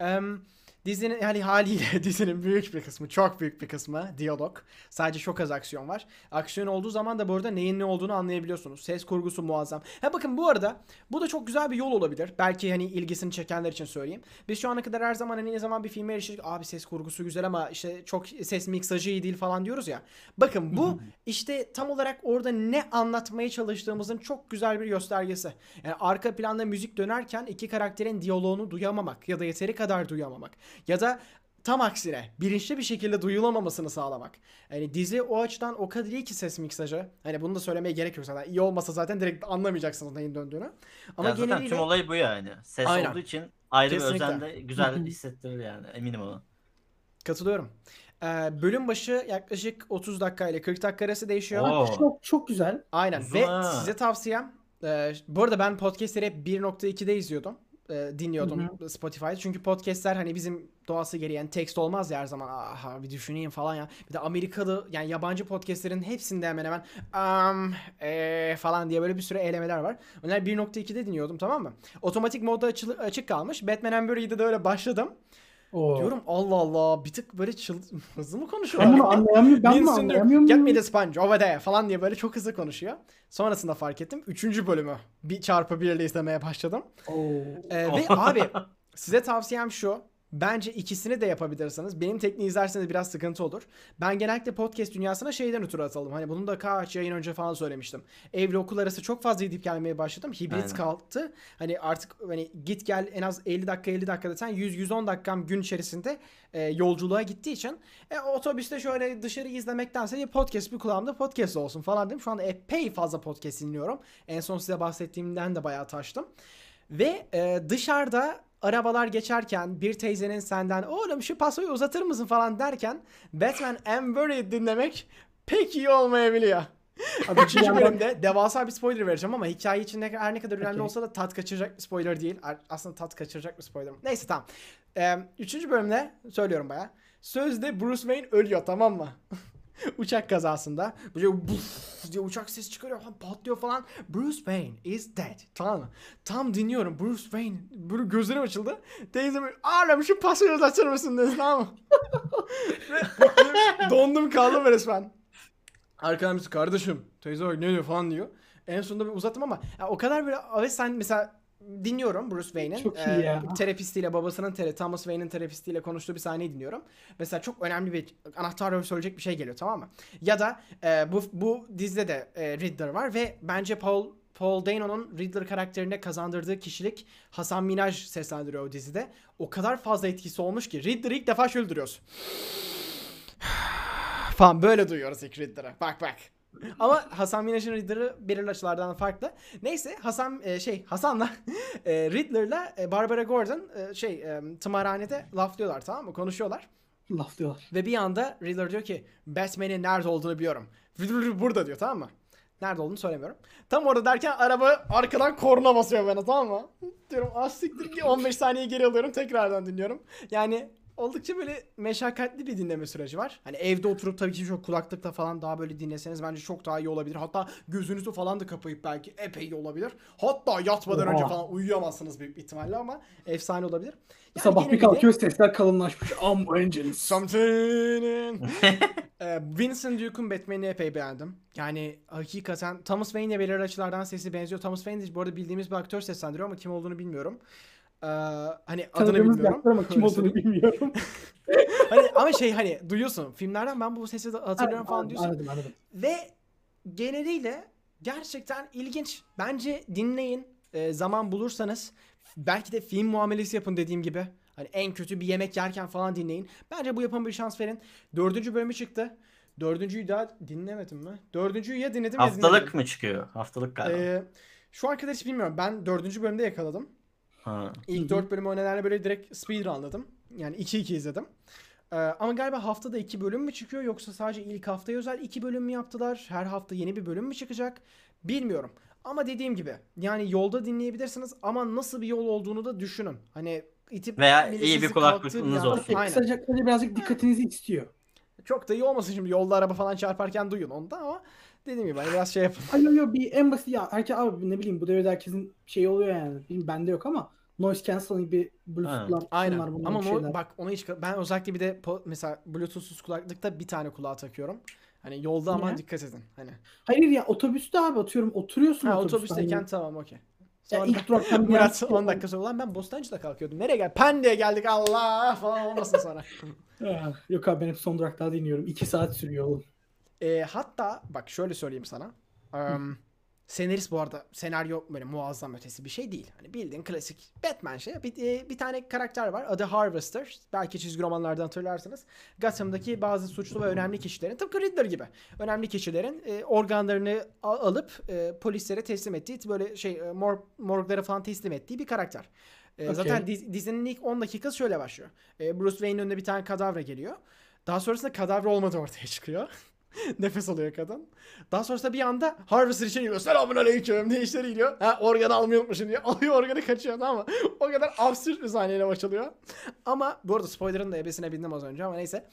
tabii. Um, Dizinin yani haliyle dizinin büyük bir kısmı, çok büyük bir kısmı diyalog. Sadece çok az aksiyon var. Aksiyon olduğu zaman da bu arada neyin ne olduğunu anlayabiliyorsunuz. Ses kurgusu muazzam. Ha bakın, bu arada bu da çok güzel bir yol olabilir. Belki hani ilgisini çekenler için söyleyeyim. Biz şu ana kadar her zaman hani ne zaman bir filme eriştik, abi ses kurgusu güzel ama işte çok ses miksajı iyi değil falan diyoruz ya. Bakın bu işte tam olarak orada ne anlatmaya çalıştığımızın çok güzel bir göstergesi. Yani arka planda müzik dönerken iki karakterin diyaloğunu duyamamak ya da yeteri kadar duyamamak. Ya da tam aksine bilinçli bir şekilde duyulamamasını sağlamak. Yani dizi o açıdan o kadar iyi ki ses miksajı. Hani bunu da söylemeye gerek yok zaten. İyi olmasa zaten direkt anlamayacaksınız neyin döndüğünü. Ama ya zaten geneliyle... tüm olay bu yani. Ses aynen olduğu için ayrı bir özende güzel hissettirir yani, eminim ona. Katılıyorum. Ee, bölüm başı yaklaşık otuz dakika ile kırk dakika arası değişiyor. Oo. Çok çok güzel. Aynen. Uzun. Ve size tavsiyem, e, bu arada ben podcastleri hep bir nokta iki'de izliyordum. dinliyordum hı hı. Spotify'da. Çünkü podcastler hani bizim doğası gereği yani tekst olmaz ya her zaman. Aha bir düşüneyim falan ya. Bir de Amerikalı yani yabancı podcastlerin hepsinde hemen hemen um, ee, falan diye böyle bir sürü elemeler var. Onlar bir nokta iki'de dinliyordum, tamam mı? Otomatik modda açık, açık kalmış. Batman and Bury'de de öyle başladım. Oo. Diyorum Allah Allah, bir tık böyle çıl... hızlı mı konuşuyorlar? Ben bunu anlayamıyorum. Ben mi anlayamıyorum? Get me the sponge over there falan diye böyle çok hızlı konuşuyor. Sonrasında fark ettim. Üçüncü bölümü bir çarpı birle izlemeye başladım. Ee, ve abi size tavsiyem şu. Bence ikisini de yapabilirsiniz. Benim tekniği izlerseniz biraz sıkıntı olur. Ben genellikle podcast dünyasına şeyden ötürü atalım. Hani bunu da kaç yayın önce falan söylemiştim. Evli okul arası çok fazla gidip gelmeye başladım. Hibrit aynen kalktı. Hani artık hani git gel en az elli dakika elli dakika desen yüz yüz on dakikam gün içerisinde e, yolculuğa gittiği için e, otobüste şöyle dışarı izlemektense podcast bir kulağımda podcast olsun falan dedim. Şu anda epey fazla podcast dinliyorum. En son size bahsettiğimden de bayağı taştım. Ve e, dışarıda arabalar geçerken bir teyzenin senden oğlum şu pasoyu uzatır mısın falan derken Batman and Bury dinlemek pek iyi olmayabiliyor. Abi üçüncü bölümde devasa bir spoiler vereceğim ama hikaye içinde her ne kadar önemli okay olsa da tat kaçıracak bir spoiler değil. Aslında tat kaçıracak bir spoiler mı? Neyse tamam. Ee, üçüncü bölümde söylüyorum bayağı. Sözde Bruce Wayne ölüyor, tamam mı? Uçak kazasında. Böyle buf diye uçak ses çıkarıyor falan, patlıyor falan. Bruce Wayne is dead. Tamam mı? Tam dinliyorum. Bruce Wayne. Böyle gözlerim açıldı. Teyzem ağlam şu pasajı açar mısın dedi. Tamam mı? Dondum kaldım resmen. Arkadan kardeşim teyze bak ne diyor falan diyor. En sonunda bir uzattım ama yani o kadar böyle abi sen mesela dinliyorum Bruce Wayne'in e, terapistiyle, babasının terapi, Thomas Wayne'in terapistiyle konuştuğu bir sahneyi dinliyorum. Mesela çok önemli bir anahtar söyleyecek bir şey geliyor, tamam mı? Ya da e, bu bu dizide de e, Riddler var ve bence Paul Paul Dano'nun Riddler karakterine kazandırdığı kişilik Hasan Minaj seslendiriyor o dizide. O kadar fazla etkisi olmuş ki Riddler'ı ilk defa şöyle duruyoruz. Falan böyle duyuyoruz ilk Riddler'ı. Bak bak. Ama Hasan Minaj'ın Riddler'ı belirli açılardan farklı. Neyse Hasan e, şey Hasan'la e, Riddler'la e, Barbara Gordon e, şey e, tımarhanede laflıyorlar, tamam mı? Konuşuyorlar. Laflıyorlar. Ve bir anda Riddler diyor ki Batman'in nerede olduğunu biliyorum. Riddler burada diyor, tamam mı? Nerede olduğunu söylemiyorum. Tam orada derken araba arkadan korna basıyor bana, tamam mı? Diyorum az siktir ki on beş saniye geri alıyorum, tekrardan dinliyorum. Yani oldukça böyle meşakkatli bir dinleme süreci var. Hani evde oturup tabii ki çok kulaklıkla falan daha böyle dinleseniz bence çok daha iyi olabilir. Hatta gözünüzü falan da kapayıp belki epey iyi olabilir. Hatta yatmadan Oha. önce falan uyuyamazsınız büyük ihtimalle ama efsane olabilir. Yani sabah bir kalkıyoruz de... sesler kalınlaşmış. Amma Angels. Something. Vincent Duke'un Batman'i epey beğendim. Yani hakikaten Thomas Wayne'e belirli açılardan sesi benziyor. Thomas Wayne de bu arada bildiğimiz bir aktör seslendiriyor ama kim olduğunu bilmiyorum. Ee, hani adını bilmiyorum. Ama kim olduğunu bilmiyorum. Hani ama şey hani duyuyorsun filmlerden ben bu sesi hatırlıyorum falan anladım, diyorsun. Anladım, anladım. Ve geneliyle gerçekten ilginç. Bence dinleyin e, zaman bulursanız. Belki de film muamelesi yapın dediğim gibi. Hani en kötü bir yemek yerken falan dinleyin. Bence bu yapın bir şans verin. Dördüncü bölümü çıktı. Dördüncüyü daha dinlemedim mi? Dördüncüyü ya dinledim Haftalık ya Haftalık mı çıkıyor? Haftalık galiba. Ee, şu an kadar hiç bilmiyorum. Ben dördüncü bölümde yakaladım. Ha. İlk dört bölümü o nedenle böyle direkt speedrunladım. Yani iki iki izledim. Ee, ama galiba haftada iki bölüm mü çıkıyor? Yoksa sadece ilk haftaya özel iki bölüm mü yaptılar? Her hafta yeni bir bölüm mü çıkacak? Bilmiyorum. Ama dediğim gibi yani yolda dinleyebilirsiniz ama nasıl bir yol olduğunu da düşünün. Hani itip veya iyi bir kulaklıkınız olsun. Kısaca birazcık dikkatinizi istiyor. Çok da iyi olmasın şimdi yolda araba falan çarparken duyun onu da ama dediğim gibi hani biraz şey yapın. Hayır yok bir en basit ya herkes abi ne bileyim bu devirde herkesin şeyi oluyor yani. Bilmiyorum, bende yok ama noise cancelling gibi bluetooth'lar bunlar bunlar ama o, bak ona hiç ben özellikle bir de mesela bluetoothsuz kulaklıkta bir tane kulağa takıyorum. Hani yolda aman Niye? dikkat edin. Hani. Hayır ya otobüste abi atıyorum oturuyorsun ha, otobüste. Otobüsteyken hani. Tamam okey. Sonra ilk duraktan Murat on dakika sonra ulan ben Bostancı'da kalkıyordum. Nereye gel? Pendik'e geldik Allah falan olmasın sonra. Yok abi ben hep son durakta dinliyorum. iki saat sürüyor oğlum. E, hatta bak şöyle söyleyeyim sana. Um, senarist bu arada senaryo böyle muazzam ötesi bir şey değil. Hani bildiğin klasik Batman şey. Bir, bir tane karakter var. Adı Harvester. Belki çizgi romanlardan hatırlarsınız. Gotham'daki bazı suçlu ve önemli kişilerin tıpkı Riddler gibi. Önemli kişilerin e, organlarını alıp e, polislere teslim ettiği böyle şey mor, morglara falan teslim ettiği bir karakter. E, okay. Zaten diz, dizinin ilk on dakikası şöyle başlıyor. E, Bruce Wayne'in önüne bir tane kadavra geliyor. Daha sonrasında kadavra olmadığı ortaya çıkıyor. Nefes alıyor kadın. Daha sonrasında bir anda Harvester için geliyor. Selamünaleyküm diye işleri geliyor. Ha, organı almayı unutmuşsun diye. Alıyor organı kaçıyor ama o kadar absürt bir sahneyle başlıyor. Ama bu arada spoiler'ın da ebesine bindim az önce ama neyse.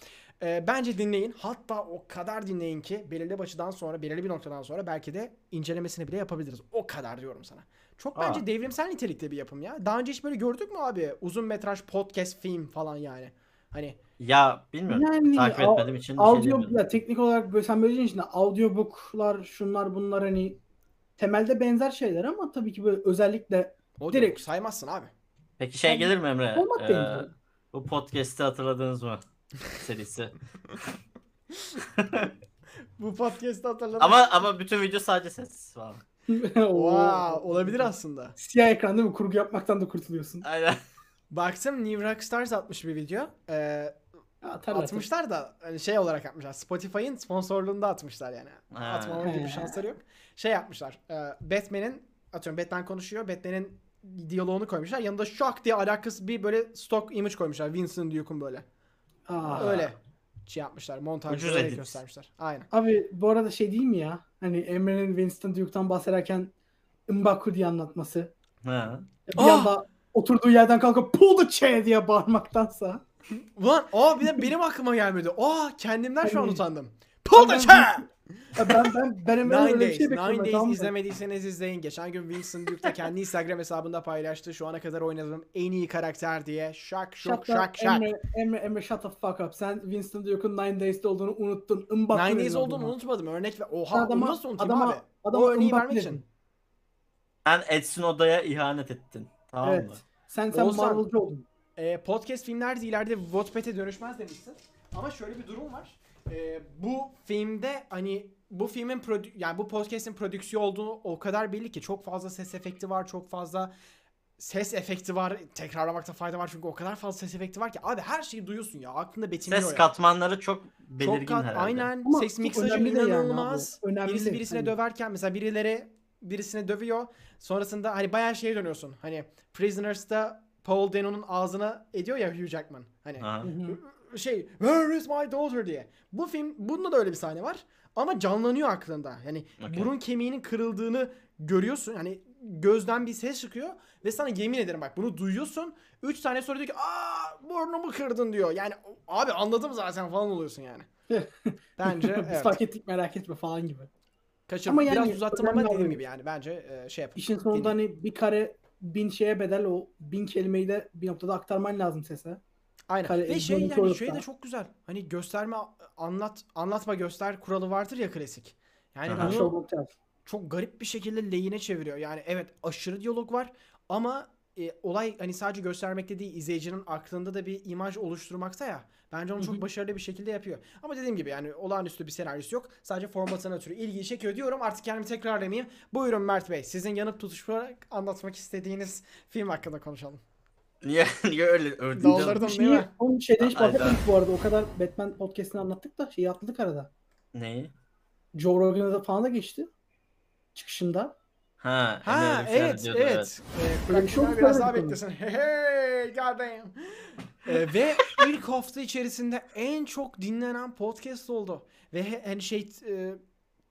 Ee, bence dinleyin. Hatta o kadar dinleyin ki belirli başından sonra belirli bir noktadan sonra belki de incelemesini bile yapabiliriz. O kadar diyorum sana. Çok bence Aa. devrimsel nitelikte bir yapım ya. Daha önce hiç böyle gördük mü abi? Uzun metraj podcast film falan yani. Hani ya bilmiyorum. Yani, takip etmediğim için audio, bir şey diyemiyorum. Ya teknik olarak böyle sen böylece işte audiobook'lar şunlar bunlar hani temelde benzer şeyler ama tabii ki böyle özellikle o direkt saymazsın abi. Peki şey yani, gelir mi Emre? Ee, bu podcast'i hatırladınız mı? Serisi. Bu podcast'i hatırladınız. Ama ama bütün video sadece ses falan. Wow, olabilir aslında. Siyah ekranda mı kurgu yapmaktan da kurtuluyorsun. Aynen. Baktım New Rock Stars atmış bir video. Ee, atmışlar da hani şey olarak atmışlar. Spotify'ın sponsorluğunda atmışlar yani. Atmaları gibi şansları yok. Şey yapmışlar. E, Batman'in atıyorum Batman konuşuyor. Batman'in diyaloğunu koymuşlar. Yanında şak diye alakası bir böyle stock image koymuşlar. Vincent Duke'un böyle. Aa. Öyle şey yapmışlar. Montajları göstermişler. Aynen. Abi bu arada şey değil mi ya? Hani Emre'nin Vincent Duke'tan bahsederken M'Baku diye anlatması. Ha. Bir ah! yanda oturduğu yerden kalkıp pull the chair diye bağırmaktansa. Ulan o bir de benim aklıma gelmedi. Aa kendimden şu an utandım. Pull the chair! Ben ben ben hemen öyle bir şey bekliyorum. Nine Days izlemediyseniz izleyin. Geçen gün Vincent Duke de kendi Instagram hesabında paylaştı. Şu ana kadar oynadığım en iyi karakter diye. Şak şak şak şak. Emre, Emre, Emre shut the fuck up. Sen Vincent Duke'un Nine Days'de olduğunu unuttun. Nine Days olduğunu adama. unutmadım. Örnek ver. Oha adama, nasıl unutayım abi? O örneği vermek için. Sen Edson Oda'ya ihanet ettin. Tamam evet. Mı? Sen sen Olsan, Marvel'cı oldun. E, podcast filmler de ileride Wattpad'e dönüşmez demişsin. Ama şöyle bir durum var. E, bu filmde hani bu filmin prodü- yani bu podcast'in prodüksiyon olduğu o kadar belli ki çok fazla ses efekti var, çok fazla ses efekti var. Tekrarlamakta fayda var çünkü o kadar fazla ses efekti var ki abi her şeyi duyuyorsun ya. Aklında betimliyor. Ses ya. katmanları çok belirgin çok kat- herhalde. Aynen. Ama ses miksajı inanılmaz. Yani Birisi birisine yani. döverken mesela birileri birisini dövüyor. Sonrasında hani bayağı şeye dönüyorsun. Hani Prisoners'ta Paul Dano'nun ağzına ediyor ya Hugh Jackman. Hani Aha. şey Where is my daughter diye. Bu film bunda da öyle bir sahne var. Ama canlanıyor aklında. Yani okay. burun kemiğinin kırıldığını görüyorsun. Hani gözden bir ses çıkıyor ve sana yemin ederim bak bunu duyuyorsun. üç saniye sonra diyor ki aa burnumu kırdın diyor. Yani abi anladım zaten falan oluyorsun yani. Bence evet. Biz fark ettik, merak etme falan gibi. Kaçırma yani, biraz uzattım ama dediğim gibi yani bence e, şey yapın. İşin sonunda dinleyin. Hani bir kare bin şeye bedel, o bin kelimeyi de bir noktada aktarman lazım sese. Aynen. Kare, ve şey yani şey de çok güzel. Hani gösterme anlat anlatma göster kuralı vardır ya klasik. Yani aha, bunu çok garip bir şekilde lehine çeviriyor. Yani evet aşırı diyalog var ama e, olay hani sadece göstermekte değil, izleyicinin aklında da bir imaj oluşturmakta ya. Bence onu çok başarılı bir şekilde yapıyor. Ama dediğim gibi yani olağanüstü bir senaryosu yok. Sadece formatına türü ilgiyi çekiyor diyorum. Artık kendimi tekrarlamayayım. Buyurun Mert Bey, sizin yanıp tutuşarak anlatmak istediğiniz film hakkında konuşalım. Niye niye öyle övdün? Daldırdım değil mi? Onun şeyden hiç bahsetmedik bu arada. O kadar Batman podcast'ini anlattık da şeyi atladık arada. Neyi? Joe Rogan'a falan da geçti. Çıkışında. Ha, ha evet diyordu, evet. Kulübü evet. ee, biraz daha beklesin. Hey hey goddamn. ee, ve ilk hafta içerisinde en çok dinlenen podcast oldu. Ve hani şey e,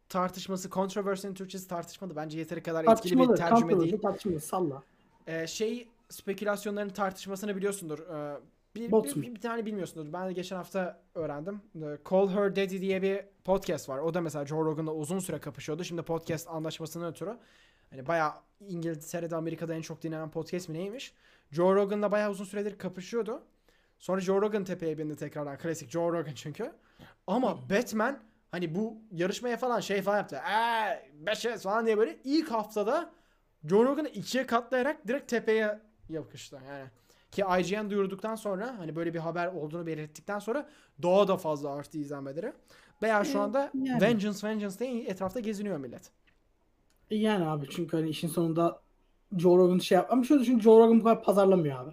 tartışması, controversy'nin Türkçesi tartışmadı. Bence yeteri kadar etkili bir tercüme değil. Tartışmalı, salla. Ee, şey spekülasyonların tartışmasını biliyorsundur. Ee, bir, bir, bir, bir tane bilmiyorsundur. Ben de geçen hafta öğrendim. Call Her Daddy diye bir podcast var. O da mesela Joe Rogan'la uzun süre kapışıyordu. Şimdi podcast anlaşmasının ötürü. Hani bayağı İngiltere'de, Amerika'da en çok dinlenen podcast mi neymiş? Joe Rogan'la bayağı uzun süredir kapışıyordu. Sonra Joe Rogan tepeye bindi tekrardan. Klasik Joe Rogan çünkü. Ama Batman hani bu yarışmaya falan şey falan yaptı. Eee beşe falan diye böyle ilk haftada Joe Rogan'ı ikiye katlayarak direkt tepeye yapıştı. Yani ki I G N duyurduktan sonra hani böyle bir haber olduğunu belirttikten sonra daha da fazla arttı izlenmeleri. Veya şu anda yani. Vengeance Vengeance diye etrafta geziniyor millet. Yani abi çünkü hani işin sonunda Joe Rogan şey yap. Ama şöyle düşün, Joe Rogan bu kadar pazarlamıyor abi.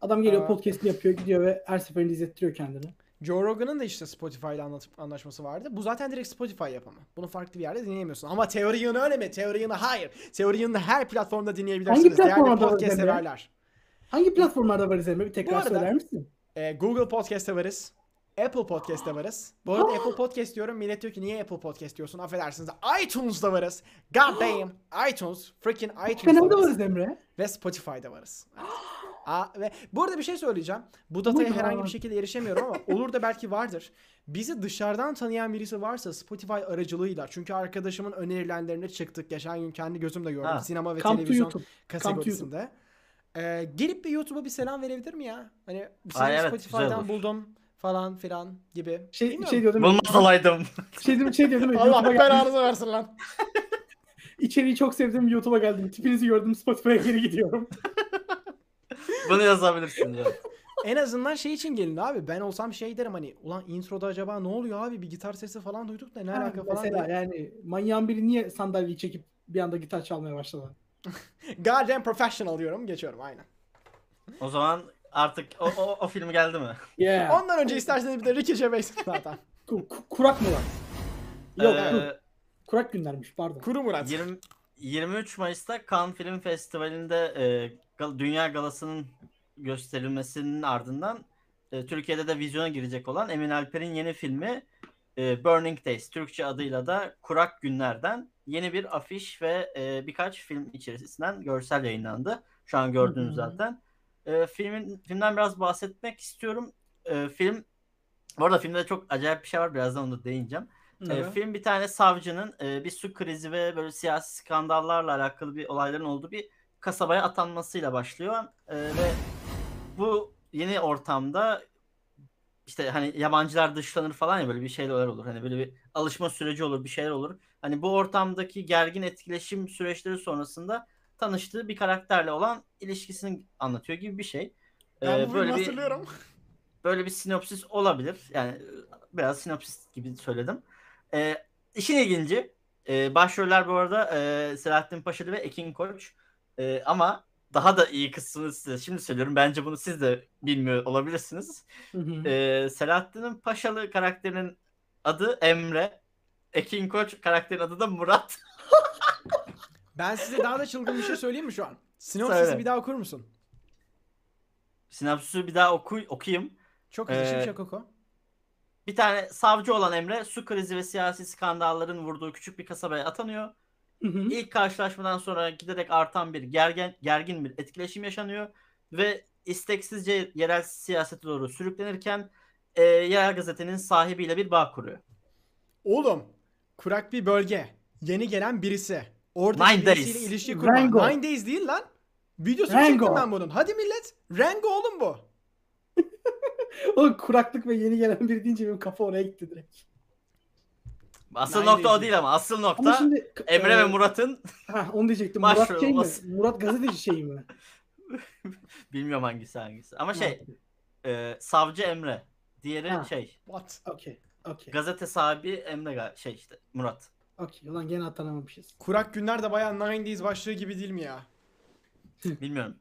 Adam geliyor ee, podcast'ini yapıyor gidiyor ve her seferinde izlettiriyor kendini. Joe Rogan'ın da işte Spotify'la anlaşması vardı. Bu zaten direkt Spotify yapımı. Bunu farklı bir yerde dinleyemiyorsun. Ama Teori Yığını öyle mi? Teori Yığını hayır. Teori Yığını her platformda dinleyebilirsiniz. Hangi platformda var podcast severler? Hangi platformlarda varız Emre? Bir tekrar arada, söyler misin? E, Google Podcast'te varız. Apple Podcast'te varız. Bu arada Apple Podcast diyorum. Millet diyor ki niye Apple Podcast diyorsun? Affedersiniz. iTunes'da varız. God damn. iTunes. Freaking iTunes'da varız. varız Emre. Ve Spotify'da varız. Evet. Aa, ve bu arada bir şey söyleyeceğim. Bu dataya herhangi bir şekilde erişemiyorum ama olur da belki vardır. Bizi dışarıdan tanıyan birisi varsa Spotify aracılığıyla. Çünkü arkadaşımın önerilenlerine çıktık. Geçen gün kendi gözümle gördüm. Ha. Sinema ve Come televizyon kategorisinde. Ee, gelip bir YouTube'a bir selam verebilir mi ya? Hani seni evet, Spotify'dan buldum falan filan gibi. Şey, şey diyordum. Bulmaz olaydım. Şey diyordum. Şey diyordum Allah belanızı versin lan. İçeriği çok sevdim, YouTube'a geldim. Tipinizi gördüm, Spotify'a geri gidiyorum. Bunu yazabilirsin ya. En azından şey için gelin abi. Ben olsam şey derim hani ulan introda acaba ne oluyor abi? Bir gitar sesi falan duyduk da ne ha, alaka falan. Mesela diye. Yani manyağın biri niye sandalyeyi çekip bir anda gitar çalmaya başladı? Goddamn professional diyorum, geçiyorum aynen. O zaman artık o, o, o film geldi mi? Yeah. Ondan önce isterseniz bir de Ricky Gervais zaten. Kurak Murat. Yok ee, kur. Kurak günlermiş pardon. Kuru Murat. yirmi, yirmi üç Mayıs'ta Cannes Film Festivali'nde e, Dünya Galası'nın gösterilmesinin ardından e, Türkiye'de de vizyona girecek olan Emin Alper'in yeni filmi e, Burning Days, Türkçe adıyla da Kurak Günler'den yeni bir afiş ve e, birkaç film içerisinden görsel yayınlandı. Şu an gördüğünüz zaten. E, filmin filmden biraz bahsetmek istiyorum. E, film, bu arada filmde çok acayip bir şey var. Birazdan onu da değineceğim. E, film bir tane savcının e, bir su krizi ve böyle siyasi skandallarla alakalı bir olayların olduğu bir kasabaya atanmasıyla başlıyor. E, ve bu yeni ortamda işte hani yabancılar dışlanır falan ya, böyle bir şeyler olur. Hani böyle bir alışma süreci olur, bir şeyler olur. Hani bu ortamdaki gergin etkileşim süreçleri sonrasında tanıştığı bir karakterle olan ilişkisini anlatıyor gibi bir şey. Ben ee, böyle bir böyle bir sinopsis olabilir. Yani biraz sinopsis gibi söyledim. Ee, işin ilginci e, başroller bu arada e, Selahattin Paşalı ve Ekin Koç. E, ama daha da iyi kısmını size şimdi söylüyorum. Bence bunu siz de bilmiyor olabilirsiniz. e, Selahattin Paşalı karakterinin adı Emre. Ekin Koç karakterin adı da Murat. Ben size daha da çılgın bir şey söyleyeyim mi şu an? Sinopsis'i bir daha okur musun? Sinopsis'i bir daha oku okuyayım. Çok hızlı ee, çok oku. Bir tane savcı olan Emre su krizi ve siyasi skandalların vurduğu küçük bir kasabaya atanıyor. Hı hı. İlk karşılaşmadan sonra giderek artan bir gergen, gergin bir etkileşim yaşanıyor ve isteksizce yerel siyasete doğru sürüklenirken e, yerel gazetenin sahibiyle bir bağ kuruyor. Oğlum, kurak bir bölge, yeni gelen birisi, orada birisiyle days. ilişki kurma. Rango. Nine Days değil lan. Videosunu çektim ben bunun. Hadi millet, Rango oğlum bu. Oğlum kuraklık ve yeni gelen biri deyince benim kafa oraya gitti direkt. Asıl Nine nokta Days. O değil ama asıl nokta ama şimdi, Emre e, ve Murat'ın ha, onu diyecektim. Murat şey mi? Murat gazeteci şey mi? Bilmiyorum hangisi hangisi. Ama şey e, savcı Emre. Diğeri ha. şey. What? Okay. Okay. Gazete sahibi Emre şey işte Murat. Okey. Ulan gene atanamamışız. Kurak günler de bayağı Nine Days başlığı gibi değil mi ya? Bilmiyorum.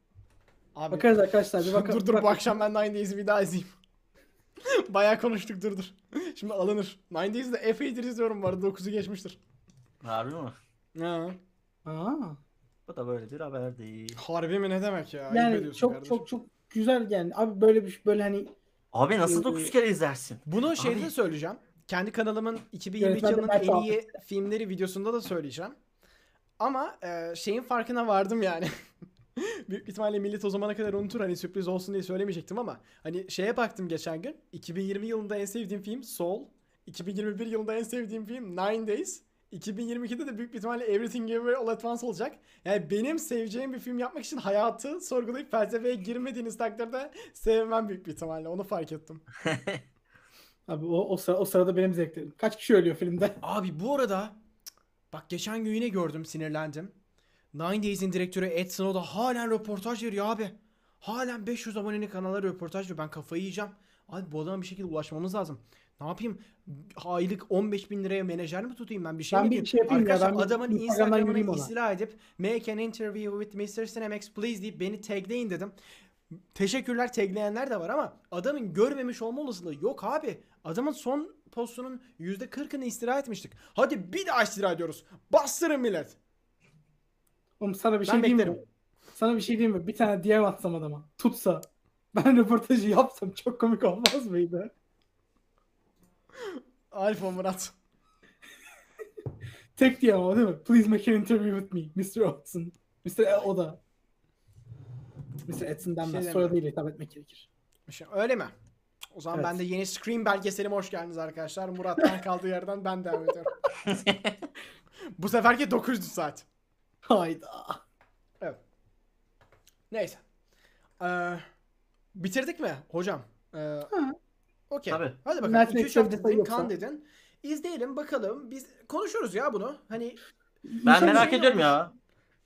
Abi, bakarız arkadaşlar. Bir bakalım. Dur dur bu akşam ben Nine Days'i bir daha izleyeyim. Bayağı konuştuk dur dur. Şimdi alınır. Nine Days'i de F eight izliyorum bu arada. dokuzu geçmiştir. Harbi mi? Ha. Aa. Bu da böyle bir haber değil. Harbi mi ne demek ya? Yani çok kardeşim. çok çok güzel yani. Abi böyle bir böyle hani. Abi nasıl dokuz kere izlersin? Bunu şeyde abi. söyleyeceğim. Kendi kanalımın iki bin yirmi iki yılının en iyi filmleri videosunda da söyleyeceğim. Ama e, şeyin farkına vardım yani. Büyük ihtimalle millet o zamana kadar unutur, hani sürpriz olsun diye söylemeyecektim ama hani şeye baktım geçen gün, iki bin yirmi yılında en sevdiğim film Soul, iki bin yirmi bir yılında en sevdiğim film Nine Days, iki bin yirmi ikide de büyük bir ihtimalle Everything Everywhere All at Once olacak. Yani benim seveceğim bir film yapmak için hayatı sorgulayıp felsefeye girmediğiniz takdirde sevmem büyük bir ihtimalle, onu fark ettim. Abi o, o, sıra, o sırada benim zevklerim. Kaç kişi ölüyor filmde? Abi bu arada bak geçen gün yine gördüm, sinirlendim. Nine Days'in direktörü Ed Snow'da halen röportaj veriyor abi. Halen beş yüz aboneli kanallara röportaj veriyor. Ben kafayı yiyeceğim. Abi bu adama bir şekilde ulaşmamız lazım. Ne yapayım? Aylık on beş bin liraya menajer mi tutayım ben? Bir şey ben mi şey Arkadaşlar ya, adamın Instagram'ını istila edip make an interview with mister Cinemex please deyip beni tagleyin dedim. Teşekkürler, tagleyenler de var ama adamın görmemiş olma olasılığı yok abi. Adamın son postunun yüzde kırkını istila etmiştik. Hadi bir daha istila ediyoruz. Bastırın millet. Oğlum sana bir şey diyeyim mi? Sana bir şey diyeyim mi? Bir tane D M atsam adama. Tutsa. Ben röportajı yapsam çok komik olmaz mıydı? Alfa Murat. Tek D M o değil mi? Please make an interview with me. mister Watson. mister Oda. mister Edson'dan ben soyadıyla hitap etmek gerekir. Şey, öyle mi? O zaman evet. Ben de yeni Scream belgeselime hoş geldiniz arkadaşlar. Murat'tan kaldığı yerden ben devam ediyorum. Bu seferki dokuz saat. Hayda. Evet. Neyse. Ee, bitirdik mi hocam? Ee, Okey. Hadi bakalım. iki üç hafta dedin, kan dedin. İzleyelim bakalım. Biz konuşuruz ya bunu. Hani ben merak ediyorum ya.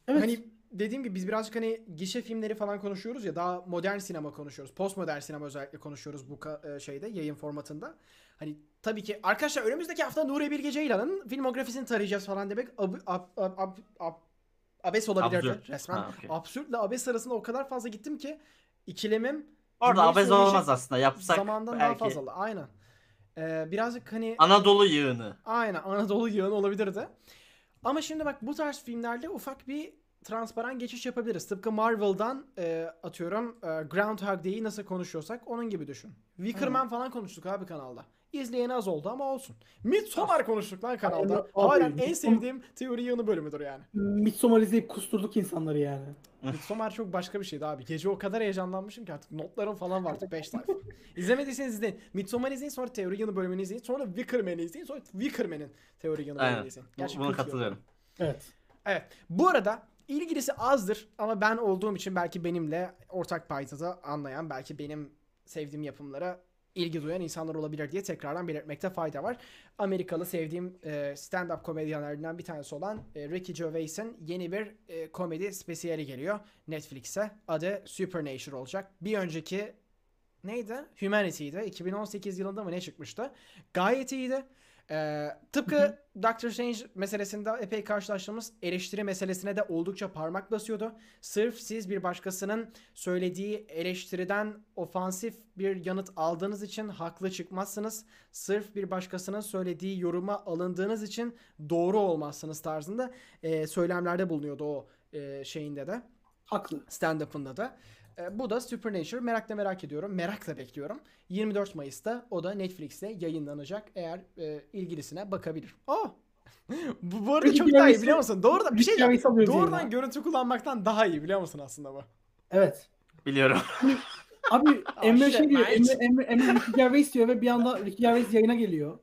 Evet. Hani dediğim gibi biz birazcık hani gişe filmleri falan konuşuyoruz ya. Daha modern sinema konuşuyoruz. Postmodern sinema özellikle konuşuyoruz bu şeyde, yayın formatında. Hani tabii ki arkadaşlar önümüzdeki hafta Nuri Bilge Ceylan'ın filmografisini tarayacağız falan demek. Ab, ab, ab, ab, ab. Abes olabilirdi resmen. Ha, okay. Absürtle abes arasında o kadar fazla gittim ki ikilemim. Orada abes olmaz aslında, yapsak zamandan belki. Daha fazla. Aynen. Ee, birazcık hani Anadolu yığını. Aynen, Anadolu yığını olabilirdi. Ama şimdi bak bu tarz filmlerle ufak bir transparan geçiş yapabiliriz. Tıpkı Marvel'dan e, atıyorum e, Groundhog Day'i nasıl konuşuyorsak onun gibi düşün. Wickerman hmm. falan konuştuk abi kanalda. İzleyen az oldu ama olsun. Midsommar konuştuk lan kanalda. Halen en sevdiğim teori yığını bölümüdür yani. Midsommar izleyip kusturduk insanları yani. Midsommar çok başka bir şeydi abi. Gece o kadar heyecanlanmışım ki artık notlarım falan vardı. beş sayfa. İzlemediyseniz izleyin. Midsommar izleyin, sonra teori yığını bölümünü izleyin. Sonra Wickerman'i izleyin. Sonra Wickerman'in teori yığını bölümünü izleyin. Gerçekten buna katılıyorum. Evet. Evet. Bu arada ilgilisi azdır ama ben olduğum için belki benimle ortak paydaza anlayan, belki benim sevdiğim yapımlara ilgi duyan insanlar olabilir diye tekrardan belirtmekte fayda var. Amerikalı sevdiğim stand-up komedyenlerinden bir tanesi olan Ricky Gervais'in yeni bir komedi spesiyeli geliyor Netflix'e. Adı Supernatural olacak. Bir önceki neydi? Humanity'ydi. iki bin on sekiz yılında mı ne çıkmıştı? Gayet iyiydi. Ee, tıpkı Doctor Strange meselesinde epey karşılaştığımız eleştiri meselesine de oldukça parmak basıyordu. Sırf siz bir başkasının söylediği eleştiriden ofansif bir yanıt aldığınız için haklı çıkmazsınız. Sırf bir başkasının söylediği yoruma alındığınız için doğru olmazsınız tarzında e, söylemlerde bulunuyordu o e, şeyinde de. Haklı. Stand-up'ında da. Bu da Supernatural. Merakla merak ediyorum. Merakla bekliyorum. yirmi dört Mayıs'ta o da Netflix'te yayınlanacak. Eğer e, ilgilisine bakabilir. Oh! Bu, bu arada peki çok daha iyi biliyor musun? Doğrudan bir şey doğrudan görüntü kullanmaktan daha iyi biliyor musun aslında bu? Evet. Biliyorum. Abi Emre şey diyor, Emre, Emre, Emre Ricky Gervais diyor ve bir anda Ricky Gervais yayına geliyor.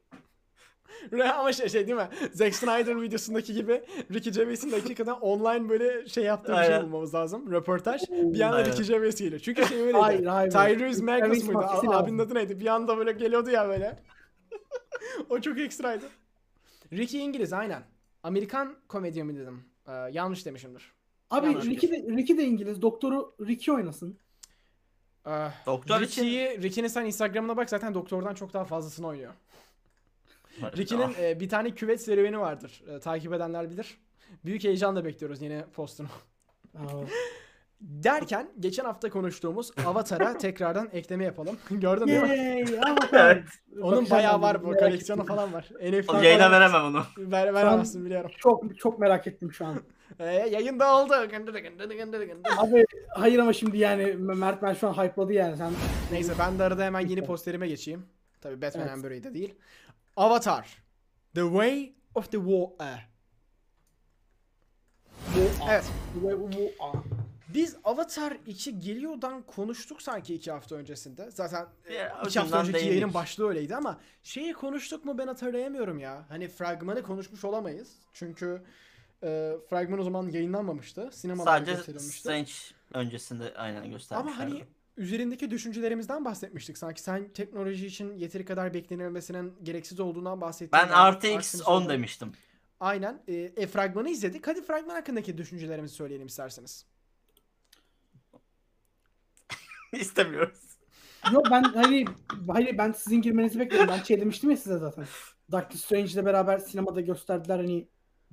Ama şey, şey değil mi? Zack Snyder videosundaki gibi Ricky Gervais'in dakikadan online böyle şey yaptığı bir şey bulmamız lazım. Röportaj. Bir anda Ricky Gervais geliyor. Çünkü şey öyleydi. Hayır, hayır. Tyrese Magnus muydu? Abinin adı neydi? Bir anda böyle geliyordu ya böyle. O çok ekstraydı. Ricky İngiliz aynen. Amerikan komedya mı dedim? Ee, yanlış demişimdir. Abi yanlış Ricky, de, Ricky de İngiliz. Doktoru Ricky oynasın. Ee, Doktor Ricky'yi, Ricky'nin sen Instagram'ına bak zaten doktordan çok daha fazlasını oynuyor. Ricky'nin e, bir tane küvet serüveni vardır. E, takip edenler bilir. Büyük heyecanla bekliyoruz yeni postunu. Derken geçen hafta konuştuğumuz Avatar'a tekrardan ekleme yapalım. Gördün değil mi? Evet. Onun bak, bayağı var bu. Koleksiyonu falan var. N F T yayına veremem onu. Ver, veremezsin biliyorum. Çok çok merak ettim şu an. Ee, yayında oldu. Abi hayır ama şimdi yani Mert ben şu an hype'ladı yani. Sen... Neyse ben de arada hemen yeni posterime geçeyim. Tabii Batman evet. Amber'i de değil. Avatar. The Way of the Water. Evet. The Way of the Water. Biz Avatar iki geliyordan konuştuk sanki iki hafta öncesinde. Zaten yeah, iki hafta önceki değilmiş. Yayının başlığı öyleydi ama şeyi konuştuk mu ben hatırlayamıyorum ya. Hani fragmanı konuşmuş olamayız. Çünkü e, fragman o zaman yayınlanmamıştı. Sinemalarda gösterilmişti. Sadece Strange öncesinde aynen göstermişlerdi. Ama hani üzerindeki düşüncelerimizden bahsetmiştik sanki. Sen teknoloji için yeteri kadar beklenilmesinin gereksiz olduğundan bahsettin. Ben R T X on demiştim. Aynen. E, e, fragmanı izledik. Hadi fragman hakkındaki düşüncelerimizi söyleyelim isterseniz. İstemiyoruz. Yok ben hayır, hayır ben sizin girmenizi bekliyorum. Ben şey demiştim ya size zaten. Doctor Strange'le beraber sinemada gösterdiler hani.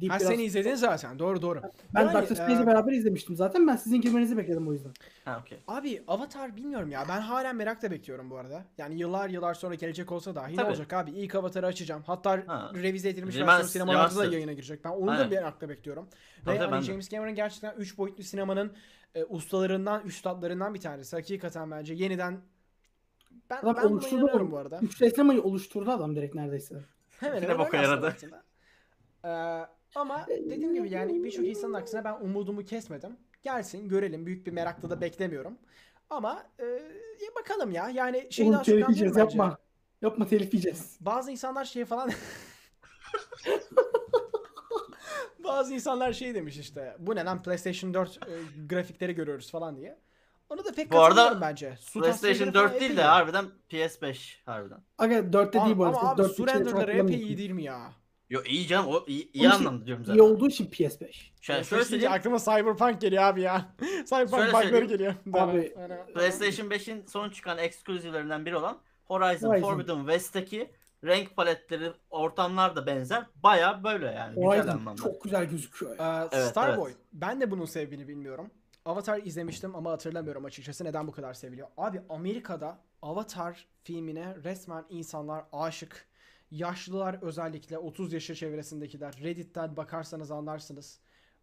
Ha seni izledin zaten. Doğru doğru. Ben yani, Doctor Strange'le e... beraber izlemiştim zaten. Ben sizin girmenizi bekledim o yüzden. Ha, okay. Abi Avatar bilmiyorum ya. Ben halen merakla bekliyorum bu arada. Yani yıllar yıllar sonra gelecek olsa dahi ne olacak abi? İlk Avatar'ı açacağım. Hatta ha. revize edilmiş versiyonu sinemalarda da yayına girecek. Ben onu aynen. da merakla bekliyorum. Tabii ve hani James Cameron gerçekten üç boyutlu sinemanın E, ustalarından, üstadlarından bir tanesi. Hakikaten bence yeniden ben, ben oluşturdu bu arada. Üç sinemayı oluşturdu adam direkt neredeyse. Hemen hemen boka yaradı. Ee, ama dediğim gibi yani birçok insanın aksine ben umudumu kesmedim. Gelsin görelim. Büyük bir merakla da beklemiyorum. Ama e, bakalım ya. Yani şeyden sonra bence. Yapma. Yapma telif yiyeceğiz. Bazı insanlar şey falan bazı insanlar şey demiş işte, bu ne lan PlayStation dört e, grafikleri görüyoruz falan diye. Onu da pek katılmıyorum bence. Su PlayStation dört değil de ya. Harbiden P S beş harbiden. Aga dörtte değil bu arada. Ama abi su renderları epey iyi değil mi ya? Yo iyi canım o iyi, iyi anlamda diyorum zaten. İyi olduğu için P S beş. Şöyle, şöyle söyleyeyim. Aklıma Cyberpunk geliyor abi ya. Cyberpunk bugları geliyor. Abi, yani, PlayStation beşin son çıkan eksklusivlerinden biri olan Horizon, Horizon. Forbidden West'teki renk paletleri, ortamlar da benzer. Baya böyle yani. Güzel Aynen, anlamda. Çok güzel gözüküyor. Ee, evet, Starboy. Evet. Ben de bunun sebebini bilmiyorum. Avatar izlemiştim ama hatırlamıyorum açıkçası neden bu kadar seviliyor. Abi Amerika'da Avatar filmine resmen insanlar aşık. Yaşlılar özellikle otuz yaşı çevresindekiler. Reddit'ten bakarsanız anlarsınız.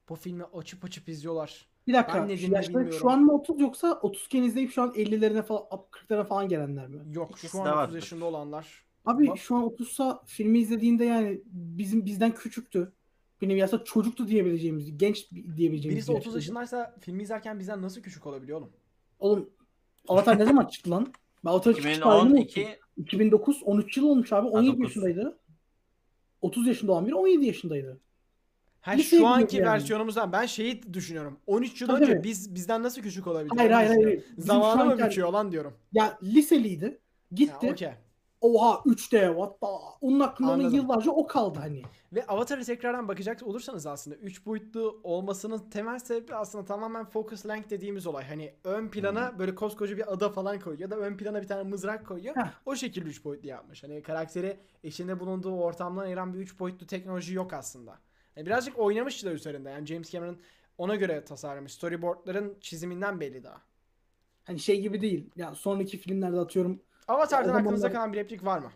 Bu filmi açıp açıp izliyorlar. Bir dakika. Şu an mı otuz yoksa otuzken izleyip şu an ellilerine falan kırklara falan gelenler mi? Yok. İkisi şu an otuz yaşında olanlar. Abi bak. Şu an otuzsa filmi izlediğinde yani bizim bizden küçüktü. Benim yaşta çocuktu diyebileceğimiz, genç diyebileceğimiz. Birisi otuz yaşındaysa filmi izlerken bizden nasıl küçük olabiliyor oğlum? Oğlum Avatar ne zaman çıktı lan? Ben Avatar iki bin on iki iki bin dokuz on üç yıl olmuş abi. on yedi yaşındaydı. otuz yaşında olan biri on yedi yaşındaydı. Ha bir şu şey anki yani. Versiyonumuzdan ben şeyi düşünüyorum. on üç yıl önce mi? biz bizden nasıl küçük olabiliyor? Hayır hayır hayır. Zamanı mı geçiyor lan diyorum. Ya liseliydi. Gitti. Ya, okay. Oha üç D hatta onun hakkında yıllarca o kaldı hani. Ve Avatar'a tekrardan bakacak olursanız aslında üç boyutlu olmasının temel sebebi aslında tamamen focus length dediğimiz olay. Hani ön plana böyle koskoca bir ada falan koyuyor ya da ön plana bir tane mızrak koyuyor. Heh. O şekilde üç boyutlu yapmış. Hani karakteri içinde bulunduğu ortamdan ayıran bir üç boyutlu teknoloji yok aslında. Yani birazcık oynamış da üzerinde. Yani James Cameron ona göre tasarlamış. Storyboardların çiziminden belli daha. Hani şey gibi değil. Ya sonraki filmlerde atıyorum Avatar'dan aklınıza da... kalan bir replik var mı?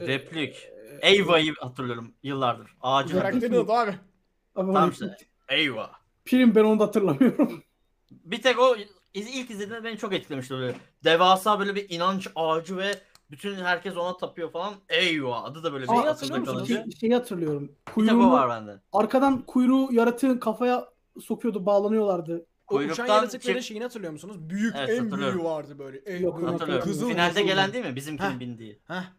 Replik. Ee, Eyvah'ı hatırlıyorum yıllardır. Ağacı. Karakteri de abi. Tamam işte. Eyvah. Film ben onu da hatırlamıyorum. Bir tek o ilk izlediğimde beni çok etkilemişti. Böyle devasa böyle bir inanç ağacı ve Bütün herkes ona tapıyor falan. Eyvah, adı da böyle bir şey. Hatırlıyor musun? Şey, şeyi hatırlıyorum. Kuyruğu var bende. Arkadan kuyruğu yaratığın kafaya sokuyordu, bağlanıyorlardı. Uçan yaratıkların çık... şeyini hatırlıyor musunuz? Büyük, evet, en büyüğü vardı böyle. En yok, hatırlıyorum. Kızıl, finalde kızıldı. Gelen değil mi? Bizimkinin bindiği. Heh.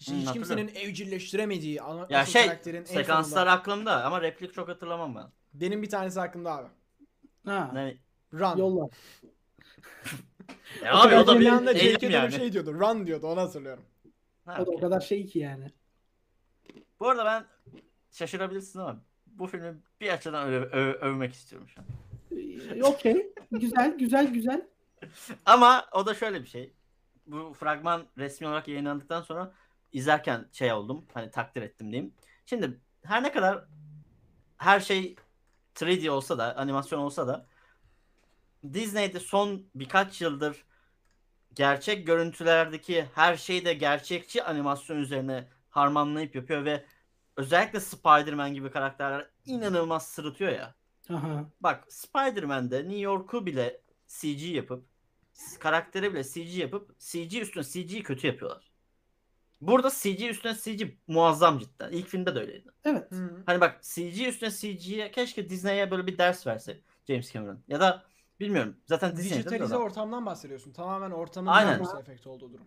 Hiç, hiç kimsenin evcilleştiremediği ana ya şey, karakterin sekanslar en aklımda ama replik çok hatırlamam ben. Benim bir tanesi aklımda abi. Ha. Ne? Run. Yolla. Ya abi o da bir eğitim yani. Bir şey diyordu. Run diyordu, onu hatırlıyorum. Ha, o da okay. O kadar şey ki yani. Bu arada ben şaşırabilirsin ama bu filmi bir açıdan öyle övmek istiyorum şu an. Okey. Güzel, güzel, güzel. Ama o da şöyle bir şey. Bu fragman resmi olarak yayınlandıktan sonra izlerken şey oldum. Hani takdir ettim diyeyim. Şimdi her ne kadar her şey üç D olsa da, animasyon olsa da Disney'de son birkaç yıldır gerçek görüntülerdeki her şeyi de gerçekçi animasyon üzerine harmanlayıp yapıyor ve özellikle Spider-Man gibi karakterler inanılmaz sırıtıyor ya. Aha. Bak Spider-Man'de New York'u bile C G yapıp, karakteri bile C G yapıp C G üstüne C G'yi kötü yapıyorlar. Burada C G üstüne C G muazzam cidden. İlk filmde de öyleydi. Evet. Hı-hı. Hani bak C G üstüne C G'ye keşke Disney'e böyle bir ders verse James Cameron. Ya da bilmiyorum. Zaten Disney'de dijitalize ortamdan bahsediyorsun. Tamamen ortamın aynı efekt olduğu durum.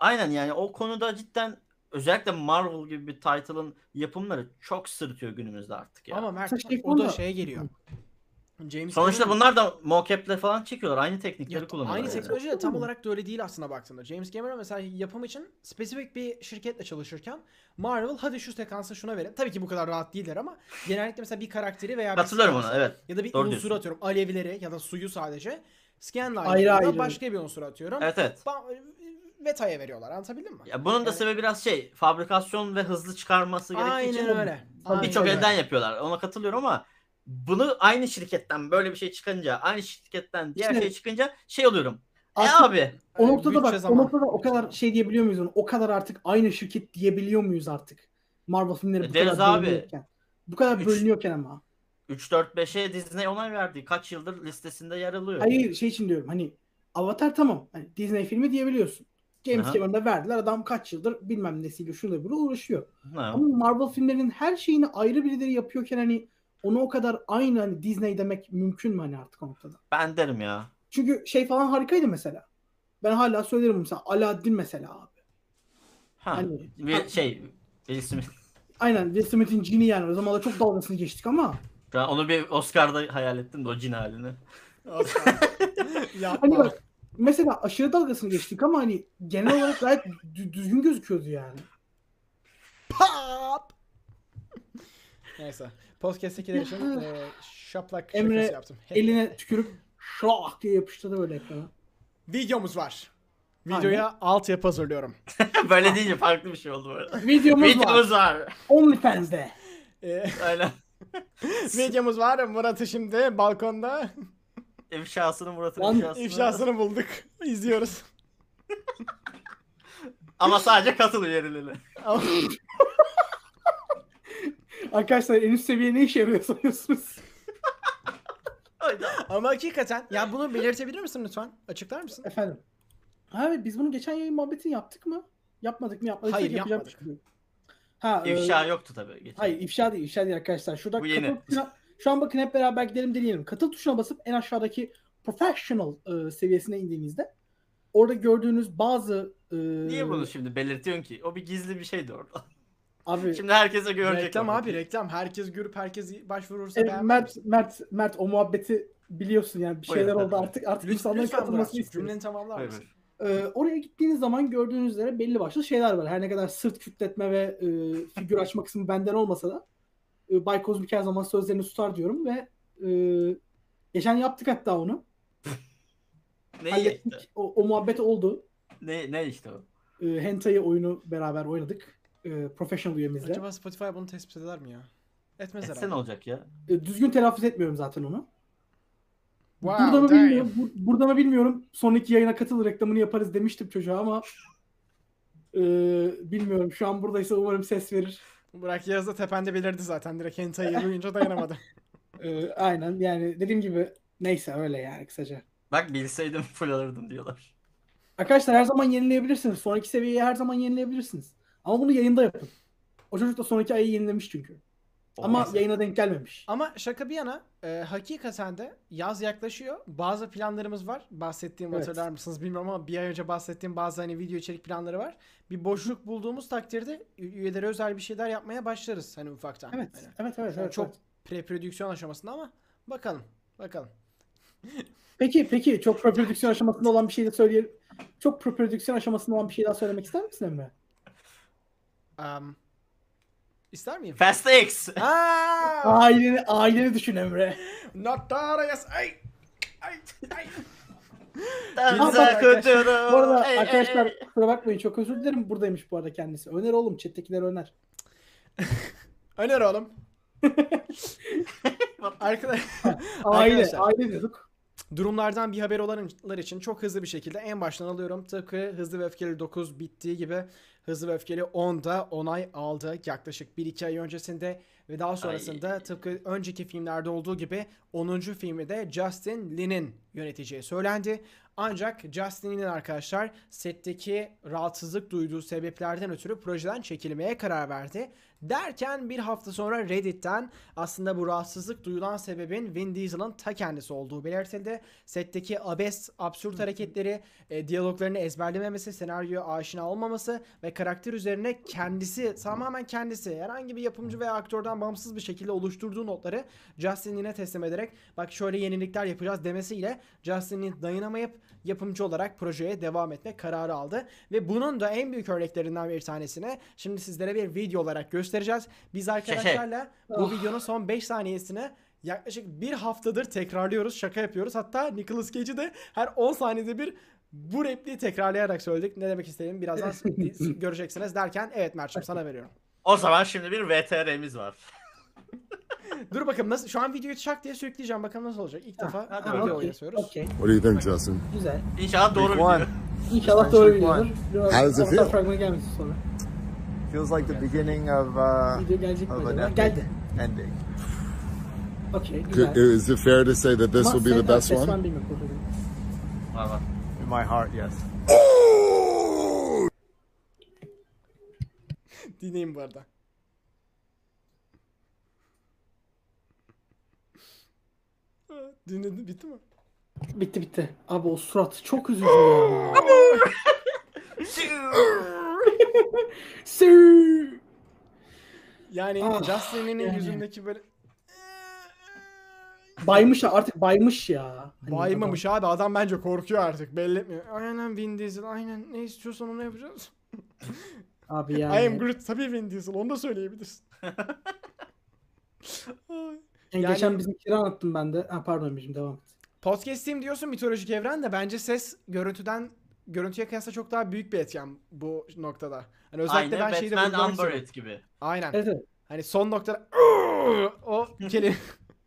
Aynen yani o konuda cidden özellikle Marvel gibi bir title'ın yapımları çok sırıtıyor günümüzde artık ya. Ama Mert şey, o da şeye geliyor. James Sonuçta Cameron... bunlar da mocap'le falan çekiyorlar. Aynı teknikleri ya, kullanıyorlar. Aynı yani. Teknoloji de tam olarak da öyle değil aslında baktığında. James Cameron mesela yapım için spesifik bir şirketle çalışırken Marvel hadi şu sekansı şuna verin. Tabii ki bu kadar rahat değiller ama genellikle mesela bir karakteri veya bir ona, evet. Ya da bir doğru unsuru diyorsun. Atıyorum. Alevleri ya da suyu sadece. Scanline'dan başka bir unsur atıyorum. Evet evet. Ba- Veta'ya veriyorlar, anlatabildim mi? Ya bunun yani... da sebebi biraz şey, fabrikasyon ve hızlı çıkarması gerektiği aynen için öyle. Birçok elden yapıyorlar. Ona katılıyorum ama bunu aynı şirketten böyle bir şey çıkınca, aynı şirketten diğer işte, şey çıkınca şey oluyorum. E abi. O noktada bak, zaman. o noktada o kadar şey diyebiliyor muyuz? O kadar artık aynı şirket diyebiliyor muyuz artık? Marvel filmleri bu Deriz kadar abi. bölünüyorken. Bu kadar üç, bölünüyorken ama. üç dört beşe Disney onay verdi. Kaç yıldır listesinde yer alıyor. Hayır şey için diyorum hani Avatar tamam. Hani Disney filmi diyebiliyorsun. James Cameron'a verdiler. Adam kaç yıldır bilmem nesiyle şurada böyle uğraşıyor. Aha. Ama Marvel filmlerinin her şeyini ayrı birileri yapıyorken hani onu o kadar aynı hani Disney demek mümkün mü hani artık ortada? Ben derim ya. Çünkü şey falan harikaydı mesela. Ben hala söylerim mesela. Aladdin mesela abi. Ha. Hani, bir şey. Will Smith. Aynen Will Smith'in cini yani. O zaman da çok dalgasını geçtik ama. Ben onu bir Oscar'da hayal ettim de o cin halini. Oscar. Hani bak. Mesela aşırı dalgasını geçtik ama hani genel olarak gayet düzgün gözüküyordu yani. Pop. Neyse. Podcast iki için e, şaplak Emre yaptım. Eline tükürüp şak diye yapıştırdı böyle ekrana. Videomuz var. Videoya hani? Altyapı hazırlıyorum. Böyle deyince farklı bir şey oldu böyle. Videomuz, Videomuz var. var. OnlyFans'de. E, Aynen. Videomuz var. Murat'ı şimdi balkonda İfşasını Murat'ın ifşasını. İfşasını bulduk. İzliyoruz. Ama sadece katıl üyelileri. Arkadaşlar en üst seviye ne işe yarıyor sanıyorsunuz? Ama hakikaten ya bunu belirtebilir misin lütfen? Açıklar mısın? Efendim. Abi biz bunu geçen yayın muhabbetini yaptık mı? Yapmadık mı? Yapmadık. Hayır yapmadık. Ha, ifşa e... yoktu tabii. Geçen. Hayır ifşa değil. İfşa değil arkadaşlar. Şurada katıl... Şu an bakın hep beraber gidelim deneyelim. Katıl tuşuna basıp en aşağıdaki professional e, seviyesine indiğinizde orada gördüğünüz bazı... E, Niye bunu şimdi belirtiyorsun ki? O bir gizli bir şeydi orada. Abi, şimdi herkese görecek. Reklam orada. Abi reklam. Herkes görüp herkes başvurursa... E, Mert, Mert, Mert o muhabbeti biliyorsun yani bir şeyler buyur, oldu hadi. artık. Artık insanların katılmasını istiyoruz. Cümleni tamamlar mısın? E, oraya gittiğiniz zaman gördüğünüz üzere belli başlı şeyler var. Her ne kadar sırt kütletme ve e, figür açma kısmı benden olmasa da Bay Kozmik her zaman sözlerini tutar diyorum ve e, geçen yaptık hatta onu. Ne işte? O, o muhabbet oldu. Ne ne işte o? E, hentai oyunu beraber oynadık. E, professional üyemizle. Acaba Spotify bunu tespit eder mi ya? Etmez herhalde. Etsen olacak ya. E, düzgün telaffuz etmiyorum zaten onu. Wow, burada mı damn. bilmiyorum. Bu, burada mı bilmiyorum. Sonraki yayına katıl reklamını yaparız demiştim çocuğa ama e, bilmiyorum. Şu an buradaysa umarım ses verir. Burak Yağız da tepende belirdi zaten. Direkt hentai'yi duyunca dayanamadı. ee, aynen yani dediğim gibi neyse öyle yani kısaca. Bak bilseydim full alırdım diyorlar. Arkadaşlar her zaman yenileyebilirsiniz. Sonraki seviyeyi her zaman yenileyebilirsiniz. Ama bunu yayında yapın. O çocuk da sonraki ayı yenilemiş çünkü. Olmaz. Ama yayına denk gelmemiş. Ama şaka bir yana e, hakikaten de yaz yaklaşıyor. Bazı planlarımız var. Bahsettiğim evet. Hatırlar mısınız bilmiyorum ama bir ay önce bahsettiğim bazı hani video içerik planları var. Bir boşluk bulduğumuz takdirde üyelere özel bir şeyler yapmaya başlarız hani ufaktan. Evet. Yani. Evet evet. evet çok evet. Pre-prodüksiyon aşamasında ama bakalım. Bakalım. Peki peki çok pre-prodüksiyon aşamasında olan bir şey de söyleyelim. Çok pre-prodüksiyon aşamasında olan bir şey daha söylemek ister misin Emre? Um, İster miyim? Fast X. Aa! Aileni, aileni düşün Emre. Not that yes. Ay. Ay. Ay. Bu arada arkadaşlar kusura bakmayın çok özür dilerim. Buradaymış bu arada kendisi. Öner oğlum. Chat'tekiler öner. Öner oğlum. Arkadaş, aile, aile diyorduk. Durumlardan bir haber olanlar için çok hızlı bir şekilde en baştan alıyorum. Tıpkı Hızlı ve Öfkeli dokuz bittiği gibi Hızlı ve Öfkeli onda onay aldı yaklaşık bir iki ay öncesinde ve daha sonrasında Ay. tıpkı önceki filmlerde olduğu gibi onuncu filmi de Justin Lin'in yöneteceği söylendi. Ancak Justin Lin'in arkadaşlar setteki rahatsızlık duyduğu sebeplerden ötürü projeden çekilmeye karar verdi. Derken bir hafta sonra Reddit'ten aslında bu rahatsızlık duyulan sebebin Vin Diesel'ın ta kendisi olduğu belirtildi. Setteki abes, absürt hareketleri, e, diyaloglarını ezberlememesi, senaryoya aşina olmaması ve karakter üzerine kendisi, tamamen kendisi, herhangi bir yapımcı veya aktörden bağımsız bir şekilde oluşturduğu notları Justin Lin'e teslim ederek bak şöyle yenilikler yapacağız demesiyle Justin Lin dayanamayıp yapımcı olarak projeye devam etme kararı aldı. Ve bunun da en büyük örneklerinden bir tanesini şimdi sizlere bir video olarak göstereceğiz. Biz arkadaşlarla bu videonun son beş saniyesini yaklaşık bir haftadır tekrarlıyoruz, şaka yapıyoruz. Hatta Nicolas Cage'i de her on saniyede bir bu repliği tekrarlayarak söyledik. Ne demek istediğimi birazdan göreceksiniz derken evet Mert'cim sana veriyorum. O zaman şimdi bir V T R'miz var. Dur bakalım nasıl şu an videoyu şak diye sürükleyeceğim bakalım nasıl olacak. İlk ha, defa hadi video okay, oynasıyoruz. Okay. What do you think Justin? Güzel. İnşallah doğru video. İnşallah doğru videodur. How does it feel? Feels like the beginning of uh of an ending. Okay. Güzel. Is it fair to say that this will be the best one? Valla. In my heart, yes. Dinleyin bu arada. Dinledin bitti mi? Bitti bitti. Abi o surat çok üzücü ya. Yani ah, Justin'in yani yüzündeki böyle baymış artık baymış ya. Hani baymamış adam. Abi adam bence korkuyor artık belli etmiyor. Aynen Vin Diesel aynen ne istiyorsan onu yapacağız. Abi yani. I am Groot tabii Vin Diesel onu da söyleyebilirsin. Yani yani, geçen bizimkileri anlattım ben de. Ha, pardon bizim devam et. Podcast'im diyorsun mitolojik evren de bence ses görüntüden görüntüye kıyasla çok daha büyük bir etken bu noktada. Hani özellikle aynen, ben şeyde Batman Unburied gibi. Aynen. Evet, evet. Hani son noktada o kelime.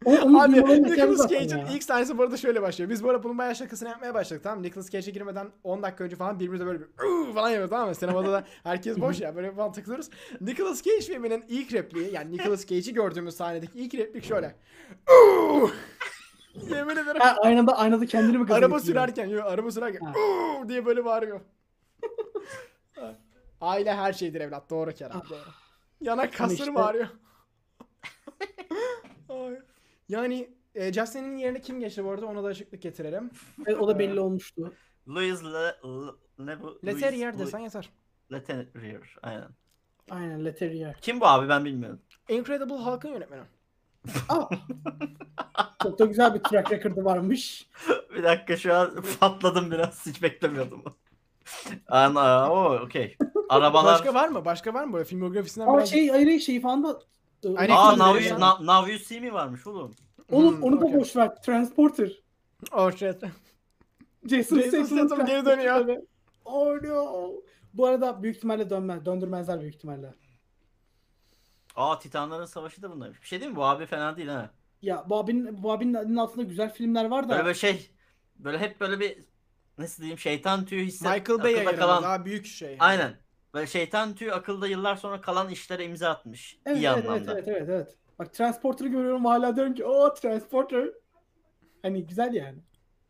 Abi Nicolas Cage'in ilk sahnesi bu arada şöyle başlıyor. Biz bu arada bunun bayağı şakasını yapmaya başladık tamam mı? Nicolas Cage'e girmeden on dakika önce falan birbirimize böyle bir falan yapıyoruz tamam mı? Sinemada da herkes boş ya böyle falan tıklıyoruz. Nicolas Cage filminin ilk repliği yani Nicolas Cage'i gördüğümüz sahnedeki ilk replik şöyle. Yemin ederim. Ha, aynada, aynada kendini mi kazanıyor? Araba sürerken, yo, araba sürerken diye böyle bağırıyor. Aile her şeydir evlat doğru Kerem. Doğru. Yanak kaslarım ağrıyor. Ay. Yani e, Justin'in yerine kim geçti bu arada ona da açıklık getirelim. Evet, o da belli olmuştu. Louis Le... Le... Leterrier desen yeter. Leterrier aynen. Aynen Leterrier. Kim bu abi ben bilmiyorum. Incredible Hulk'ın yönetmeni. Aa. Çok da güzel bir track record'ı varmış. Bir dakika şu an patladım biraz hiç beklemiyordum. Ana o okey. Arabalar. Başka var mı? Başka var mı böyle filmografisinden? Aa biraz... şey ayrı şey falan da. Aa, Now You, Now You See Me varmış oğlum. Oğlum hmm, onu da okay. Boş ver. Transporter. Oh shit. Jason Statham geri dönüyor. Oh no. Bu arada büyük ihtimalle dönmez. Döndürmezler büyük ihtimalle. Aa Titanların Savaşı da bundaymış. Bir şey değil mi? Bu abi fena değil ha. Ya bu abinin, bu abinin altında güzel filmler var da. Böyle, böyle şey. Böyle hep böyle bir nasıl diyeyim şeytan tüyü hissettim. Michael Bay'a ayıran kalan... daha büyük şey. Aynen. Böyle şeytan tüyü akılda yıllar sonra kalan işlere imza atmış. Evet, iyi evet, anlamda. Evet, evet, evet. Bak Transporter'ı görüyorum hala diyorum ki o Transporter. Hani güzel yani.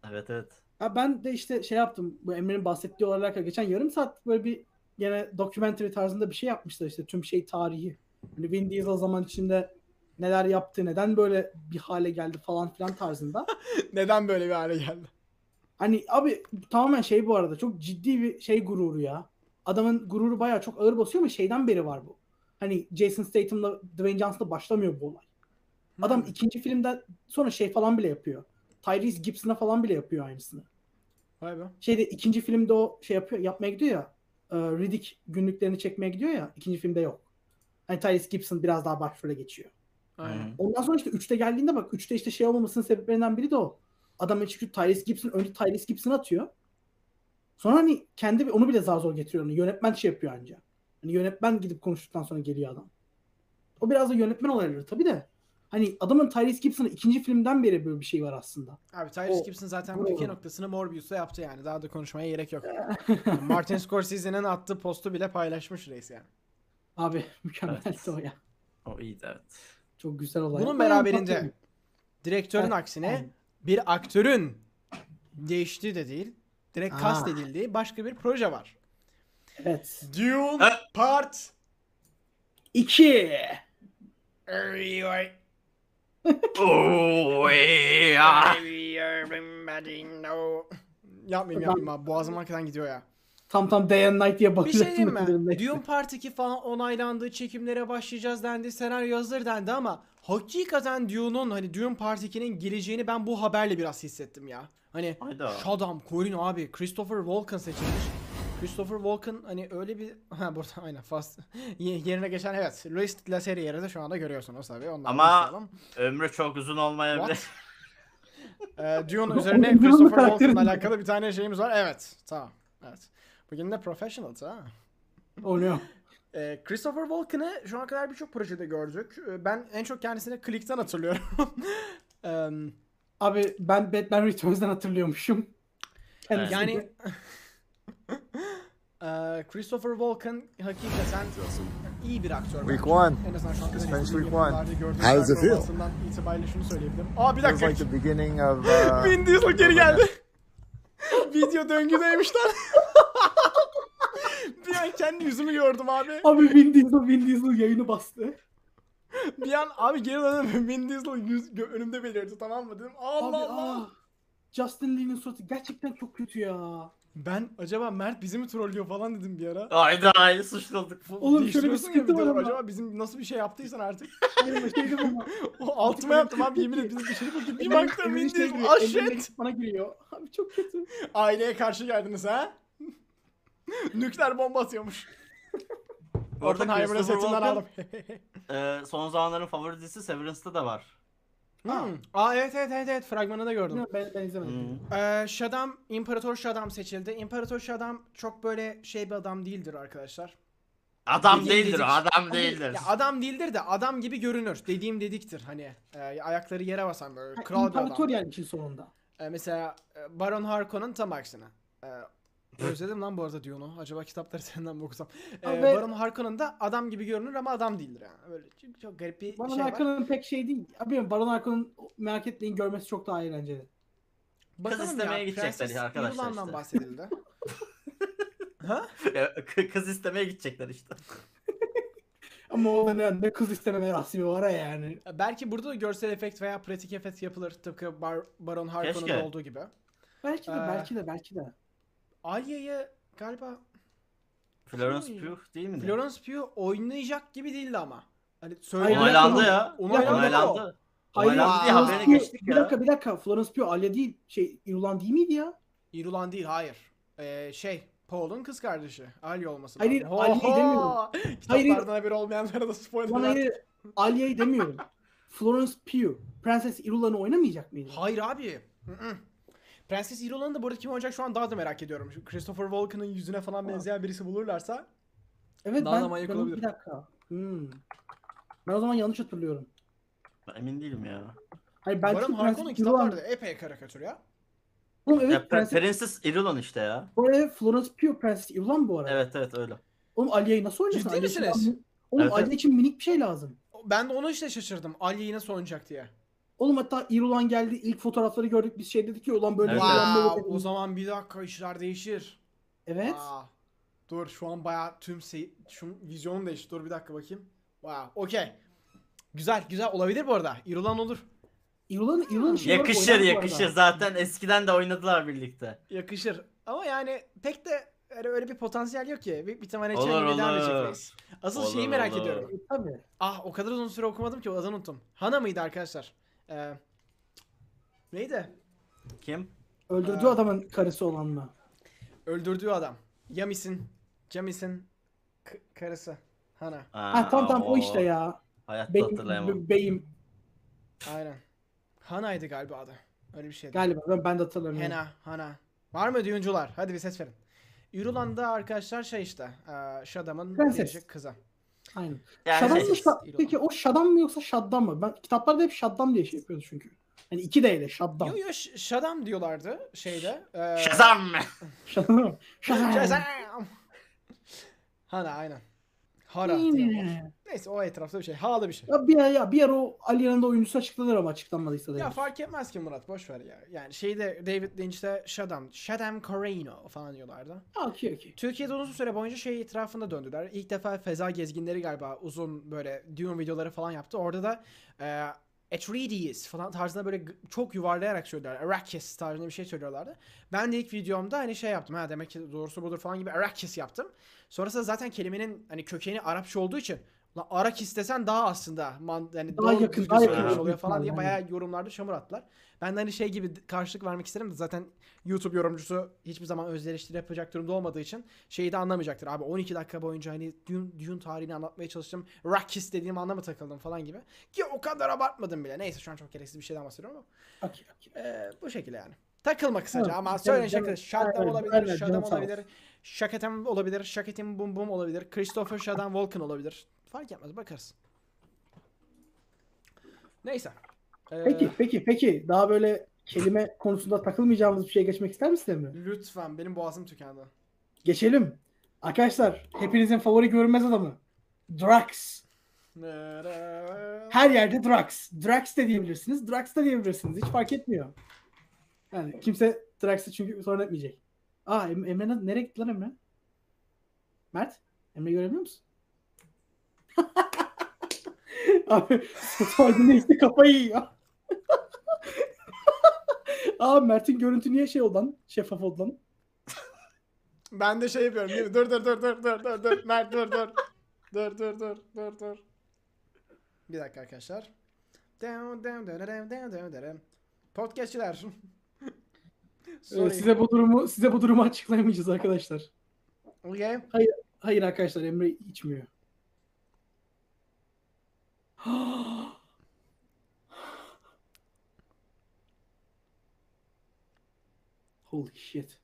Evet, evet. Ha ben de işte şey yaptım, bu Emre'nin bahsettiği olarak geçen yarım saat böyle bir gene documentary tarzında bir şey yapmışlar işte tüm şey tarihi. Hani Vin Diesel zaman içinde neler yaptı, neden böyle bir hale geldi falan filan tarzında. Neden böyle bir hale geldi? Hani abi tamamen şey bu arada çok ciddi bir şey gururu ya. Adamın gururu bayağı çok ağır basıyor ama şeyden beri var bu. Hani Jason Statham'la Dwayne Johnson'la başlamıyor bu olay. Adam hmm. ikinci filmden sonra şey falan bile yapıyor. Tyrese Gibson'a falan bile yapıyor aynısını. Vay be. Şeyde ikinci filmde o şey yapıyor, yapmaya gidiyor ya. Riddick günlüklerini çekmeye gidiyor ya. İkinci filmde yok. Hani Tyrese Gibson biraz daha başrole geçiyor. Aynen. Ondan sonra işte üçte geldiğinde bak üçte işte şey olmamasının sebeplerinden biri de o. Adam çünkü Tyrese Gibson önce Tyrese Gibson atıyor. Sonra hani kendi onu bile zar zor getiriyor. Onu yönetmen şey yapıyor anca. Hani yönetmen gidip konuştuktan sonra geliyor adam. O biraz da yönetmen olabilir tabii de. Hani adamın Tyrese Gibson'ın ikinci filmden beri böyle bir şey var aslında. Abi Tyrese o, Gibson zaten bu iki noktasını Morbius'la yaptı yani. Daha da konuşmaya gerek yok. Yani Martin Scorsese'nin attığı postu bile paylaşmış reis yani. Abi mükemmel evet. O ya. O iyiydi evet. Çok güzel olay. Bunun beraberince direktörün evet. aksine bir aktörün değiştiği de değil, direkt kast edildiği başka bir proje var. Evet. Dune ha. Part iki. Yapmayayım yapmayayım abi. Boğazım arkadan gidiyor ya. Tam tam Day and Night diye bakıyorum. Bir şey diyeyim mi? Dune Part iki falan onaylandı. Çekimlere başlayacağız dendi. Senaryo hazır dendi ama hakikaten Dune'un hani Dune Part iki'nin geleceğini ben bu haberle biraz hissettim ya. Hani Shaddam, Corin abi. Christopher Walken seçilmiş. Christopher Walken hani öyle bir... Ha burada aynen fast. Yerine geçen evet. Louis Lasserie yerine de şu anda görüyorsunuz tabii. Ondan ama ömrü çok uzun olmayabilir. ee, Dune üzerine Christopher Walken'la alakalı bir tane şeyimiz var. Evet. Tamam. Evet. Bugün de professionals ha. Oluyor. Ee, Christopher Walken'ı şu ana kadar birçok projede gördük. Ben en çok kendisini Click'ten hatırlıyorum. um, Abi ben Batman Returns'dan hatırlıyormuşum. Evet. Yani Christopher Walken hakikaten iyi bir aktör. Week one. En azından şu an week one. How's it feel? İtibariyle şunu söyleyebilirim. Aa bir dakika. Like the beginning of uh, Vin Diesel geri geldi. Video döngüdeymiş lan. Bir an kendi yüzümü gördüm abi. Abi Vin Diesel, Vin Diesel yayını bastı. Bir an abi geri döndüm. Vin Diesel yüz, önümde belirdi tamam mı dedim. Allah abi, Allah. Ah, Justin Lee'nin suratı gerçekten çok kötü ya. Ben acaba Mert bizi mi trollüyor falan dedim bir ara. Hayda hayır suçladık. Oğlum şöyle bir sıkıntı var ama. Acaba bizim nasıl bir şey yaptıysan artık. O altıma yaptım abi yemin et. Biz dışarı baktık bir baktım Vin Diesel. Aşet. Bana giriyor. Abi çok kötü. Aileye karşı geldiniz ha? Nükleer bomba atıyormuş. Oradan Haymer'ın setinden aldım. e, son zamanların favori dizisi Severance'da da var. Hmm. Aa evet evet evet evet fragmanı da gördüm. Ben, ben izlemedim. Hmm. Ee, Shaddam, İmparator Shaddam seçildi. İmparator Shaddam çok böyle şey bir adam değildir arkadaşlar. Adam dediğim değildir, dedik. adam değildir. Ya, adam değildir de adam gibi görünür. Dediğim dediktir hani e, ayakları yere basan böyle ha, kral bir adam. İmparator yani için sonunda. E, mesela Baron Harkonnen'ın tam aksine. E, Özledim lan bu arada Dune'u. Acaba kitapları senden mi okusam? Ee, Baron Harkonnen'ın da adam gibi görünür ama adam değildir yani. Böyle çok, çok garip bir Baron şey var. Baron Harkonnen'ın pek şey değil. Abi Baron Harkonnen'ın merak etmeyin görmesi çok daha eğlenceli. Bakalım kız istemeye ya, gidecekler ya arkadaşlar işte. Bahsedildi. Ha? Ya, kız istemeye gidecekler işte. Ama o ne, ne kız istememe rasmi var yani. Belki burada da görsel efekt veya pratik efekt yapılır. Tıpkı Bar Baron Harkonnen'ın olduğu gibi. Belki de, ee... belki de, belki de. Arya'yı galiba Florence Pugh değil mi? Florence Pugh oynayacak gibi değildi ama. Hani onaylandı ya. Onaylandı. Onaylandı diye haberine geçtik ya. Bir dakika bir dakika. Florence Pugh Arya değil. Şey İrulan değil miydi ya? İrulan değil hayır. Ee, şey Paul'un kız kardeşi. Arya olması lazım. Hayır Arya'yı demiyorum. Kitaplardan haberi olmayanlara da spoiler verdim. Arya'yı demiyorum. Florence Pugh Prenses İrulan'ı oynamayacak mıydı? Hayır abi. Hı-hı. Prenses Irulan'ı da bu arada kim olacak şu an daha da merak ediyorum. Şu Christopher Walken'ın yüzüne falan benzeyen birisi bulurlarsa evet, daha ben, da manyak ben olabilir. Bir dakika. Hmm. Ben o zaman yanlış hatırlıyorum. Ben emin değilim ya. Hayır, ben Baron Harkonnen'ın kitaplarda epey karikatür ya. Oğlum, evet, ya Prenses... Prenses Irulan işte ya. Bu arada Florence Pugh Prenses Irulan bu arada. Evet evet öyle. Oğlum Alya'yı nasıl oynayacaksın? Ciddi misiniz? Oğlum evet, Alya evet. için minik bir şey lazım. Ben de onu işte şaşırdım. Alya'yı nasıl oynayacak diye. Oğlum hatta İrulan geldi, ilk fotoğrafları gördük, biz şey dedik ki ulan böyle. Evet. Wow, o zaman bir dakika işler değişir. Evet. Aa, dur şu an bayağı tüm şu vizyonum değişti. Dur bir dakika bakayım. Wow, okey. Güzel güzel olabilir bu arada. İrulan olur. İrulan İrulan şey yakışır yakışır zaten eskiden de oynadılar birlikte. Yakışır ama yani pek de öyle bir potansiyel yok ki. Bir, bir tane çekim devam edecekler. Asıl olur, şeyi merak olur. ediyorum. Tabii. Ah o kadar uzun süre okumadım ki o azan unuttum. Hana mıydı arkadaşlar? Ee, neydi? Kim? Öldürdüğü ee, adamın karısı olanla. Öldürdüğü adam. Yamis'in, Jamis'in karısı Hana. Aa, ha tam tam o, o işte ya. Hayatta hatırlayamam. Beyim. Aynen. Hana'ydı galiba adı. Öyle bir şeydi. Galiba ben de hatırlamıyorum. Hana, Hana. Var mı düğüncüler? Hadi bir ses verin. İrulan'da arkadaşlar şey işte. Şu adamın değişik kızı. Aynen. Yani peki o Şadam mı yoksa Şaddam mı? Ben kitaplarda hep Şaddam diye şey yapıyordu çünkü. Hani iki de ile Şaddam. Yok yok Şadam diyorlardı şeyde. Ee... Şazam. Şazam. Şazam. Hana aynen. Hara. Neyse o etrafta bir şey. Ha'da bir şey. Ya bir ya bir yer o Ali yanında oyuncusu açıklanır ama açıklanmadıysa da. Ya fark etmez ki Murat boş ver ya. Yani şeyde David Lynch'te Shadam, Shadam Carano falan diyorlardı. Okey okey. Türkiye'de uzun süre boyunca şey etrafında döndüler. İlk defa Feza Gezginleri galiba uzun böyle düğün videoları falan yaptı. Orada da e, Atreides falan tarzında böyle çok yuvarlayarak söylüyorlar. Arrakis tarzında bir şey söylüyorlardı. Ben de ilk videomda hani şey yaptım. Ha demek ki doğrusu budur falan gibi Arrakis yaptım. Sonrasında zaten kelimenin hani kökeni Arapça olduğu için la Arak istesen daha aslında man yani daha yakın daha yakın oluyor ya falan diye bayağı yorumlarda çamur attılar. Ben de hani şey gibi karşılık vermek isterim de zaten YouTube yorumcusu hiçbir zaman özdeşleştirme yapacak durumda olmadığı için şeyi de anlamayacaktır. Abi on iki dakika boyunca hani düğün, düğün tarihini anlatmaya çalıştım. Rakis dediğim anlama takıldım falan gibi. Ki o kadar abartmadım bile. Neyse şu an çok gereksiz bir şeyden bahsediyorum ama. Okay, okay. Ee, bu şekilde yani. Takılma kısaca evet, ama söyleyin şaka. Şadam olabilir, Şadam olabilir. Şaketem olabilir, Şaketim Bum Bum olabilir. Christopher Şadam Volkan olabilir. Fark etmez bakarız. Neyse. Ee... Peki peki peki daha böyle kelime konusunda takılmayacağımız bir şeye geçmek ister misin mi? Lütfen benim boğazım tükendi. Geçelim. Arkadaşlar hepinizin favori görünmez adamı. Drax. Her yerde Drax. Drax de diyebilirsiniz. Drax da diyebilirsiniz. Hiç fark etmiyor. Yani kimse Drax'ı çünkü sorun etmeyecek. Aa Emre nereye gitti lan Emre? Mert? Emre görebiliyor musun? Abi Spider-Man işte kafayı yiyor. Aa Mert'in görüntü niye şey olan? Şeffaf olan. Ben de şey yapıyorum değil mi? Dur dur dur dur dur dur dur Mert dur dur. Dur dur dur dur dur. Bir dakika arkadaşlar. Podcastçiler. Sorry. Size bu durumu size bu durumu açıklayamayacağız arkadaşlar. Okay. Hayır, hayır arkadaşlar Emre içmiyor. Holy shit.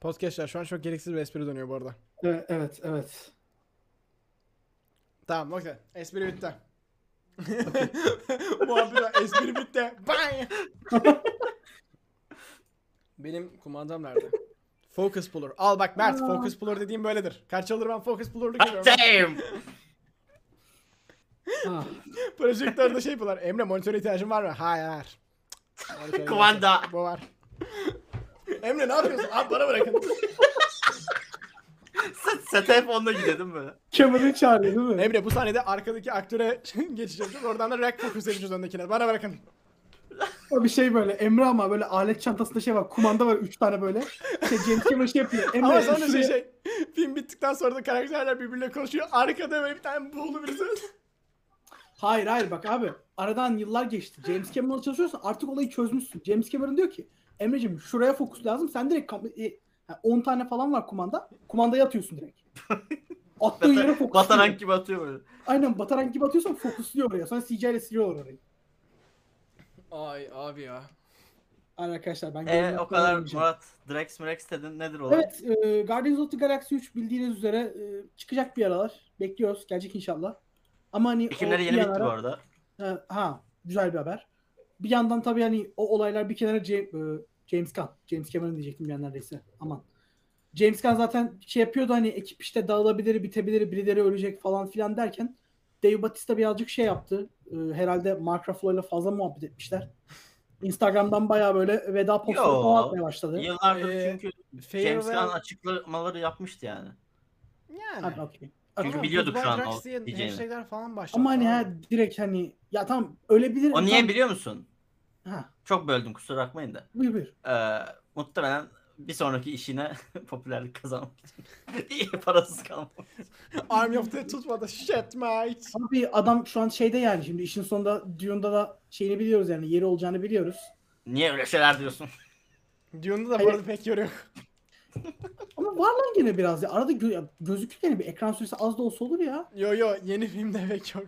Podcast'lar şu an çok gereksiz bir espri dönüyor bu arada. Evet, evet, evet. Tamam, okey. Espri bitti. Muhabbet espri bitti. Bye. Benim kumandam nerede? Focus puller. Al bak Mert, aa. Focus puller dediğim böyledir. Kaç olur ben focus puller'lık yapıyorum. Projektörde şey yapıyorlar. Emre monitöre ihtiyacın var mı? Hayır. Kumanda. Bu var. Emre ne yapıyorsun? Abi bana bırakın. Set telefonla gidelim böyle. Kamerayı çağırıyor değil mi? Emre bu sahnede arkadaki aktöre geçeceğim. Oradan da rack focus edeceğiz öndekiler. Bana bırakın. Bir şey böyle Emre ama böyle alet çantasında şey var, kumanda var üç tane böyle. Şey James Cameron şey yapıyor. Emre ama sonra şuraya... şey şey. Film bittikten sonra da karakterler birbirle konuşuyor. Arkada böyle bir tane buğulu birisi. Hayır hayır bak abi. Aradan yıllar geçti. James Cameron'la çalışıyorsan artık olayı çözmüşsün. James Cameron diyor ki Emre'cim şuraya fokus lazım. Sen direkt on tane falan var kumanda. Kumandaya atıyorsun direkt. Attığın yere fokusluyor. Batarank gibi atıyor böyle. Aynen batarank gibi atıyorsan fokusluyor oraya. Sonra C G I ile siliyorlar orayı. Ay abi ya. Arkadaşlar ben... Ee, o kadar Murat, Drax Mrax dedin nedir o? Evet, e, Guardians of the Galaxy üç bildiğiniz üzere e, çıkacak bir aralar. Bekliyoruz, gelecek inşallah. Ama hani... Ekimleri yeni bitti bu arada. E, ha, güzel bir haber. Bir yandan tabii hani o olaylar bir kenara C, e, James Gunn. James Cameron diyecektim ben neredeyse. Aman. James Gunn zaten şey yapıyordu hani ekip işte dağılabilir, bitebilir, birileri ölecek falan filan derken Dave Bautista birazcık şey yaptı. E, herhalde Mark Ruffalo'yla fazla muhabbet etmişler. Instagram'dan bayağı böyle veda postları falan atmaya başladı. Yıllardır ee, çünkü James Gunn açıklamaları yapmıştı yani. Yani. Hadi okay. Çünkü ama biliyorduk şu an o diyeceğini. Falan başladı. Ama hani ha, direkt hani ya tam ölebilir. O niye tam... biliyor musun? Ha. Çok böldüm, kusura bakmayın da. Buyur buyur. Ee, muhtemelen bir sonraki işine popülerlik kazanmak için. İyi parasız kalmak için. Army of the tutmadı. Shit mate. Abi adam şu an şeyde yani şimdi işin sonunda Dune'da da şeyini biliyoruz yani yeri olacağını biliyoruz. Niye öyle şeyler diyorsun? Dune'da da bu arada pek yorum yok. Ama var lan gene biraz ya. Arada gö- gözüküyor yani bir ekran süresi az da olsa olur ya. Yo yo yeni filmde pek yok.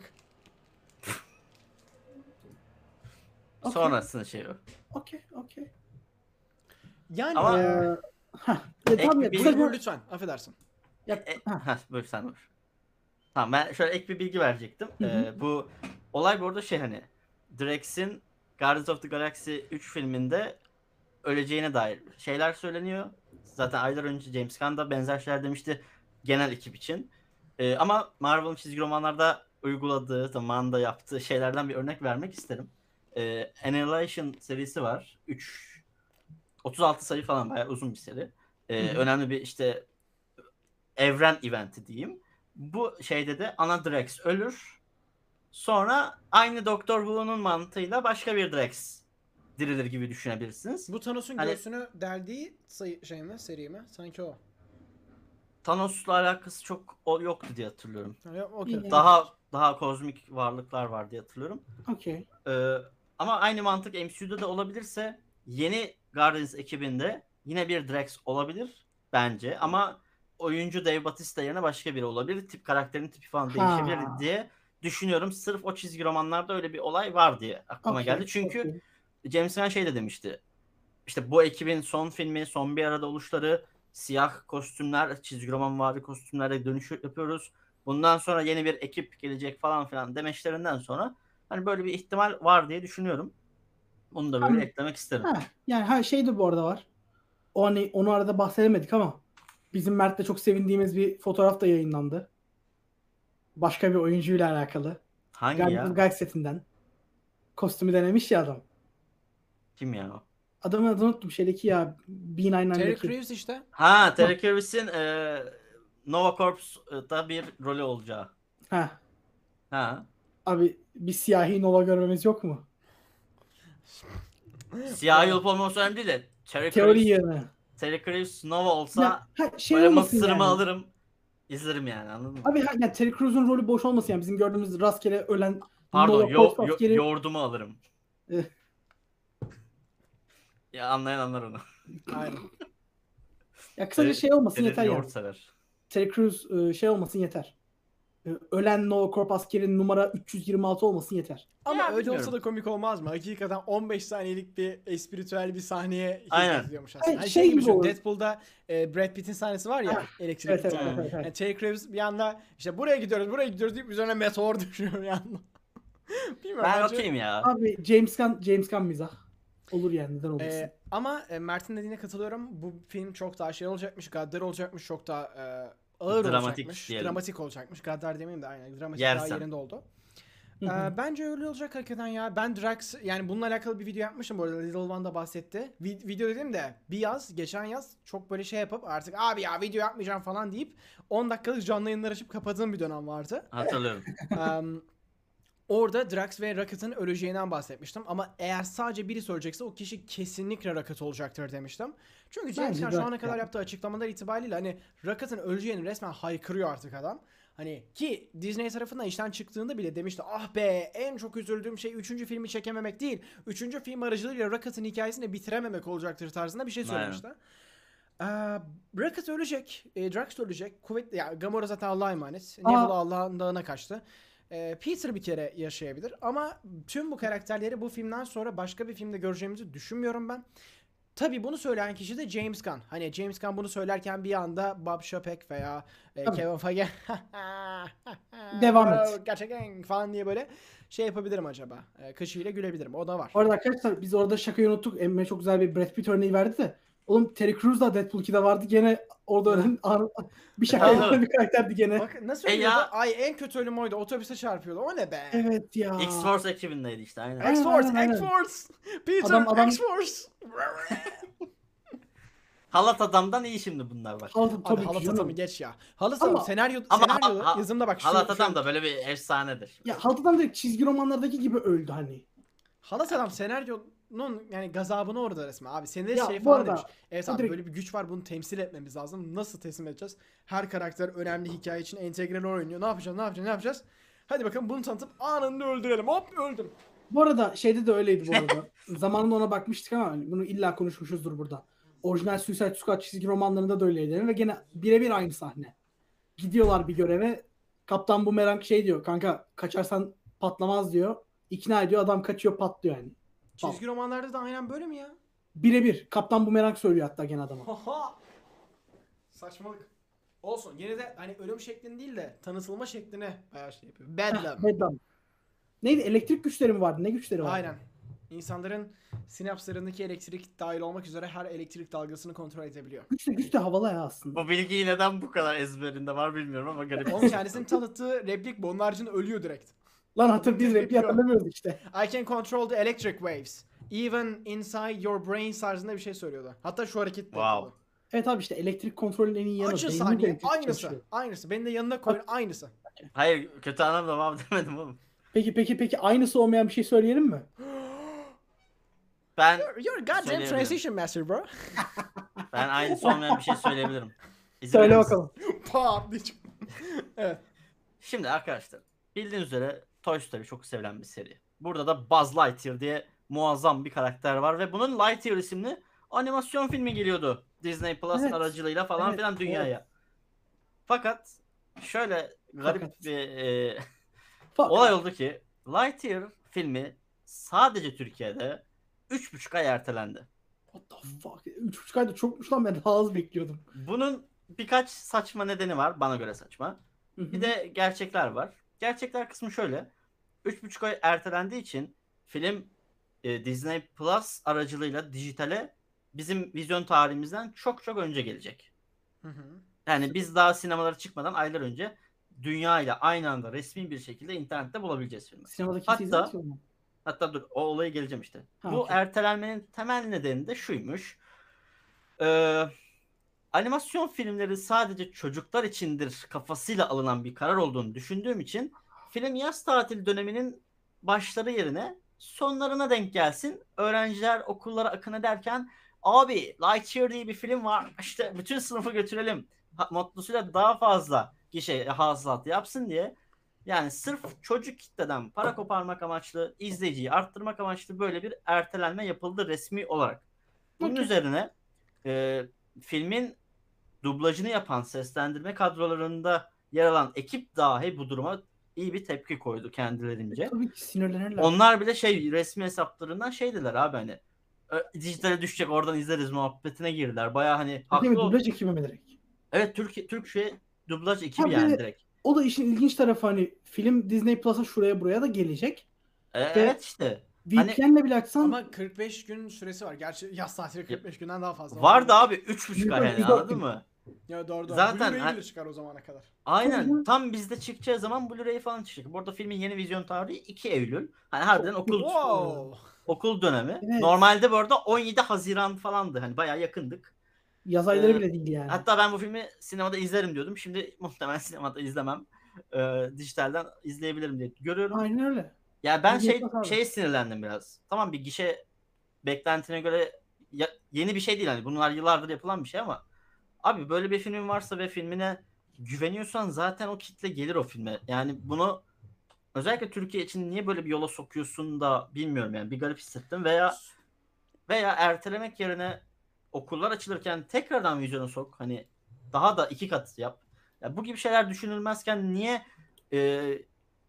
Okay. Sonrasını şey yok. Okey okey. Yani ama ee, heh, e, tam ya, bilgi... buyur, lütfen affedersin. Ya, e, ha buyur sen buyur. Tamam ben şöyle ek bir bilgi verecektim. Ee, bu olay bu arada şey hani Drax'in Guardians of the Galaxy üç filminde öleceğine dair şeyler söyleniyor. Zaten aylar önce James Gunn da benzer şeyler demişti genel ekip için. Ee, ama Marvel'ın çizgi romanlarda uyguladığı, zamanında yaptığı şeylerden bir örnek vermek isterim. Ee, Annihilation serisi var. üç otuz altı sayı falan bayağı uzun bir seri. Ee, önemli bir işte evren eventi diyeyim. Bu şeyde de ana Drax ölür. Sonra aynı Doctor Who'nun mantığıyla başka bir Drax dirilir gibi düşünebilirsiniz. Bu Thanos'un hani, göğsünü deldiği sayı, şey mi, seri mi? Sanki o. Thanos'la alakası çok o, yoktu diye hatırlıyorum. Okay. Daha daha kozmik varlıklar var diye hatırlıyorum. Okay. Ee, ama aynı mantık M C U'da da olabilirse yeni Guardians ekibinde yine bir Drax olabilir bence ama oyuncu Dave Bautista yerine başka biri olabilir. Tip karakterin tipi falan ha. değişebilir diye düşünüyorum. Sırf o çizgi romanlarda öyle bir olay var diye aklıma okay. geldi. Çünkü okay. James Gunn şey de demişti. İşte bu ekibin son filmi, son bir arada oluşları, siyah kostümler, çizgi romanvari kostümlere dönüş yapıyoruz. Bundan sonra yeni bir ekip gelecek falan filan demeçlerinden sonra hani böyle bir ihtimal var diye düşünüyorum. Onu da böyle ha. eklemek isterim. Ha. Yani her şey de bu arada var. O hani onu arada bahsedemedik ama bizim Mert'le çok sevindiğimiz bir fotoğraf da yayınlandı. Başka bir oyuncuyla alakalı. Hangi Gag- ya? Gag setinden. Kostümü denemiş ya adam. Kim ya o? Adamın adını unuttum. Şeydeki ya. B doksan dokuz'daki. Terry Crews işte. Ha Terry Crews'in e, Nova Corps'da bir rolü olacağı. Ha. Ha. Abi bir siyahi Nova görmemiz yok mu? Siyahi olup olmaması önemli değil de. Terry Crews. Terry Crews Nova olsa ya, ha, şey böyle mısırımı yani. Alırım. İzlerim yani anladın mı? Abi yani Terry Crews'un rolü boş olmasın yani. Bizim gördüğümüz rastgele ölen Pardon Nova yo- Corps askeri. Yo- yoğurdumu alırım. Ya anlayan anlar onu. Aynen. Ya kısaca Ter- şey olmasın Ter- yeter yani. Sever. Terry Crews şey olmasın yeter. Ölen Nova Corps askerinin numara üç yüz yirmi altı olmasın yeter. Ama ya, öyle bilmiyorum. Olsa da komik olmaz mı? Hakikaten on beş saniyelik bir espritüel bir sahneye izliyormuş aslında. Aynen. Şey gibi düşün. Deadpool'da e, Brad Pitt'in sahnesi var ya. Elektrik. Evet, evet, evet, evet. Yani Terry Crews bir anda işte buraya gidiyoruz buraya gidiyoruz deyip üzerine meteor düşüyor bir anda. Bilmiyorum. Ben okeyim ya. Abi James Gunn, James Gunn mizah. Olur yani neden olmasın. Ee, ama Mert'in dediğine katılıyorum. Bu film çok daha şey olacakmış, gaddar olacakmış, çok daha e, ağır dramatik olacakmış. Diyelim. Dramatik olacakmış. Gaddar demeyeyim de aynen. Dramatik Yersen. Daha yerinde oldu. Ee, bence öyle olacak hakikaten ya. Ben Drax, yani bununla alakalı bir video yapmıştım bu arada. Little One da bahsetti. Vi- video dedim de bir yaz, geçen yaz çok böyle şey yapıp artık abi ya video yapmayacağım falan deyip on dakikalık canlı yayınlar açıp kapadığım bir dönem vardı. Hatırlıyorum. um, Orada Drax ve Rocket'ın öleceğinden bahsetmiştim ama eğer sadece biri söyleyecekse o kişi kesinlikle Rocket olacaktır demiştim. Çünkü James Gunn şu ana kadar yaptığı açıklamalar itibariyle hani Rocket'ın öleceğini resmen haykırıyor artık adam. Hani ki Disney tarafından işten çıktığında bile demişti ah be en çok üzüldüğüm şey üçüncü filmi çekememek değil, üçüncü film aracılığıyla Rocket'ın hikayesini bitirememek olacaktır tarzında bir şey söylemişti. Ee, Rocket ölecek, e, Drax ölecek, kuvvetli, ya, Gamora zaten Allah'a emanet, Nebula Allah'ın dağına kaçtı. Peter bir kere yaşayabilir ama tüm bu karakterleri bu filmden sonra başka bir filmde göreceğimizi düşünmüyorum ben. Tabii bunu söyleyen kişi de James Gunn. Hani James Gunn bunu söylerken bir anda Bob Chapek veya Tabii. Kevin Feige devam et. Gerçekten falan diye böyle şey yapabilirim acaba. Kışıyla gülebilirim. O da var. Orada arkadaşlar biz orada şakayı unuttuk. Emme çok güzel bir Brad Pitt örneği verdi de Oğlum Terry Crews da Deadpool iki'de vardı. Gene orada ölen bir şaka bir karakterdi gene. Bak nasıl e ya? Ay en kötü ölüm oydu. Otobüse çarpıyordu. O ne be? Evet ya. X-Force ekibindeydi işte aynen. X-Force, X-Force. Peter, adam, adam... X-Force. Halat adamdan iyi şimdi bunlar bak. Abi, tabii Halat adamı geç ya. Halat adam senaryo ama, senaryo ama, yazımda bak. Halat adam şu... da böyle bir efsanedir. Ya Halat adam da çizgi romanlardaki gibi öldü hani. Halat adam senaryonun yani gazabını orada resmen abi. Senaryo şey falan demiş. Evet abi direkt... böyle bir güç var, bunu temsil etmemiz lazım. Nasıl teslim edeceğiz? Her karakter önemli hikaye için entegral oynuyor. Ne yapacağız? Ne yapacağız? Ne yapacağız? Hadi bakalım bunu tanıtıp anında öldürelim. Hop öldüm. Bu arada şeyde de öyleydi bu arada. Zamanında ona bakmıştık ama bunu illa konuşmuşuzdur burada. Orijinal Suicide Squad çizgi romanlarında da öyleydi ve gene birebir aynı sahne. Gidiyorlar bir göreve. Kaptan Boomerang şey diyor. Kanka kaçarsan patlamaz diyor. İkna ediyor. Adam kaçıyor, patlıyor yani. Çizgi Pat. romanlarda da aynen böyle mi ya? Birebir. Kaptan Boomerang söylüyor hatta gene adama. Aha! Saçmalık. Olsun. Yine de hani ölüm şeklin değil de tanıtılma şekline bayağı şey yapıyor. Bedlam. Bedlam. Neydi? Elektrik güçleri mi vardı? Ne güçleri vardı? Aynen. İnsanların sinapslarındaki elektrik dahil olmak üzere her elektrik dalgasını kontrol edebiliyor. Güçte güçte havalı ya aslında. Bu bilgiyi neden bu kadar ezberinde var bilmiyorum ama garip. Onun kendisinin tanıttığı replik Bonlarcın ölüyor direkt. Lan hatır biz repliği hatırlamıyoruz işte. I can control the electric waves. Even inside your brain tarzında bir şey söylüyordu. Hatta şu hareketle. Wow. Evet abi işte elektrik kontrolünün en iyi yanı. Açın saniye. Aynısı. Aynısı. Beni de yanına koyun. Aynısı. Hayır kötü anlamam abi demedim oğlum. Peki peki peki aynısı olmayan bir şey söyleyelim mi? Ben you're, you're goddamn transition master bro. Ben aynısı olmayan bir şey söyleyebilirim. İzin Söyle bakalım. Pam diyeceğim. Evet. Şimdi arkadaşlar bildiğiniz üzere Toy Story çok sevilen bir seri. Burada da Buzz Lightyear diye muazzam bir karakter var ve bunun Lightyear isimli animasyon filmi geliyordu. Disney Plus evet. aracılığıyla falan evet. filan dünyaya. Evet. Fakat şöyle garip Fakat. bir e, olay oldu ki Lightyear filmi sadece Türkiye'de üç buçuk ay ertelendi. What the fuck? üç buçuk ayda çokmuş lan, ben daha az bekliyordum. Bunun birkaç saçma nedeni var. Bana göre saçma. Hı-hı. Bir de gerçekler var. Gerçekler kısmı şöyle. üç buçuk ay ertelendiği için film e, Disney Plus aracılığıyla dijitale bizim vizyon tarihimizden çok çok önce gelecek. Hı-hı. Yani biz daha sinemalara çıkmadan aylar önce dünyayla aynı anda resmi bir şekilde internette bulabileceğiz filmi. Sinemadaki hatta Hatta dur o olaya geleceğim işte. Ha, bu okay. ertelenmenin temel nedeni de şuymuş. Ee, animasyon filmleri sadece çocuklar içindir kafasıyla alınan bir karar olduğunu düşündüğüm için film yaz tatil döneminin başları yerine sonlarına denk gelsin. Öğrenciler okullara akın ederken abi Lightyear diye bir film var işte bütün sınıfı götürelim. Motlusuyla daha fazla kişi hasılat yapsın diye. Yani sırf çocuk kitleden para koparmak amaçlı, izleyiciyi arttırmak amaçlı böyle bir ertelenme yapıldı resmi olarak. Bunun okay. üzerine e, filmin dublajını yapan seslendirme kadrolarında yer alan ekip dahi bu duruma iyi bir tepki koydu kendilerince. Tabii ki sinirlenirler. Onlar bile şey resmi hesaplarından şey dediler abi hani dijitale düşecek oradan izleriz muhabbetine girdiler. Baya hani haklı. Dublaj ekibi mi direkt? Evet Türk Türkçe dublaj ekibi Tabii. yani direkt. O da işin ilginç tarafı hani film Disney Plus'a şuraya buraya da gelecek. Evet ve işte. V P N'le hani, bile açsan. Ama kırk beş gün süresi var. Gerçi yaz tatili kırk beş günden daha fazla. Vardı var. Abi üç buçuk ay yani anladın mı? Ya doğru doğru. Zaten Blu-ray bile çıkar o zamana kadar. Aynen. Tam bizde çıkacağı zaman Blu-ray falan çıkacak. Bu arada filmin yeni vizyon tarihi iki Eylül. Hani harbiden okul wow. okul dönemi. Evet. Normalde bu arada on yedi Haziran falandı. Hani bayağı yakındık. Yaz ayları ee, bile değil yani. Hatta ben bu filmi sinemada izlerim diyordum. Şimdi muhtemelen sinemada izlemem. Ee, dijitalden izleyebilirim diye görüyorum. Aynen öyle. Ya yani ben şey şey sinirlendim biraz. Tamam bir gişe beklentine göre ya, yeni bir şey değil hani. Bunlar yıllardır yapılan bir şey ama abi böyle bir filmin varsa ve filmine güveniyorsan zaten o kitle gelir o filme. Yani bunu özellikle Türkiye için niye böyle bir yola sokuyorsun da bilmiyorum yani. Bir garip hissettim veya veya ertelemek yerine okullar açılırken tekrardan vizyona sok. Hani daha da iki kat yap. Yani bu gibi şeyler düşünülmezken niye e,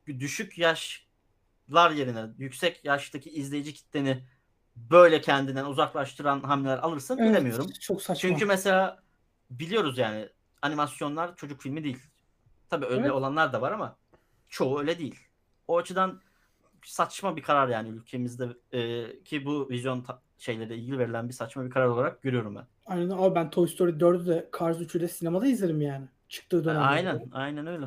düşük yaşlar yerine yüksek yaştaki izleyici kitleni böyle kendinden uzaklaştıran hamleler alırsın evet, bilemiyorum. Çok saçma. Çünkü mesela biliyoruz yani animasyonlar çocuk filmi değil. Tabii öyle evet. olanlar da var ama çoğu öyle değil. O açıdan saçma bir karar yani ülkemizde e, ki bu vizyon ta- şeylere ilgili verilen bir saçma bir karar olarak görüyorum ben. Aynen abi, ben Toy Story dördü de Cars üçü de sinemada izlerim yani. Çıktığı dönemde. Aynen gibi. Aynen öyle.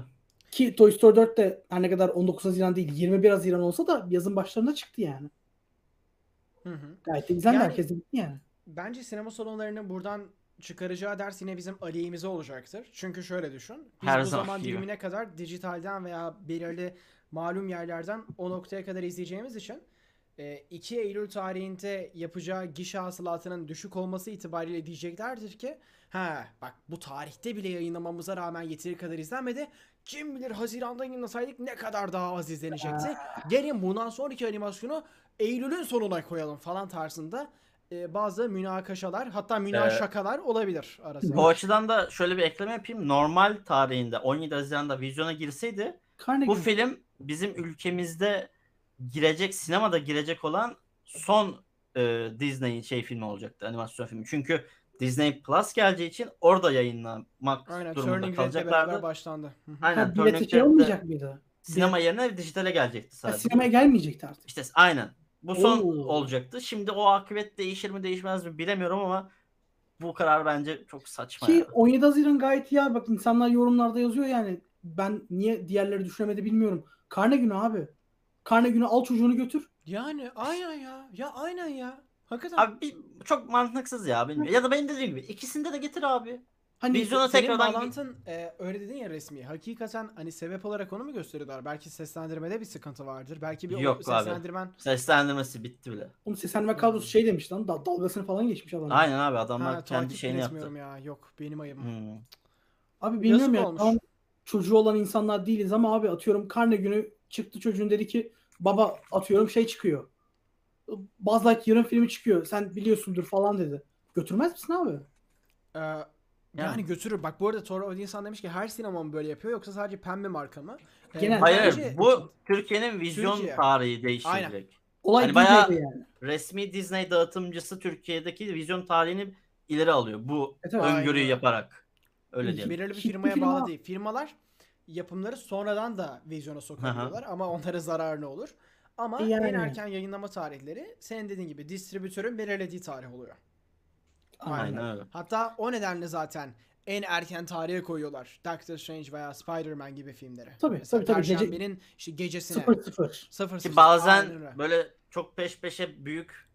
Ki Toy Story dört de her ne kadar on dokuz Haziran değil yirmi bir Haziran olsa da yazın başlarında çıktı yani. Hı hı. Gayet de güzel yani, herkes gitti yani. Bence sinema salonlarının buradan çıkaracağı ders yine bizim aleyhimize olacaktır. Çünkü şöyle düşün. Biz her bu zaman dilimine kadar dijitalden veya belirli malum yerlerden o noktaya kadar izleyeceğimiz için iki Eylül tarihinde yapacağı gişe hasılatının düşük olması itibariyle diyeceklerdir ki ha bak bu tarihte bile yayınlamamıza rağmen yeteri kadar izlenmedi. Kim bilir Haziran'da yayınlasaydık ne kadar daha az izlenecekti. Gelin bundan sonraki animasyonu Eylül'ün sonuna koyalım falan tarzında bazı münakaşalar, hatta münaşakalar ee, olabilir arasında. Bu açıdan da şöyle bir ekleme yapayım. Normal tarihinde on yedi Haziran'da vizyona girseydi Carnegie, bu film bizim ülkemizde girecek, sinemada girecek olan son e, Disney'in şey filmi olacaktı, animasyon filmi. Çünkü Disney Plus geleceği için orada yayınlamak aynen, durumunda Turning kalacaklardı. Başlandı. Aynen. Ha, Turning Red'de olmayacak mıydı? Sinema yerine dijitale gelecekti sadece. Ha, sinemaya gelmeyecekti artık. İşte aynen. Bu son Oo. olacaktı. Şimdi o akıbet değişir mi değişmez mi bilemiyorum ama bu karar bence çok saçma. Ki yani. on yedi Haziran gayet iyi abi. Bak insanlar yorumlarda yazıyor yani. Ben niye diğerleri düşünemedi bilmiyorum. Karne günü abi. Karne günü al çocuğunu götür. Yani aynen ya. Ya aynen ya. Hakikaten. Abi çok mantıksız ya. Bilmiyorum. Ya da benim dediğim gibi ikisinde de getir abi. Hani vizyona tekrardan bağlantın e, öyle dedin ya resmi. Hakikaten hani sebep olarak onu mu gösteriyorlar? Belki seslendirmede bir sıkıntı vardır. Belki bir Yok o, seslendirmen... Abi. Seslendirmesi bitti bile. Oğlum seslendirme kablosu şey demiş lan. Da, dalgasını falan geçmiş adam. Aynen abi adamlar ha, kendi şeyini yaptı. Ya. Yok benim ayıbım. Hmm. Abi bilmiyorum ya. Tam çocuğu olan insanlar değiliz ama abi atıyorum karne günü çıktı çocuğun dedi ki baba atıyorum şey çıkıyor. Buzz Lightyear'ın filmi çıkıyor. Sen biliyorsundur falan dedi. Götürmez misin abi? Eee... Yani, yani götürür. Bak bu arada Thor Odinson demiş ki her sinema mı böyle yapıyor yoksa sadece pembe marka mı? Ee, Hayır bence... bu Türkiye'nin vizyon Türkiye. tarihi değiştirecek. Olay yani bayağı yani. Resmi Disney dağıtımcısı Türkiye'deki vizyon tarihini ileri alıyor. Bu evet, öngörüyü aynen. yaparak. Öyle diyelim. Belirli bir firmaya Hiçbir bağlı firma... değil. Firmalar yapımları sonradan da vizyona sokabiliyorlar ama onlara zararlı olur. Ama yani. en erken yayınlama tarihleri senin dediğin gibi distribütörün belirlediği tarih oluyor. Aynen. Aynen. Hatta o nedenle zaten en erken tarihe koyuyorlar Doctor Strange veya Spider-Man gibi filmleri. Tabii mesela tabii tabii. Perşembenin gece... işte gecesine. sıfır sıfır Bazen Aynen. böyle çok peş peşe büyük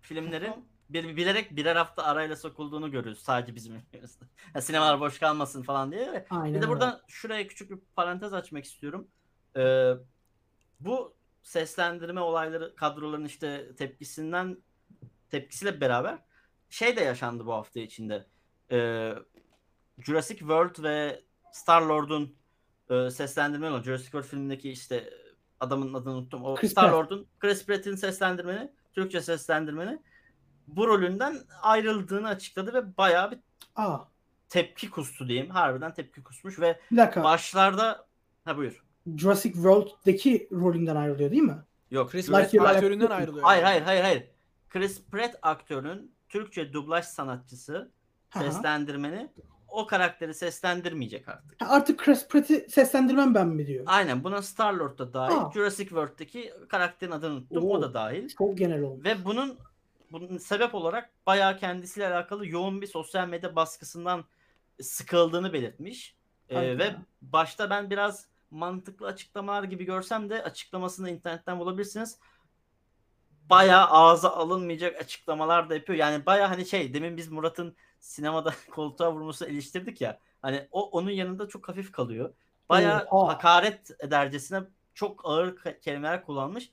filmlerin bir, bilerek birer hafta arayla sokulduğunu görüyoruz sadece bizim ülkemizde. Yani sinemalar boş kalmasın falan diye. Aynen. Bir de buradan şuraya küçük bir parantez açmak istiyorum. Ee, bu seslendirme olayları kadroların işte tepkisinden tepkisiyle beraber şey de yaşandı bu hafta içinde. Ee, Jurassic World ve Star-Lord'un e, seslendirmeni olan Jurassic World filmindeki işte adamın adını unuttum. O Chris Star-Lord'un Chris Pratt'in seslendirmeni, Türkçe seslendirmeni bu rolünden ayrıldığını açıkladı ve bayağı bir Aa. tepki kustu diyeyim. Harbiden tepki kusmuş ve başlarda ha buyur. Jurassic World'deki rolünden ayrılıyor değil mi? Yok. Chris Pratt aktöründen ayrılıyor. Hayır hayır hayır hayır. Chris Pratt aktörünün Türkçe dublaj sanatçısı Aha. seslendirmeni o karakteri seslendirmeyecek artık. Ha, artık Chris Pratt'i seslendirmem ben mi diyor? Aynen buna Star-Lord da dahil. Aa. Jurassic World'daki karakterin adını unuttum. Oo, o da dahil. Çok genel oldu. Ve bunun, bunun sebep olarak bayağı kendisiyle alakalı yoğun bir sosyal medya baskısından sıkıldığını belirtmiş. Ee, ve başta ben biraz mantıklı açıklamalar gibi görsem de açıklamasını internetten bulabilirsiniz. Bayağı ağza alınmayacak açıklamalar da yapıyor. Yani bayağı hani şey demin biz Murat'ın sinemada koltuğa vurmasını eleştirdik ya. Hani o onun yanında çok hafif kalıyor. Bayağı Oha. hakaret edercesine çok ağır kelimeler kullanmış.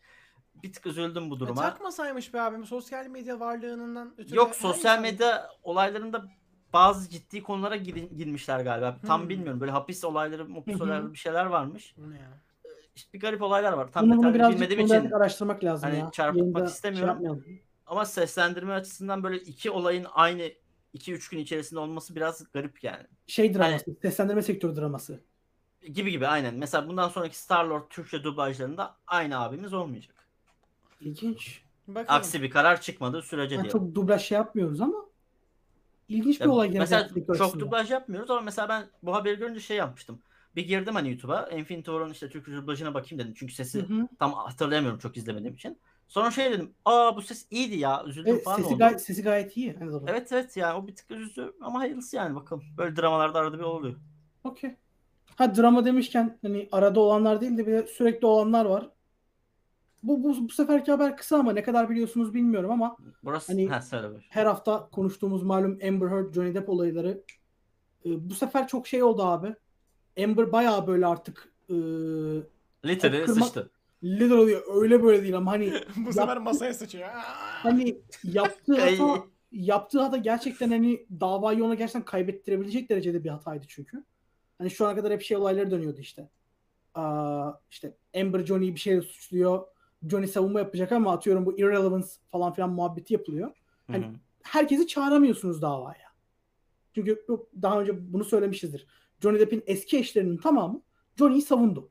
Bir tık üzüldüm bu duruma. E, takmasaymış be abim sosyal medya varlığından ötürü. Yok sosyal medya olaylarında bazı ciddi konulara gir- girmişler galiba. Hmm. Tam bilmiyorum böyle hapis olayları, mopis olayları bir şeyler varmış. Ne ya? İşte bir garip olaylar var. Tam detaylı bilmediğim için araştırmak lazım hani ya. Çarpıtmak Yayında istemiyorum. Şey Ama seslendirme açısından böyle iki olayın aynı iki üç gün içerisinde olması biraz garip yani. Şey draması, hani, seslendirme sektörü draması. Gibi gibi aynen. Mesela bundan sonraki Star-Lord Türkçe dublajlarında aynı abimiz olmayacak. İlginç. Bakalım. Aksi bir karar çıkmadığı sürece yani diye. Çok dublaj şey yapmıyoruz ama ilginç ya, bir olay. Mesela çok aslında. dublaj yapmıyoruz ama mesela ben bu haberi görünce şey yapmıştım. Bir girdim hani YouTube'a. Infinity War'un işte Türkçe dublajına bakayım dedim. Çünkü sesi hı hı. tam hatırlayamıyorum çok izlemediğim için. Sonra şey dedim, aa bu ses iyiydi ya, üzüldüm evet, falan sesi oldu. Gay sesi gayet iyi. Evet evet yani o bir tık üzüldüm ama hayırlısı yani, bakalım. Böyle dramalarda arada bir oluyor. Okey. Ha drama demişken hani arada olanlar değil de bir de sürekli olanlar var. Bu, bu bu seferki haber kısa ama ne kadar biliyorsunuz bilmiyorum ama burası hani ha, her hafta konuştuğumuz malum Amber Heard, Johnny Depp olayları ee, bu sefer çok şey oldu abi. Amber bayağı böyle artık e, literally kırma... sıçtı. Literally öyle böyle değil ama hani bu sefer yaptı... masaya sıçıyor. Hani yaptığı hata yaptığı hata gerçekten hani davayı ona gerçekten kaybettirebilecek derecede bir hataydı çünkü. Hani şu ana kadar hep şey olayları dönüyordu işte. Aa, işte Amber Johnny'yi bir şeyle suçluyor. Johnny savunma yapacak ama atıyorum bu irrelevance falan filan muhabbeti yapılıyor. Hani Hı-hı. herkesi çağıramıyorsunuz davaya. Çünkü daha önce bunu söylemişizdir. Johnny Depp'in eski eşlerinin tamamı Johnny'yi savundu.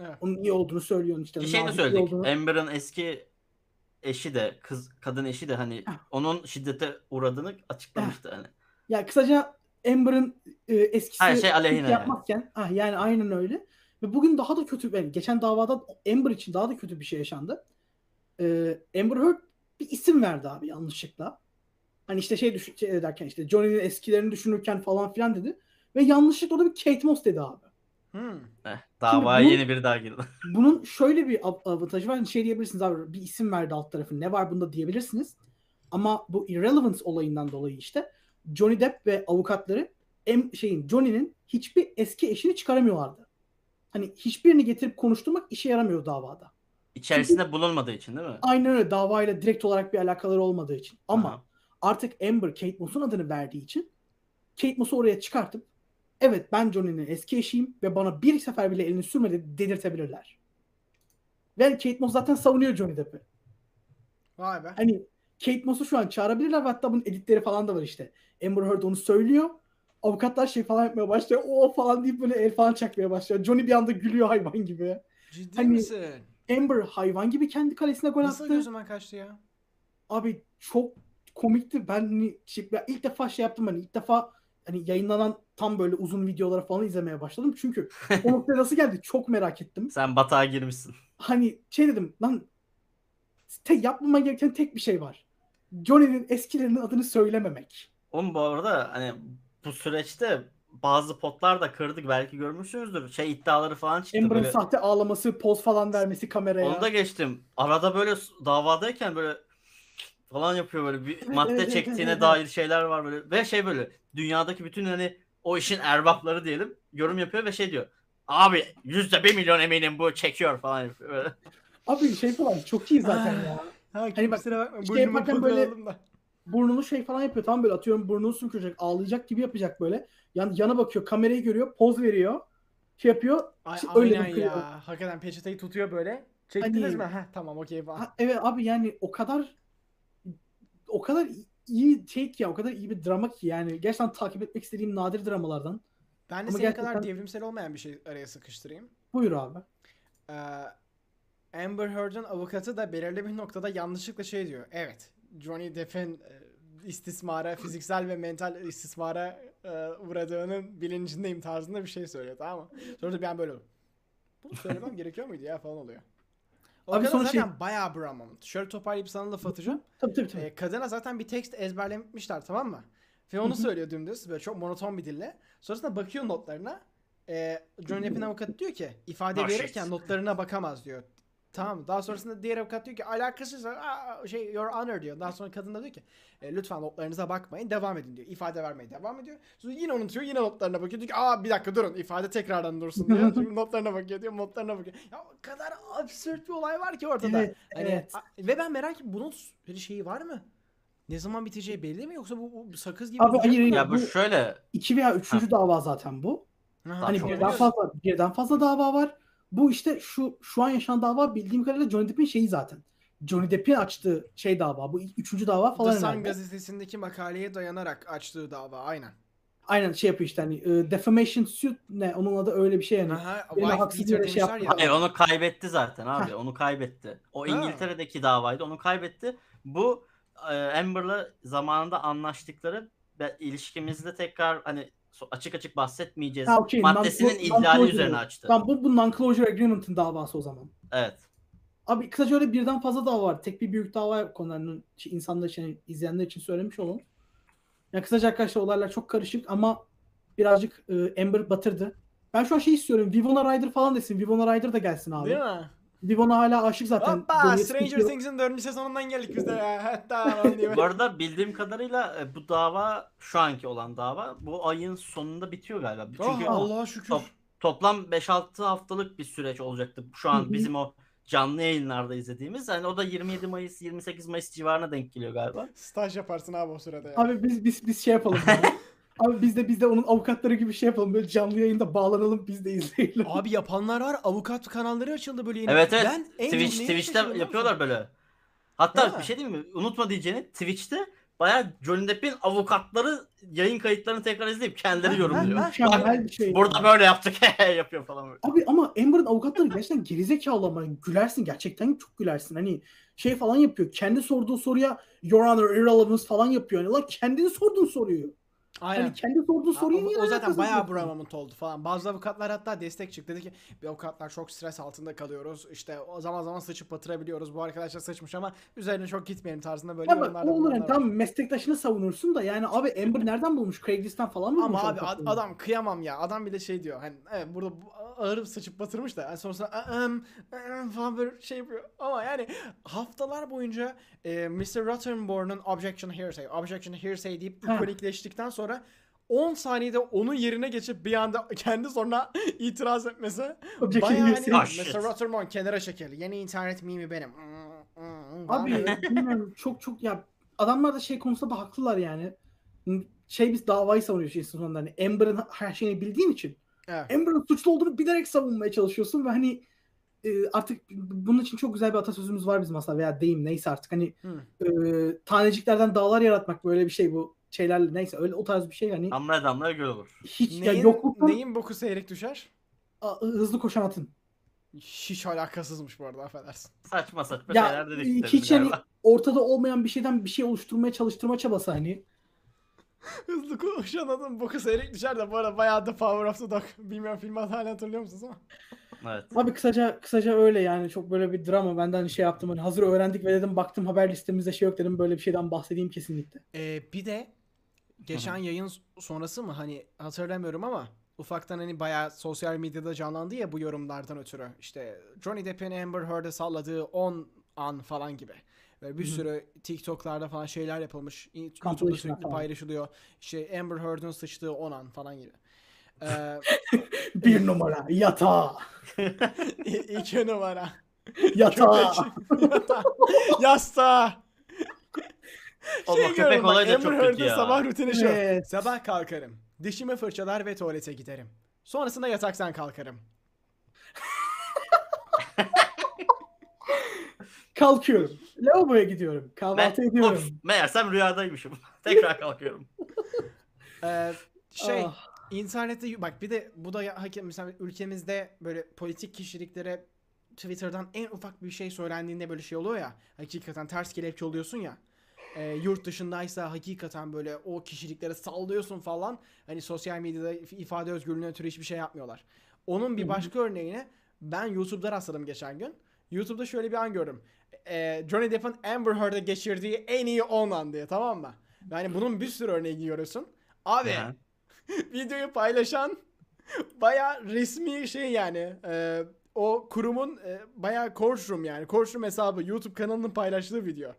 Evet. Onun iyi olduğunu söylüyorsun işte. Bir şey de söyledik. Olduğunu... Amber'ın eski eşi de, kız kadın eşi de hani Heh. onun şiddete uğradığını açıklamıştı Heh. hani. Ya yani kısaca Amber'ın e, eskisi ha, şey aleyhine yapmazken yani. Ah yani aynen öyle. Ve bugün daha da kötü, yani geçen davada Amber için daha da kötü bir şey yaşandı. Ee, Amber Heard bir isim verdi abi yanlışlıkla. Hani işte şey, düşün, şey derken işte Johnny'nin eskilerini düşünürken falan filan dedi. Ve yanlışlıkla da bir Kate Moss dedi abi. Hmm. Eh, davaya yeni biri daha girdi. Bunun şöyle bir avantajı var. Şey diyebilirsiniz abi, bir isim verdi alt tarafı. Ne var bunda diyebilirsiniz. Ama bu irrelevance olayından dolayı işte Johnny Depp ve avukatları em, şeyin Johnny'nin hiçbir eski eşini çıkaramıyorlardı. Hani hiçbirini getirip konuşturmak işe yaramıyor davada. İçerisinde çünkü, bulunmadığı için değil mi? Aynen öyle. Davayla direkt olarak bir alakaları olmadığı için. Ama Aha. artık Amber Kate Moss'un adını verdiği için Kate Moss'u oraya çıkartıp evet ben Johnny'nin eski eşiyim ve bana bir sefer bile elini sürmedi dedirtebilirler. Ve Kate Moss zaten savunuyor Johnny Depp'i. Vay be. Hani Kate Moss'u şu an çağırabilirler ve hatta bunun editleri falan da var işte. Amber Heard onu söylüyor. Avukatlar şey falan yapmaya başlıyor. O falan deyip böyle el falan çakmaya başlıyor. Johnny bir anda gülüyor hayvan gibi. Ciddi hani misin? Amber hayvan gibi kendi kalesine gol Nasıl attı. Nasıl gözümden kaçtı ya? Abi çok komikti. Ben şey, ilk defa şey yaptım. Hani ilk defa hani yayınlanan tam böyle uzun videolara falan izlemeye başladım. Çünkü o noktaya nasıl geldi? Çok merak ettim. Sen batağa girmişsin. Hani şey dedim. Lan te, yapmaman gereken tek bir şey var. Johnny'nin eskilerinin adını söylememek. Oğlum bu arada hani bu süreçte bazı potlar da kırdık. Belki görmüşsünüzdür. Şey iddiaları falan çıktı. Amber'ın böyle sahte ağlaması, poz falan vermesi kameraya. Onu da geçtim. Arada böyle davadayken böyle falan yapıyor böyle bir madde çektiğine dair şeyler var böyle. Ve şey böyle dünyadaki bütün hani o işin erbapları diyelim yorum yapıyor ve şey diyor. Abi yüzde bir milyon eminim bu çekiyor falan yapıyor böyle. Abi şey falan çok iyi zaten ya. Ha, hani bak, şey yaparken böyle burnunu şey falan yapıyor. Tam böyle atıyorum burnunu sürkecek, ağlayacak gibi yapacak böyle. Yani yana bakıyor, kamerayı görüyor, poz veriyor. Şey yapıyor. Ay, işte aynen öyle ya. Hakikaten peçeteyi tutuyor böyle. Çektiniz hani, mi? Heh, tamam okey falan. Ha, evet abi yani o kadar o kadar iyi take ya. O kadar iyi bir drama ki yani. Gerçekten takip etmek istediğim nadir dramalardan. Ben de ama senin gerçekten kadar devrimsel olmayan bir şey araya sıkıştırayım. Buyur abi. Ee, Amber Heard'ın avukatı da belirli bir noktada yanlışlıkla şey diyor. Evet. Johnny Depp'in istismara, fiziksel ve mental istismara uğradığının bilincindeyim tarzında bir şey söylüyor, tamam mı? Sonra da ben böyle oldum. Bunu söylemem gerekiyor muydu ya falan oluyor. O abi kadına zaten şey... bayağı bramam. Şöyle toparlayıp sana laf atacağım. Tabii tabii tabii. Ee, kadına zaten bir tekst ezberlemişler, tamam mı? Ve onu söylüyor dümdüz böyle çok monoton bir dille. Sonrasında bakıyor notlarına. Ee, Johnny Depp'in avukatı diyor ki ifade oh, verirken shit. notlarına bakamaz diyor. Tamam. Daha sonrasında diğer avukat diyor ki alakasız şey your honor diyor. Daha sonra kadın da diyor ki e, lütfen notlarınıza bakmayın. Devam edin diyor. İfade vermeye devam ediyor. Sonra yine unutuyor. Yine notlarına bakıyor. Diyor ki aa bir dakika durun. İfade tekrardan dursun diyor. Çünkü notlarına bakıyor diyor. Notlarına bakıyor. Ya o kadar absürt bir olay var ki ortada. Evet, hani, evet. Ve ben merak ediyorum. Bunun bir şeyi var mı? Ne zaman biteceği belli mi? Yoksa bu, bu sakız gibi. Abi hayır. Ya bu şöyle. iki veya üçüncü Ha. dava zaten bu. Ha, hani birden biliyorsun. fazla birden fazla dava var. Bu işte şu şu an yaşanan dava bildiğim kadarıyla Johnny Depp'in şeyi zaten. Johnny Depp'in açtığı şey dava. Bu üçüncü dava falan. The Sun herhalde. Gazetesi'ndeki makaleye dayanarak açtığı dava. Aynen. Aynen şey yapıyor işte hani e, defamation suit ne? Onun adı öyle bir şey yani. Haksız yere şey yaptı. Ya. Hayır onu kaybetti zaten abi. Ha. Onu kaybetti. O İngiltere'deki ha. davaydı. Onu kaybetti. Bu e, Amber'la zamanında anlaştıkları ve ilişkimizde tekrar hani açık açık bahsetmeyeceğiz. Ha, okay. Maddesinin non, non, ihlali non, üzerine açtı. Tamam, bu bundan Closure Agreement'ın davası o zaman. Evet. Abi kısaca öyle birden fazla dava var. Tek bir büyük dava konularının insanlar için, izleyenler için söylemiş olalım. Yani kısaca arkadaşlar olaylar çok karışık ama birazcık e, Amber batırdı. Ben şu an şey istiyorum. Vivona Ryder falan desin. Vivona Ryder da gelsin abi. Değil mi? Vivona hala aşık zaten. Hoppa! Stranger Things'in dördüncü sezonundan geldik biz de ya. Tamam diye. Bu arada bildiğim kadarıyla bu dava, şu anki olan dava, bu ayın sonunda bitiyor galiba. Çünkü oh, Allah'a şükür. Top, toplam beş altı haftalık bir süreç olacaktı. Şu an bizim o canlı yayınlarda izlediğimiz. Yani o da yirmi yedi Mayıs, yirmi sekiz Mayıs civarına denk geliyor galiba. Staj yaparsın abi o sırada ya. Abi biz biz biz şey yapalım. Abi biz de biz de onun avukatları gibi şey yapalım. Böyle canlı yayında bağlanalım, biz de izleyelim. Abi yapanlar var. Avukat kanalları açıldı böyle yeni. Evet evet. Ben Twitch, Twitch'te yapıyorlar musun? Böyle. Hatta ha. bir şey diyeyim mi? Unutma diyeceğini. Twitch'te bayağı Johnny Depp'in avukatları yayın kayıtlarını tekrar izleyip kendileri ha, yorumluyor. Ha, ha, Bak, bir şey burada ya. Böyle yaptık. Yapıyor falan böyle. Abi ama Amber'ın avukatları gerçekten gerizekalı ama gülersin. Gerçekten çok gülersin. Hani şey falan yapıyor. Kendi sorduğu soruya Your Honor irrelevance falan yapıyor. Yani la kendini sorduğun soruyu. Aynen. Hani kendi sorduğu soruyu niye? O, o zaten bayağı bravament oldu falan. Bazı avukatlar hatta destek çıktı. Dedi ki bir avukatlar çok stres altında kalıyoruz. İşte o zaman zaman sıçıp batırabiliyoruz. Bu arkadaşlar sıçmış ama üzerine çok gitmeyelim tarzında böyle yorumlar. Ama olur yani tam meslektaşını savunursun da yani abi Amber nereden bulmuş? Craigslist'ten falan mı bulmuş? Ama abi ad, adam kıyamam ya. Adam bile şey diyor. Hani evet, burada ağırıp sıçıp batırmış da yani sonrasında ı-ım, ı-ım falan böyle şey yapıyor. Ama yani haftalar boyunca e, mister Rottenborn'un objection hearsay, objection hearsay deyip ikonikleştikten sonra sonra on saniyede onun yerine geçip bir anda kendi sonra itiraz etmesi bayağı hani mister Rotterman kenara çekeli. Yeni internet mimi benim. Abi bilmiyorum çok çok ya adamlar da şey konusunda da haklılar yani. Şey biz davayı savunuyoruz şey sonunda hani Amber'ın her şeyini bildiğin için. Evet. Amber'ın suçlu olduğunu bilerek savunmaya çalışıyorsun ve hani artık bunun için çok güzel bir atasözümüz var bizim aslında veya deyim neyse artık hani e, taneciklerden dağlar yaratmak böyle bir şey bu. Şeylerle neyse öyle o tarz bir şey yani. Damla damla göl olur. Hiç neyin, ya yokluktan... Neyin boku seyrek düşer? A, hızlı koşan atın. Hiç alakasızmış bu arada affedersin. Saçma saçma ya, şeyler dedik. Hiç yani galiba. Ortada olmayan bir şeyden bir şey oluşturmaya çalıştırma çabası hani. Hızlı koşan atın boku seyrek düşer de bu arada bayağı da Power of the Dog. Bilmiyorum filmi hala hatırlıyor musunuz ama. Evet. Abi kısaca kısaca öyle yani çok böyle bir drama benden şey yaptım hani hazır öğrendik ve dedim baktım haber listemizde şey yok dedim böyle bir şeyden bahsedeyim kesinlikle. Ee, bir de geçen yayın sonrası mı hani hatırlamıyorum ama ufaktan hani bayağı sosyal medyada canlandı ya bu yorumlardan ötürü. İşte Johnny Depp'in Amber Heard'e salladığı on an falan gibi. Böyle bir Hı-hı. sürü TikTok'larda falan şeyler yapılmış. YouTube'da sürekli falan paylaşılıyor. İşte Amber Heard'ın sıçtığı on an falan gibi. Ee, bir numara yatağa. İki numara yatağa. Yatağa. Yastığa. Şey Allah, köpek olayı da çok kötü ya. Sabah rutini şu. Evet. Sabah kalkarım. Dişimi fırçalar ve tuvalete giderim. Sonrasında yataktan kalkarım. Kalkıyorum. Lavaboya gidiyorum. Kahvaltı ben, ediyorum. Ops, meğersem rüyadaymışım. Tekrar kalkıyorum. ee, şey... Oh. İnternette bak bir de bu da hakem mesela ülkemizde böyle politik kişiliklere Twitter'dan en ufak bir şey söylendiğinde böyle şey oluyor ya hakikaten ters kelepçe oluyorsun ya e, yurt dışındaysa hakikaten böyle o kişiliklere sallıyorsun falan hani sosyal medyada ifade özgürlüğüne ötürü hiçbir şey yapmıyorlar. Onun bir başka örneğini ben YouTube'da rastladım geçen gün. YouTube'da şöyle bir an gördüm. E, Johnny Depp'in Amber Heard'e geçirdiği en iyi on an diye, tamam mı? Yani bunun bir sürü örneği görüyorsun. Abi ya. Videoyu paylaşan bayağı resmi şey yani e, o kurumun e, bayağı courtroom yani courtroom hesabı YouTube kanalının paylaştığı video.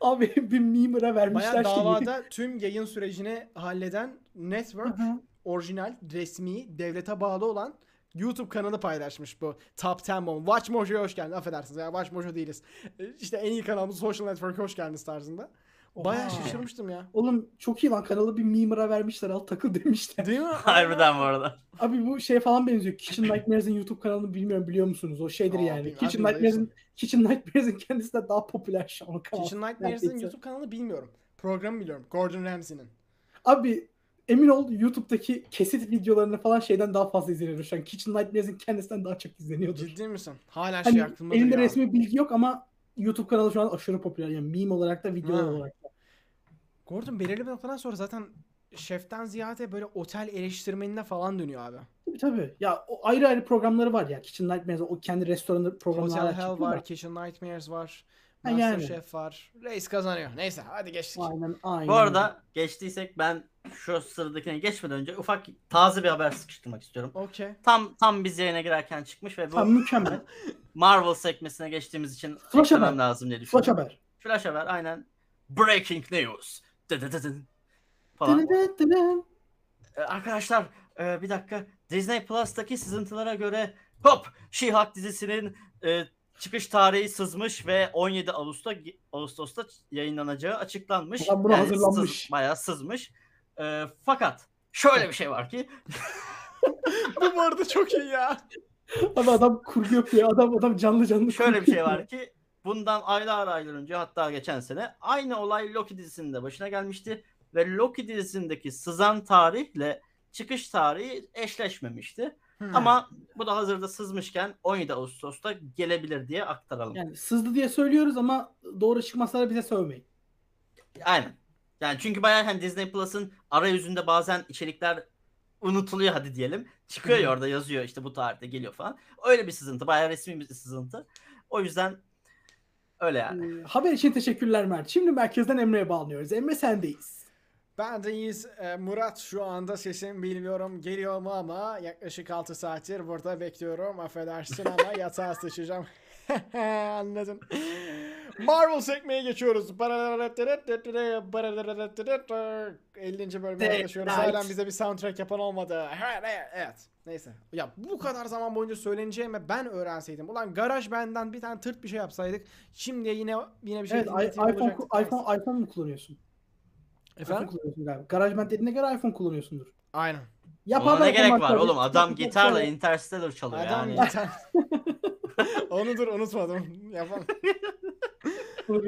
Abi bir memer'a vermişler bayağı davada şeyi. Tüm yayın sürecini halleden network Hı-hı. orijinal resmi devlete bağlı olan YouTube kanalı paylaşmış bu Top on Mom. Watch Mojo'ya hoş geldiniz. Affedersiniz ya Watch Mojo değiliz. İşte en iyi kanalımız Social Network'a hoş geldiniz tarzında. Bayağı şaşırmıştım ya. Oğlum çok iyi lan, kanalı bir memer'a vermişler, al takıl demişler. Değil mi? Harbiden bu arada. Abi bu şey falan benziyor. Kitchen Nightmares'in YouTube kanalını bilmiyorum biliyor musunuz? O şeydir yani. Abi, Kitchen Nightmares'in Kitchen Nightmares'in kendisi de daha popüler şu an. Kitchen Nightmares'in YouTube kanalını bilmiyorum. Programı biliyorum. Gordon Ramsay'nin. Abi emin ol YouTube'daki kesit videolarını falan şeyden daha fazla izleniyor şu an. Kitchen Nightmares'in kendisinden daha çok izleniyordur. Ciddi misin? Hala hani şey aklımda değil. Elinde resmi bilgi yok ama YouTube kanalı şu an aşırı popüler. Yani meme olarak da video ha. olarak da. Gordon belirli bir noktadan sonra zaten şeften ziyade böyle otel eleştirmenine falan dönüyor abi. Tabii tabii. Ya o ayrı ayrı programları var ya. Kitchen Nightmares o kendi restoranı programları Hotel Hell var, da. Kitchen Nightmares var. MasterChef yani. Var. Reis kazanıyor. Neyse hadi geçtik. Aynen, aynen. Bu arada geçtiysek ben şu sıradakine geçmeden önce ufak taze bir haber sıkıştırmak istiyorum. Okay. Tam tam biz yayına girerken çıkmış ve bu tam mükemmel. Marvel sekmesine geçtiğimiz için flash haber lazım diye düşünüyorum. Flash haber. Flash haber aynen. Breaking news. Dı dı dı dı. Falan. Dı dı dı dı. Ee, arkadaşlar e, bir dakika. Disney Plus'taki sızıntılara göre hop She-Hulk dizisinin e, çıkış tarihi sızmış ve on yedi Ağustos Ağustos'ta yayınlanacağı açıklanmış. Buna yani hazırlanmış. Sız, bayağı sızmış. E, fakat şöyle bir şey var ki bu vardı çok iyi ya. Adam, adam kurgu yapıyor. Adam adam canlı canlı. Şöyle bir şey var ki bundan aylar aylar önce hatta geçen sene aynı olay Loki dizisinde başına gelmişti ve Loki dizisindeki sızan tarihle çıkış tarihi eşleşmemişti. Hmm. Ama bu da hazırda sızmışken on yedi Ağustos'ta gelebilir diye aktaralım. Yani sızdı diye söylüyoruz ama doğru çıkmasa da bize sövmeyin. Aynen. Yani çünkü bayağı hani Disney Plus'ın arayüzünde bazen içerikler unutuluyor hadi diyelim. Çıkıyor hmm. orada yazıyor işte bu tarihte geliyor falan. Öyle bir sızıntı. Bayağı resmi bir sızıntı. O yüzden öyle yani. Haber için teşekkürler Mert. Şimdi merkezden Emre'ye bağlanıyoruz. Emre sendeyiz. Ben deyiz Murat şu anda sesim bilmiyorum geliyor mu ama yaklaşık altı saattir burada bekliyorum. Affedersin ama yatağa sıçacağım. Anladın. Marvel sekmeye geçiyoruz. ellinci bölümü yaklaşıyoruz. Halen bize bir soundtrack yapan olmadı. Evet. Neyse. Ya bu kadar zaman boyunca söyleneceğime ben öğrenseydim. Ulan garaj benden bir tane tırt bir şey yapsaydık. Şimdi yine yine bir şey evet, iPhone, iPhone, iPhone, iPhone mu kullanıyorsun? Efendim? GarageBand dediğine göre iPhone kullanıyorsundur. Aynen. Ona ne gerek var oğlum? Adam gitarla Interstellar çalıyor adam yani. Adam onu dur unutmadım. Yapalım.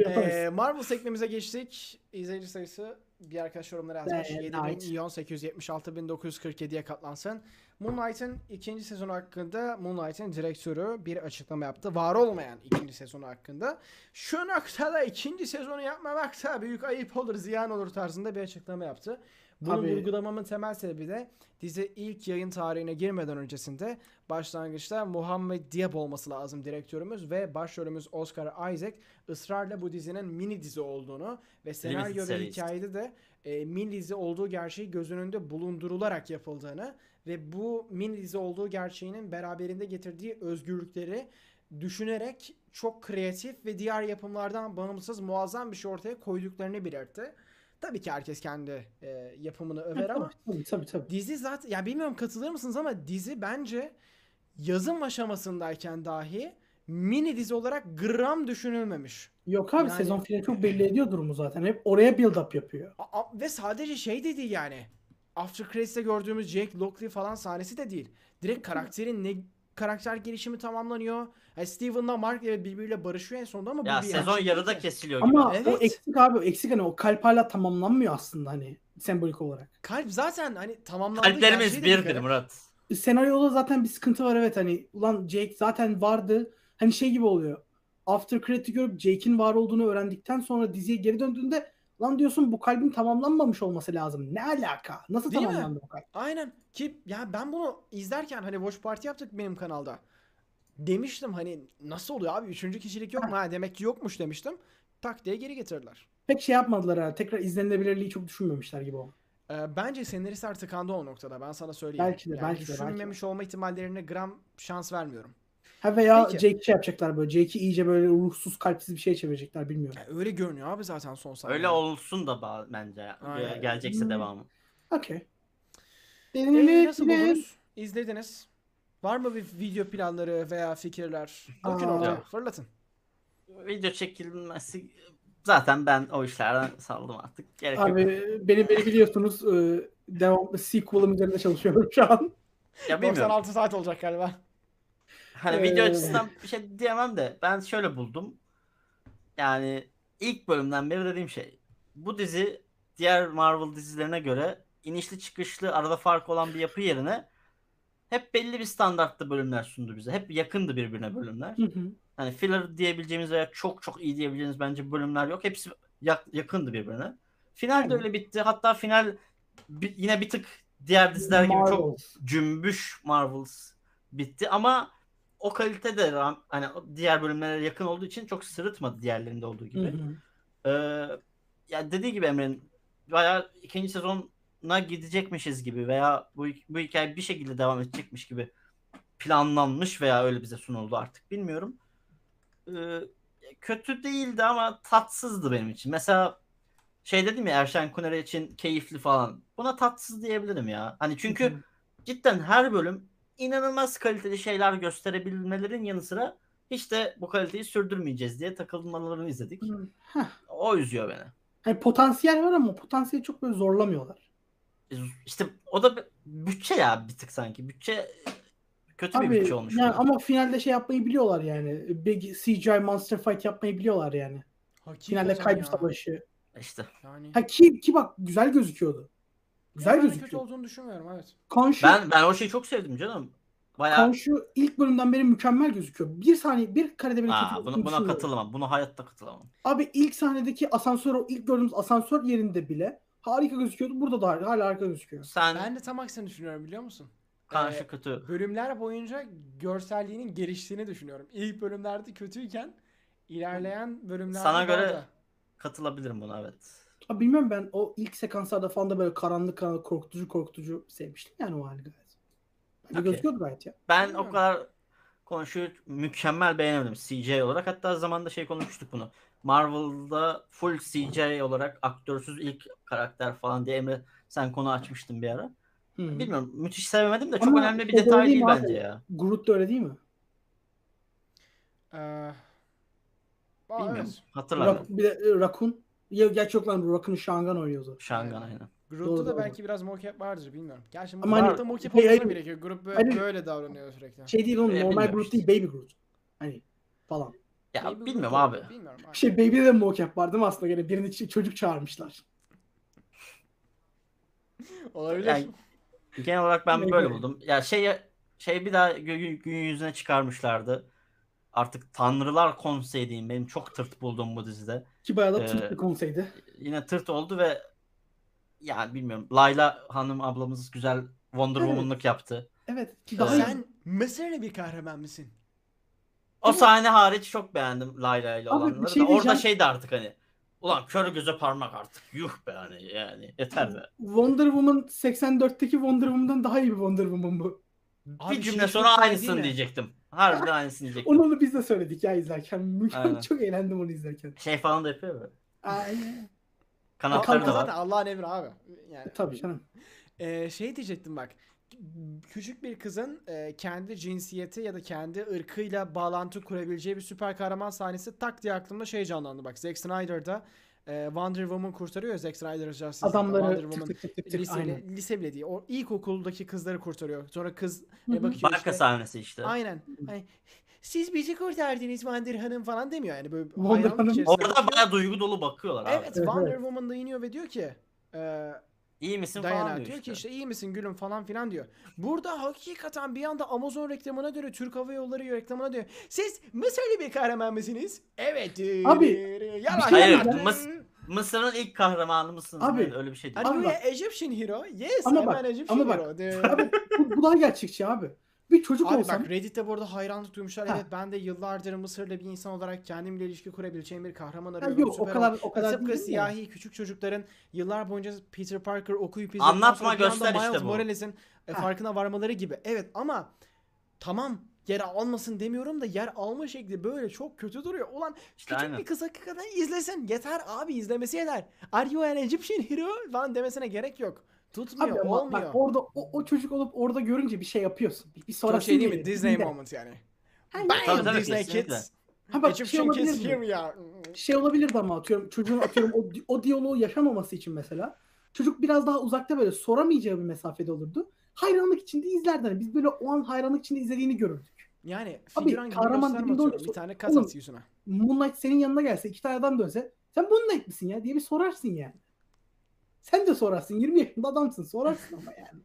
ee, Marvel sekmemize geçtik. İzleyici sayısı bir arkadaş yorumları yazmış. yedi milyon sekiz yüz yetmiş altı bin dokuz yüz kırk yedi'ye katlansın. Moonlight'ın ikinci sezonu hakkında Moonlight'ın direktörü bir açıklama yaptı. Var olmayan ikinci sezonu hakkında. Şu noktada ikinci sezonu yapmamakta büyük ayıp olur, ziyan olur tarzında bir açıklama yaptı. Bunu vurgulamamın temel sebebi de dizi ilk yayın tarihine girmeden öncesinde başlangıçta Muhammed Diab olması lazım direktörümüz ve başrolümüz Oscar Isaac ısrarla bu dizinin mini dizi olduğunu ve senaryo ve hikayede de e, mini dizi olduğu gerçeği göz önünde bulundurularak yapıldığını ve bu mini dizi olduğu gerçeğinin beraberinde getirdiği özgürlükleri düşünerek çok kreatif ve diğer yapımlardan bağımsız muazzam bir şey ortaya koyduklarını belirtti. Tabii ki herkes kendi e, yapımını över ama tabii, tabii, tabii. Dizi zaten ya bilmiyorum katılır mısınız ama dizi bence yazım aşamasındayken dahi mini dizi olarak gram düşünülmemiş. Yok abi yani, sezon finali çok belli ediyor durumu zaten. Hep oraya build up yapıyor. A, a, ve sadece şey dedi yani After Credits'te gördüğümüz Jake Lockley falan sahnesi de değil. Direkt karakterin ne karakter gelişimi tamamlanıyor. Yani Steven'la Mark birbiriyle barışıyor en sonunda ama ya bu bir sezon yani. Yarıda kesiliyor gibi. Ama evet. O eksik abi, o eksik hani o kalp hala tamamlanmıyor aslında hani sembolik olarak. Kalp zaten hani tamamlandı. Kalplerimiz birdir Murat. Senaryoda zaten bir sıkıntı var evet hani ulan Jake zaten vardı. Hani şey gibi oluyor. After Credit'i görüp Jake'in var olduğunu öğrendikten sonra diziye geri döndüğünde lan diyorsun bu kalbin tamamlanmamış olması lazım. Ne alaka? Nasıl değil tamamlandı mi? Bu kalp? Aynen. Ki ya ben bunu izlerken hani Watch Party yaptık benim kanalda. Demiştim hani nasıl oluyor abi? Üçüncü kişilik yok mu? Ha, demek ki yokmuş demiştim. Tak diye geri getirdiler. Pek şey yapmadılar ha. Tekrar izlenilebilirliği çok düşünmemişler gibi o. Ee, bence senarist artık kandı o noktada. Ben sana söyleyeyim. Belki de. Yani belki de. Düşünmemiş belki. Olma ihtimallerine gram şans vermiyorum. Ha veya Jake'i şey yapacaklar böyle. Jake'i iyice böyle ruhsuz, kalpsiz bir şey çevirecekler bilmiyorum. Yani öyle görünüyor abi zaten son sahne. Öyle olsun da bence. Aynen. Gelecekse hmm. devamı. Okey. E, nasıl buldunuz? İzlediniz. Var mı bir video planları veya fikirler? Bakın orada. Fırlatın. Video çekilmesi zaten ben o işlerden saldım artık. Gerek abi yok. Beni, beni biliyorsunuz devamlı sequel'ım üzerinde çalışıyorum şu an. Ya doksan altı saat olacak galiba. Hani video açısından bir şey diyemem de ben şöyle buldum. Yani ilk bölümden beri dediğim şey. Bu dizi diğer Marvel dizilerine göre inişli çıkışlı arada fark olan bir yapı yerine hep belli bir standartlı bölümler sundu bize. Hep yakındı birbirine bölümler. Hı hı. Hani filler diyebileceğimiz veya çok çok iyi diyebileceğimiz bence bölümler yok. Hepsi yakındı birbirine. Final de öyle bitti. Hatta final yine bir tık diğer diziler gibi Marvel. Çok cümbüş Marvels bitti ama o kalite de hani diğer bölümlere yakın olduğu için çok sırıtmadı diğerlerinde olduğu gibi. Ee, ya dediği gibi Emre'nin bayağı ikinci sezona gidecekmişiz gibi veya bu, bu hikaye bir şekilde devam edecekmiş gibi planlanmış veya öyle bize sunuldu artık bilmiyorum. Ee, kötü değildi ama tatsızdı benim için. Mesela şey dedim ya Erşen Kuneri için keyifli falan. Buna tatsız diyebilirim ya. Hani çünkü hmm. cidden her bölüm inanılmaz kaliteli şeyler gösterebilmelerin yanı sıra hiç de bu kaliteyi sürdürmeyeceğiz diye takılmalarını izledik. Hmm. O üzüyor beni. Yani potansiyel var ama potansiyeli çok böyle zorlamıyorlar. İşte o da bütçe ya bir tık sanki. Bütçe kötü Abi, bir bütçe olmuş. Yani ama finalde şey yapmayı biliyorlar yani. Big C G I Monster Fight yapmayı biliyorlar yani. Hakikaten finalde kaybı savaşı. İşte. Yani... Ha, ki, ki bak güzel gözüküyordu. Güzel yani gözüküyor. Kötü olduğunu düşünmüyorum evet. Konşu, ben, ben o şeyi çok sevdim canım. Bayağı... Konşu ilk bölümden beri mükemmel gözüküyor. Bir saniye bir karede beni Aa, buna, buna katılamam. Buna hayatta katılamam. Abi ilk sahnedeki asansör o ilk gördüğümüz asansör yerinde bile harika gözüküyordu. Burada da hala harika gözüküyor. Sen... Ben de tam aksini düşünüyorum biliyor musun? Konşu ee, kötü. Bölümler boyunca görselliğinin geliştiğini düşünüyorum. İlk bölümlerde kötüyken ilerleyen bölümlerde sana göre da... Katılabilirim buna evet. Abi bilmiyorum ben o ilk sekanslarda falan da böyle karanlık karanlık korkutucu korkutucu sevmiştim yani o hali gayet. Bence okay. Gözüküyordu gayet ya. Ben bilmiyorum. O kadar konuşuyor mükemmel beğenemedim C G I olarak. Hatta zamanında şey konuşmuştuk bunu. Marvel'da full C G I olarak aktörsüz ilk karakter falan diye Emre sen konu açmıştın bir ara. Hmm. Bilmiyorum müthiş sevemedim de çok ama önemli bir şey detay değil bence abi. Ya. Groot da öyle değil mi? Eee... Bilmiyorum. Hatırlamıyorum. Rak, bir de Rakun. Gerçi yok lan Rakun'u Şangan oynuyor zaten. Şangan aynen. Group'ta da belki biraz mocap vardır bilmiyorum. Gerçi Group'ta mocap olmasına gerekiyor. Grup böyle, hani, böyle davranıyor sürekli. Şey değil oğlum e, normal Groot değil Baby Groot. Hani falan. Ya Baby bilmiyorum abi. Bilmiyorum abi. Şey Baby'de de mocap var değil mi aslında? Gene birini çocuk çağırmışlar. Olabilir. Yani, genel olarak ben böyle buldum. Ya şey şey bir daha gün, gün yüzüne çıkarmışlardı. Artık Tanrılar Konseyi diyeyim. Benim çok tırt bulduğum bu dizide. Ki bayağı da tırt bir konseydi. Yine tırt oldu ve yani bilmiyorum. Layla Hanım ablamız güzel Wonder evet. Woman'lık yaptı. Evet. Ki daha ee, sen mesela bir kahraman mısın? O evet. Sahne hariç çok beğendim Layla ile olanları. Şey orada şeydi artık hani. Ulan kör göze parmak artık. Yuh be hani yani. Yeter be. Wonder Woman seksen dörtteki Wonder Woman'dan daha iyi bir Wonder Woman bu. Abi, bir cümle şey sonra aynısını diyecektim. Harbiden aynısını diyecektim. Onu, onu biz de söyledik ya izlerken. Çok eğlendim onu izlerken. Şey falan da yapıyor böyle. Aynen. Kanatları da var. Allah'ın emri abi. Yani. Tabii canım. Ee, şey diyecektim bak. Küçük bir kızın e, kendi cinsiyeti ya da kendi ırkıyla bağlantı kurabileceği bir süper kahraman sahnesi tak diye aklımda şey canlandı bak. Zack Snyder'da e, Wonder Woman kurtarıyor ya Zack Snyder'ı. Adamları Wonder Woman, tık tık tık lise, tık. Lise bile değil. O ilkokuldaki kızları kurtarıyor. Sonra kız e, bakıyor Barka işte. Sahnesi işte. Aynen. Ay, siz bizi kurtardınız Wonder Hanım falan demiyor yani. Böyle Wonder Hanım. Orada bayağı duygu dolu bakıyorlar abi. Evet Wonder Woman da iniyor ve diyor ki... E, İyi misin Diana falan diyor, diyor işte. Ki işte iyi misin gülüm falan filan diyor. Burada hakikaten bir anda Amazon reklamına göre Türk Hava Yolları reklamına diyor. Siz Mısırlı bir kahraman mısınız? Evet. Abi. Yalan. Şey hayır. Mıs Mısır'ın ilk kahramanı mısınız? Abi. Yani öyle bir şey değil. Abi bak. Egyptian hero. Yes. Ama bak. Egyptian ama bak. Abi, bu, bu daha gerçekçi abi. Bir çocuk abi olsam. Bak Reddit'te bu arada hayranlık duymuşlar. Ha. Evet ben de yıllardır Mısır'da bir insan olarak kendimle ilişki kurabileceğim bir kahraman arıyorum. Yok o kadar o kadar. Tıpkı siyahi mi? Küçük çocukların yıllar boyunca Peter Parker okuyup izlediği anlatma göster işte Miles bu. Morales'in ha. Farkına varmaları gibi. Evet ama tamam yer almasın demiyorum da yer alma şekli böyle çok kötü duruyor. Ulan işte küçük aynen. Bir kız hakikaten izlesin. Yeter abi izlemesi yeter. Are you an Egyptian hero? Falan demesine gerek yok. Tutmuyor, abi, olmuyor. Bak orada o, o çocuk olup orada görünce bir şey yapıyorsun. Bir sonraki şey değil mi? Disney de. Moment yani. Aynen. Bam! Tabii, Disney Kids. Ha bak şey olabilir ya. Şey olabilirdi ama atıyorum çocuğun atıyorum o, o diyaloğu yaşamaması için mesela. Çocuk biraz daha uzakta böyle soramayacağı bir mesafede olurdu. Hayranlık içinde izlerdi. Biz böyle o an hayranlık içinde izlediğini görürdük. Yani figüran gibi gösterme bir tane kaz at yüzüne. Moonlight senin yanına gelse iki tane adam dönse sen Moonlight misin ya diye bir sorarsın yani. Sen de sorarsın. yirmi yaşında adamsın. Sorarsın ama yani.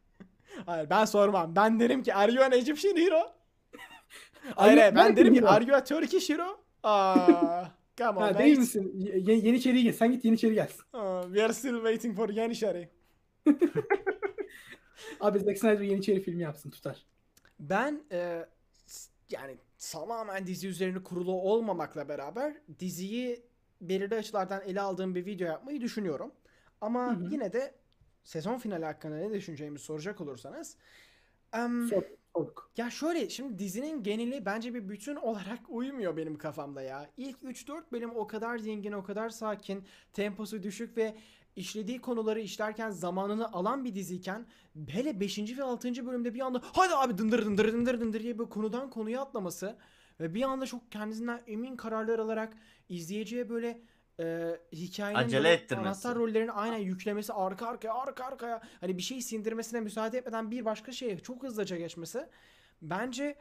Hayır ben sormam. Ben derim ki are you an Egyptian hero? Hayır ben, ben derim ki are you a Turkish hero? Aaa. Come on. Ha, değil misin? Y- Yeniçeri'ye gel. Sen git Yeniçeri gelsin. Aa, we are still waiting for Yeniçeri. Abi Zack Snyder Yeniçeri filmi yapsın, tutar. Ben e, yani tamamen dizi üzerine kurulu olmamakla beraber diziyi belirli açılardan ele aldığım bir video yapmayı düşünüyorum. Ama hı hı. yine de sezon finali hakkında ne düşüneceğimi soracak olursanız. Um, Sor, sorduk. Ya şöyle, şimdi dizinin geneli bence bir bütün olarak uymuyor benim kafamda ya. İlk üç dört bölüm o kadar zengin, o kadar sakin, temposu düşük ve işlediği konuları işlerken zamanını alan bir diziyken, hele beşinci ve altıncı bölümde bir anda hadi abi dındır dındır dındır dındır diye böyle konudan konuya atlaması ve bir anda çok kendisinden emin kararlar alarak izleyiciye böyle e, hikayenin anahtar rollerini aynen yüklemesi, arka arkaya arka arkaya hani bir şey sindirmesine müsaade etmeden bir başka şeye çok hızlıca geçmesi bence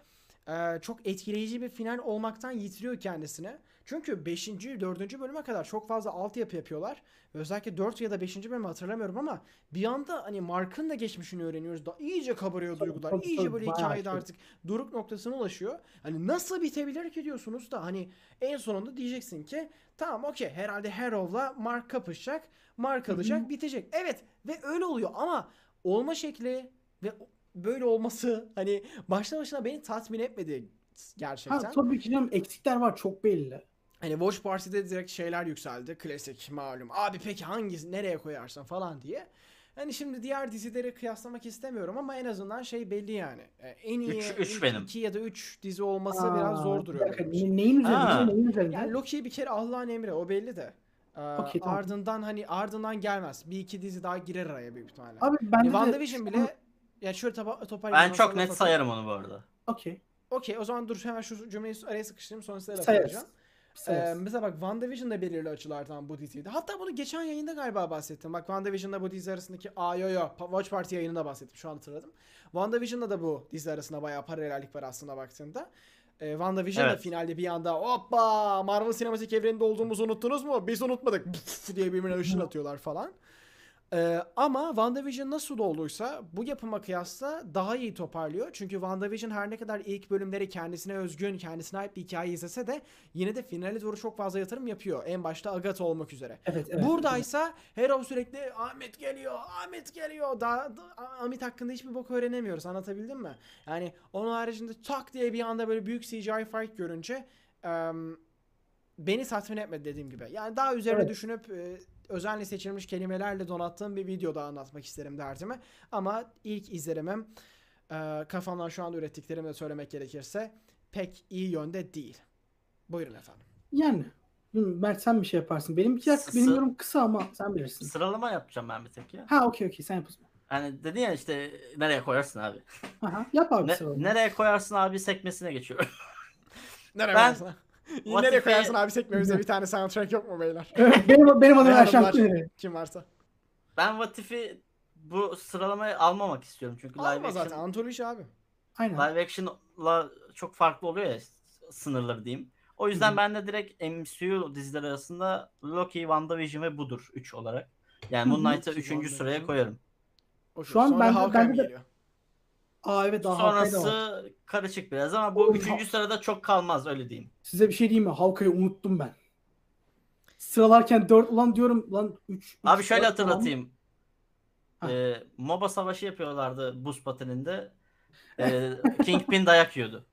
e, çok etkileyici bir final olmaktan yitiriyor kendisini. Çünkü beşinci dördüncü bölüme kadar çok fazla altyapı yapıyorlar. Özellikle dört ya da beşinci bölümü hatırlamıyorum ama bir anda hani Mark'ın da geçmişini öğreniyoruz. Da iyice kabarıyor duygular. İyice böyle hikayede artık doruk noktasına ulaşıyor. Hani nasıl bitebilir ki diyorsunuz da hani en sonunda diyeceksin ki tamam okey, herhalde Harrow'la Mark kapışacak. Mark alacak, bitecek. Evet ve öyle oluyor ama olma şekli ve böyle olması hani başta başına beni tatmin etmedi gerçekten. Ha, tabii ki canım, eksikler var çok belli. Hani Watch Party'de direkt şeyler yükseldi. Klasik malum. Abi peki hangisi nereye koyarsın falan diye. Hani şimdi diğer dizileri kıyaslamak istemiyorum ama en azından şey belli yani. En iyi iki ya da üç dizi olması Aa, biraz zor duruyor. Ne, neyin üzerinde? Yani Loki'yi bir kere Allah'ın emri, o belli de. Ee, okay, tamam. Ardından hani ardından gelmez. Bir iki dizi daha girer araya büyük ihtimalle. Abi ben e, WandaVision de... bile ya yani şöyle toparlayayım. Ben çok net bakayım. sayarım onu bu arada. Okey. Okey, o zaman dur hemen şu cümleyi araya sıkıştırayım, sonra size laf edeceğim. Ee, mesela bak WandaVision'da belirli açılardan bu diziydi. Hatta bunu geçen yayında galiba bahsettim. Bak WandaVision'da bu dizi arasındaki aa yo yo Watch Party yayınında bahsettim, şu an hatırladım. WandaVision'da da bu dizi arasında bayağı paralellik var aslında baktığında. Ee, WandaVision'da evet. finalde bir anda hoppa Marvel sinematik evreninde olduğumuzu unuttunuz mu? Biz unutmadık diye birbirine ışın atıyorlar falan. Ee, ama WandaVision nasıl olduysa bu yapıma kıyasla daha iyi toparlıyor. Çünkü WandaVision her ne kadar ilk bölümleri kendisine özgün, kendisine ait bir hikaye izlese de yine de finale doğru çok fazla yatırım yapıyor. En başta Agatha olmak üzere. Evet, evet, buradaysa evet. Harrow sürekli Ahmet geliyor, Ahmet geliyor. Daha da, Ahmet hakkında hiçbir bok öğrenemiyoruz. Anlatabildim mi? Yani onun haricinde tak diye bir anda böyle büyük C G I fight görünce um, beni tatmin etmedi dediğim gibi. Yani daha üzerine evet. düşünüp... E, özenle seçilmiş kelimelerle donattığım bir videoda anlatmak isterim derdimi. Ama ilk izlerimim e, kafamdan şu anda ürettiklerimle söylemek gerekirse pek iyi yönde değil. Buyurun efendim. Yani Mert sen bir şey yaparsın. Benim iki dakika benim yorum kısa ama sen bilirsin. Sıralama yapacağım ben bir tek ya. Ha okey okey sen yapıyorsun. Yani dedin ya işte nereye koyarsın abi. Aha, yap abi ne, sıralama. Nereye koyarsın abi sekmesine geçiyorum. Nereye ben... koyarsın nereye koyarsın abi sekmemize bir tane soundtrack yok mu beyler? benim benim adım Erşan. Kim varsa. Ben What If'i bu sıralamayı almamak istiyorum çünkü Alma live zaten. action. Antoloji abi. Aynen. Live action'la çok farklı oluyor ya sınırları diyeyim. O yüzden Hı. ben de direkt M C U dizileri arasında Loki, WandaVision ve Budur üç olarak. Yani Moonlight'ı üçüncü sıraya koyarım. O şu an ben ben de Aa, evet, daha sonrası karışık biraz ama bu üçüncü sırada çok kalmaz öyle diyeyim. Size bir şey diyeyim mi? Halkayı unuttum ben. Sıralarken dört ulan diyorum lan üç. Abi üç, şöyle hatırlatayım. Ee, MOBA savaşı yapıyorlardı buz pateninde. Ee, Kingpin dayak yiyordu.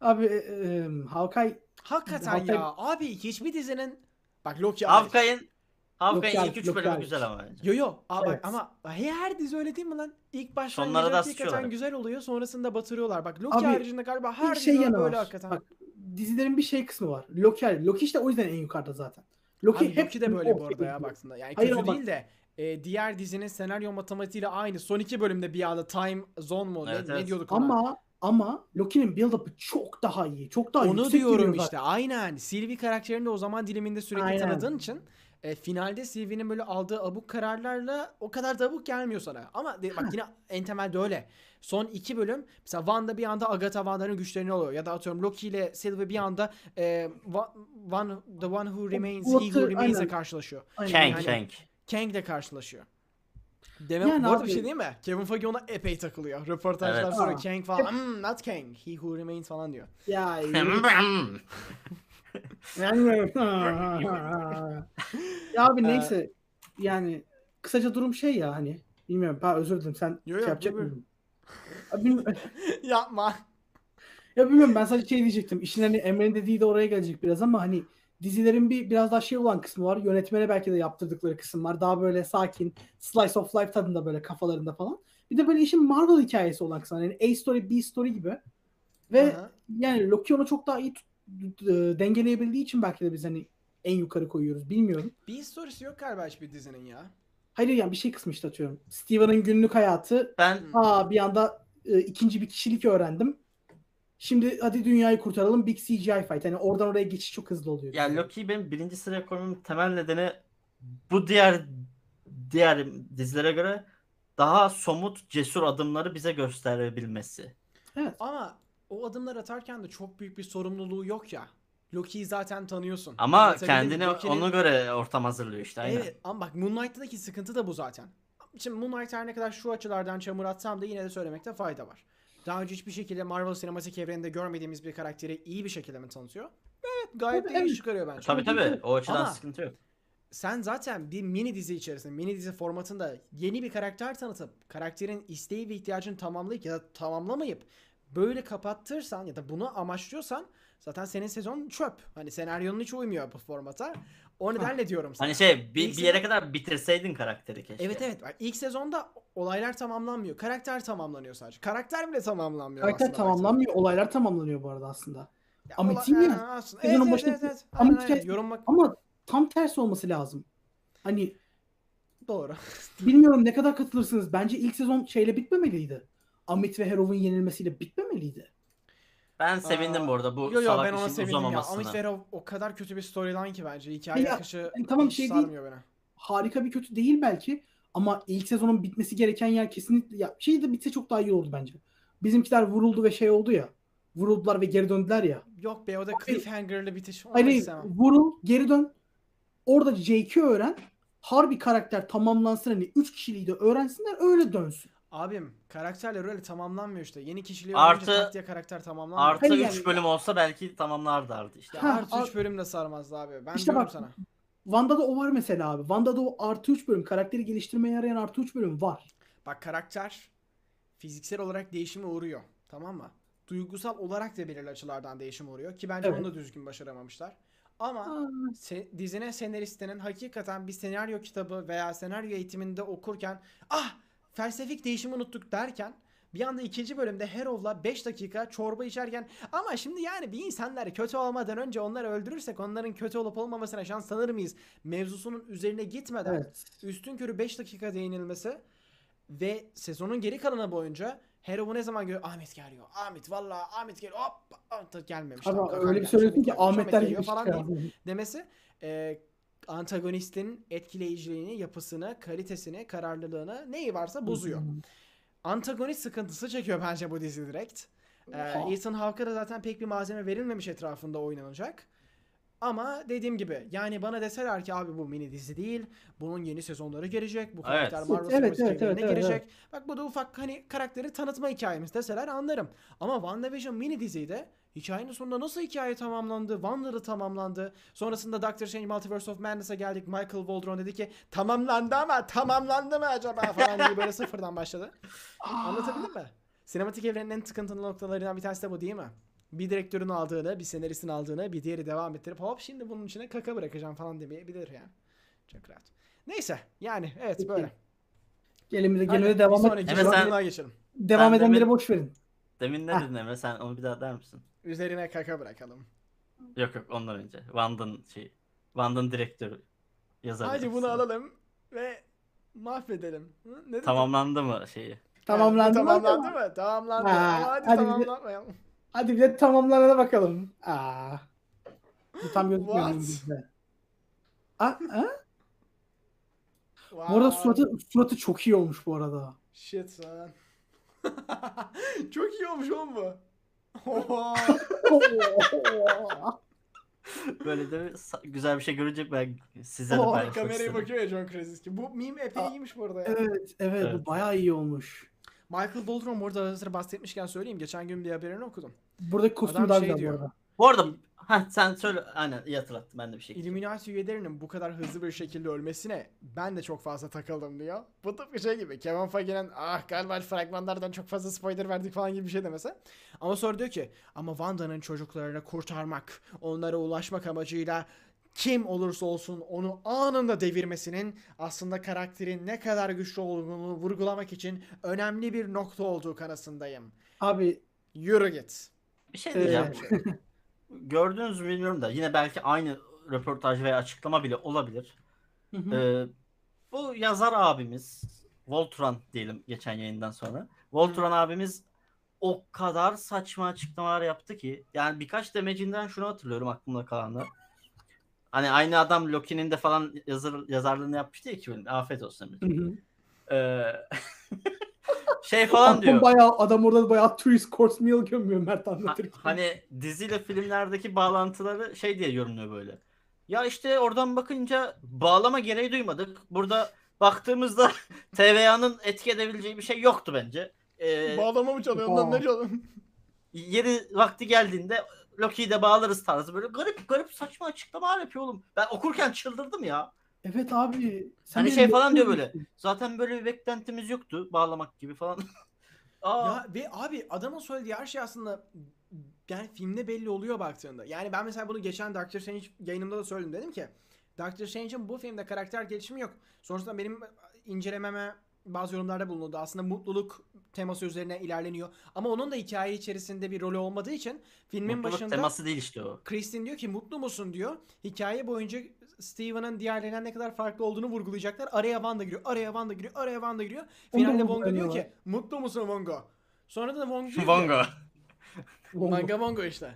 Abi e, Halkay hakikaten Halkay... ya abi hiçbir dizinin bak Loki Halkay'ın Halkay'ın ilk üç bölümü güzel ama bence. Yo yo abi evet. ama her dizi öyle değil mi lan? İlk başlangıcı hakikaten güzel oluyor, sonrasında batırıyorlar. Bak Loki abi, haricinde galiba her şey böyle var. hakikaten. Bak, dizilerin bir şey kısmı var. Loki, Loki işte o yüzden en yukarıda zaten. Loki abi, hep Loki de böyle o, bu arada o, ya baksana. Yani hayır, kötü değil de e, diğer dizinin senaryo matematiğiyle aynı. Son iki bölümde bir anda time zone mu evet, ne, evet. ne diyorduk ona? Ama ama Loki'nin build-up'ı çok daha iyi. Çok daha Onu diyorum işte. Zaten. Aynen. Sylvie karakterini de o zaman diliminde sürekli aynen. tanıdığın için E, finalde Sylvie'nin böyle aldığı abuk kararlarla o kadar da abuk gelmiyor sana. Ama de, bak yine en temelde öyle. Son iki bölüm mesela Wanda bir anda Agatha Wanda'nın güçlerini alıyor. Ya da atıyorum Loki ile Sylvie bir anda e, one, The One Who Remains, He Who Remains ile karşılaşıyor. Kang, Kang. Kang ile karşılaşıyor. Demek yani bu arada bir şey değil mi? Kevin Feige ona epey takılıyor. Röportajlar evet. sonra Aa. Kang falan. Hmm, not Kang. He Who Remains falan diyor. Ya. ya abi neyse yani kısaca durum şey ya hani Bilmiyorum. Ben özür dilerim. Sen yo, şey yapacak mısın? Yapma. Ya bilmiyorum, ben sadece şey diyecektim. İşin hani Emre'nin dediği de oraya gelecek biraz ama hani dizilerin bir biraz daha şey olan kısmı var. Yönetmene belki de yaptırdıkları kısım var. Daha böyle sakin, slice of life tadında böyle kafalarında falan. Bir de böyle işin Marvel hikayesi olan kısmı. Yani A-Story, B-Story gibi. Ve aha, yani Loki onu çok daha iyi dengeleyebildiği için belki de biz hani en yukarı koyuyoruz. Bilmiyorum. B-Story'si yok galiba hiçbir dizinin ya. Hayır yani bir şey kısmı işte atıyorum. Steven'ın günlük hayatı. Ben... Aa, bir anda e, ikinci bir kişilik öğrendim. Şimdi hadi dünyayı kurtaralım. Big C G I fight. Yani oradan oraya geçiş çok hızlı oluyor. Yani Loki'yi benim birinci sıraya koymamın temel nedeni bu diğer diğer dizilere göre daha somut, cesur adımları bize gösterebilmesi. Evet. Ama o adımlar atarken de çok büyük bir sorumluluğu yok ya. Loki'yi zaten tanıyorsun. Ama yani kendini ona göre ortam hazırlıyor işte. Aynen. Evet ama bak Moonlight'taki sıkıntı da bu zaten. Şimdi Moonlight her ne kadar şu açılardan çamur atsam da yine de söylemekte fayda var. Daha önce hiçbir şekilde Marvel sinematik evreninde görmediğimiz bir karakteri iyi bir şekilde mi tanıtıyor? Evet gayet tabii, de iyi çıkarıyor bence. Tabii tabii o açıdan ama sıkıntı yok. Sen zaten bir mini dizi içerisinde, mini dizi formatında yeni bir karakter tanıtıp karakterin isteği ve ihtiyacını tamamlayıp ya da tamamlamayıp böyle kapattırsan ya da bunu amaçlıyorsan zaten senin sezon çöp. Hani senaryonun hiç uymuyor bu formata. O nedenle ha, diyorum sana. Hani şey bir, bir yere kadar bitirseydin karakteri keşke. Evet evet. Yani ilk sezonda olaylar tamamlanmıyor. Karakter tamamlanıyor sadece. Karakter bile tamamlanmıyor. Karakter aslında tamamlanmıyor. Baktığında. Olaylar tamamlanıyor bu arada aslında. Amit'in ya. ya. Evet, evet, evet, evet. Aynen, aynen. Yorummak... Ama tam tersi olması lazım. Hani doğru. Bilmiyorum ne kadar katılırsınız. Bence ilk sezon şeyle bitmemeliydi. Amit ve Herov'un yenilmesiyle bitmemeliydi. Ben sevindim Aa, bu arada bu yo, yo, salak işin uzamamasına. Amit ve Herov o kadar kötü bir storyline ki bence. Hikaye ya, akışı yani, tamam, şey sarmıyor beni. Harika bir kötü değil belki ama ilk sezonun bitmesi gereken yer kesinlikle... Ya, şey de bitse çok daha iyi oldu bence. Bizimkiler vuruldu ve şey oldu ya. Vuruldular ve geri döndüler ya. Yok be o da cliffhanger'lı bitiş. Hayır vurul, geri dön. Orada Jake'i öğren. Harbi karakter tamamlansın. Hani üç kişiliği de öğrensinler öyle dönsün. Abim karakterler öyle tamamlanmıyor işte. Yeni kişiliği artı, olunca tak diye karakter tamamlanmıyor. Artı hani üç yani bölüm olsa belki tamamlardı işte. Ha, artı art... üç bölüm de sarmazdı abi. Ben işte diyorum bak, sana. Wanda'da o var mesela abi. Wanda'da o artı üç bölüm. Karakteri geliştirmeye yarayan artı üç bölüm var. Bak karakter fiziksel olarak değişime uğruyor. Tamam mı? Duygusal olarak da belirli açılardan değişime uğruyor. Ki bence evet, onu da düzgün başaramamışlar. Ama se dizine senaristinin hakikaten bir senaryo kitabı veya senaryo eğitiminde okurken ah felsefik değişimi unuttuk derken bir anda ikinci bölümde Herov'la beş dakika çorba içerken ama şimdi yani bir insanlar kötü olmadan önce onları öldürürsek onların kötü olup olmamasına şans tanır mıyız? Mevzusunun üzerine gitmeden evet, üstünkörü beş dakika değinilmesi ve sezonun geri kalanı boyunca Herov'u ne zaman görüyor? Ahmet geliyor. Ahmet valla Ahmet geliyor. Hop Ahmet gelmemiş. Abi, abi, öyle bir söyledin ki Ahmetler geliyor falan diye demesi e, antagonistin etkileyiciliğini, yapısını, kalitesini, kararlılığını neyi varsa bozuyor. Antagonist sıkıntısı çekiyor bence bu dizi direkt. Ee, Ethan Hawke'a da zaten pek bir malzeme verilmemiş etrafında oynanacak. Ama dediğim gibi yani bana deseler ki abi bu mini dizi değil. Bunun yeni sezonları gelecek. Bu karakter evet, Marvel evet, evet, evet, evet, girecek. Evet. Bak bu da ufak hani karakteri tanıtma hikayemiz deseler anlarım. Ama WandaVision mini diziydi. Hikayenin sonunda nasıl hikaye tamamlandı? Wanda'da tamamlandı. Sonrasında Doctor Strange Multiverse of Madness'a geldik. Michael Waldron dedi ki tamamlandı ama tamamlandı mı acaba falan diye böyle sıfırdan başladı. Anlatabildim mi? Sinematik evrenin en tıkıntılı noktalarından bir tanesi de bu değil mi? Bir direktörün aldığını, bir senaristin aldığını, bir diğeri devam ettirip hop şimdi bunun içine kaka bırakacağım falan demeyebilir yani. Çok rahat. Neyse yani evet böyle. Gelimize gelimize devam et. Evet, sen, geçelim. Devam edenleri boş verin. Demin ne dedin Emre? Sen onu bir daha der misin? Üzerine kaka bırakalım. Yok yok ondan önce. Wanda'nın şeyi. Wanda'nın direktörü yazarı. Hadi bunu alalım ve mahvedelim. Ne tamamlandı mı şeyi? Tamamlandı, yani, tamamlandı mı? Tamamlandı mı? Tamamlandı. Ha, hadi, hadi tamamlanmayalım. Bir... Hadi bir de tamamlanana bakalım. Aa. Bu tam gözükmüyor bizde. Aa, aa? Wow. Bu arada suratı, suratı çok iyi olmuş bu arada. Shit lan. Çok iyi olmuş oğlum bu. Böyle de güzel bir şey görünce ben size de paylaşmak istedim. Kameraya bakıyor ya John Krasinski. Bu meme epey iyiymiş bu arada. Yani. Evet, evet, evet bu bayağı iyi olmuş. Michael Waldron burada hazır bahsetmişken söyleyeyim. Geçen gün bir haberini okudum. Buradaki kostüm daha güzel şey bu arada. Bu arada heh, sen söyle, aynen iyi hatırlattın, ben de bir şekilde. Illuminati üyelerinin bu kadar hızlı bir şekilde ölmesine ben de çok fazla takıldım diyor. Bu tıpkı şey gibi, Kevin Feige'nin ah galiba fragmanlardan çok fazla spoiler verdik falan gibi bir şey demese. Ama sonra diyor ki ama Wanda'nın çocuklarını kurtarmak, onlara ulaşmak amacıyla kim olursa olsun onu anında devirmesinin aslında karakterin ne kadar güçlü olduğunu vurgulamak için önemli bir nokta olduğu kanısındayım. Abi yürü git. Bir şey diyeceğim. Gördünüz mü bilmiyorum da yine belki aynı röportaj veya açıklama bile olabilir. Hı hı. Ee, bu yazar abimiz Voltron diyelim geçen yayından sonra. Voltron hı. abimiz o kadar saçma açıklamalar yaptı ki yani birkaç demecinden şunu hatırlıyorum aklımda kalanlar. Hani aynı adam Loki'nin de falan yazar, yazarlığını yapmıştı ya iki bin. Afiyet olsun. Hı hı. Ee, şey falan diyor. Bayağı, adam orada bayağı turist course meal gömüyor Mert anlatırken. Ha, hani diziyle filmlerdeki bağlantıları şey diye yorumluyor böyle. Ya işte oradan bakınca bağlama gereği duymadık. Burada baktığımızda T V A'nın etki edebileceği bir şey yoktu bence. Ee, bağlama mı çalıyor? Ondan ne diyorum? Yeri vakti geldiğinde Loki'yi de bağlarız tarzı böyle garip garip saçma açıklamalar yapıyor oğlum. Ben okurken çıldırdım ya. Evet abi. Sen hani şey falan diyor böyle. Zaten böyle bir beklentimiz yoktu bağlamak gibi falan. Aa. Ya ve abi adamın söylediği her şey aslında yani filmde belli oluyor baktığında. Yani ben mesela bunu geçen Doctor Strange yayınımda da söyledim, dedim ki Doctor Strange'in bu filmde karakter gelişimi yok. Sonuçta benim incelememe bazı yorumlarda bulunuldu. Aslında mutluluk teması üzerine ilerleniyor. Ama onun da hikaye içerisinde bir rolü olmadığı için filmin mutluluk başında teması değil işte o. Kristin diyor ki mutlu musun diyor. Hikaye boyunca Steven'ın diğerlerinden ne kadar farklı olduğunu vurgulayacaklar. Araya Wanda giriyor. Araya Wanda giriyor. Araya Wanda giriyor. Finalde Wanda diyor ki mutlu musun Wongo? Sonra da Wong diyor ki Wongo. Wongo Wongo işte.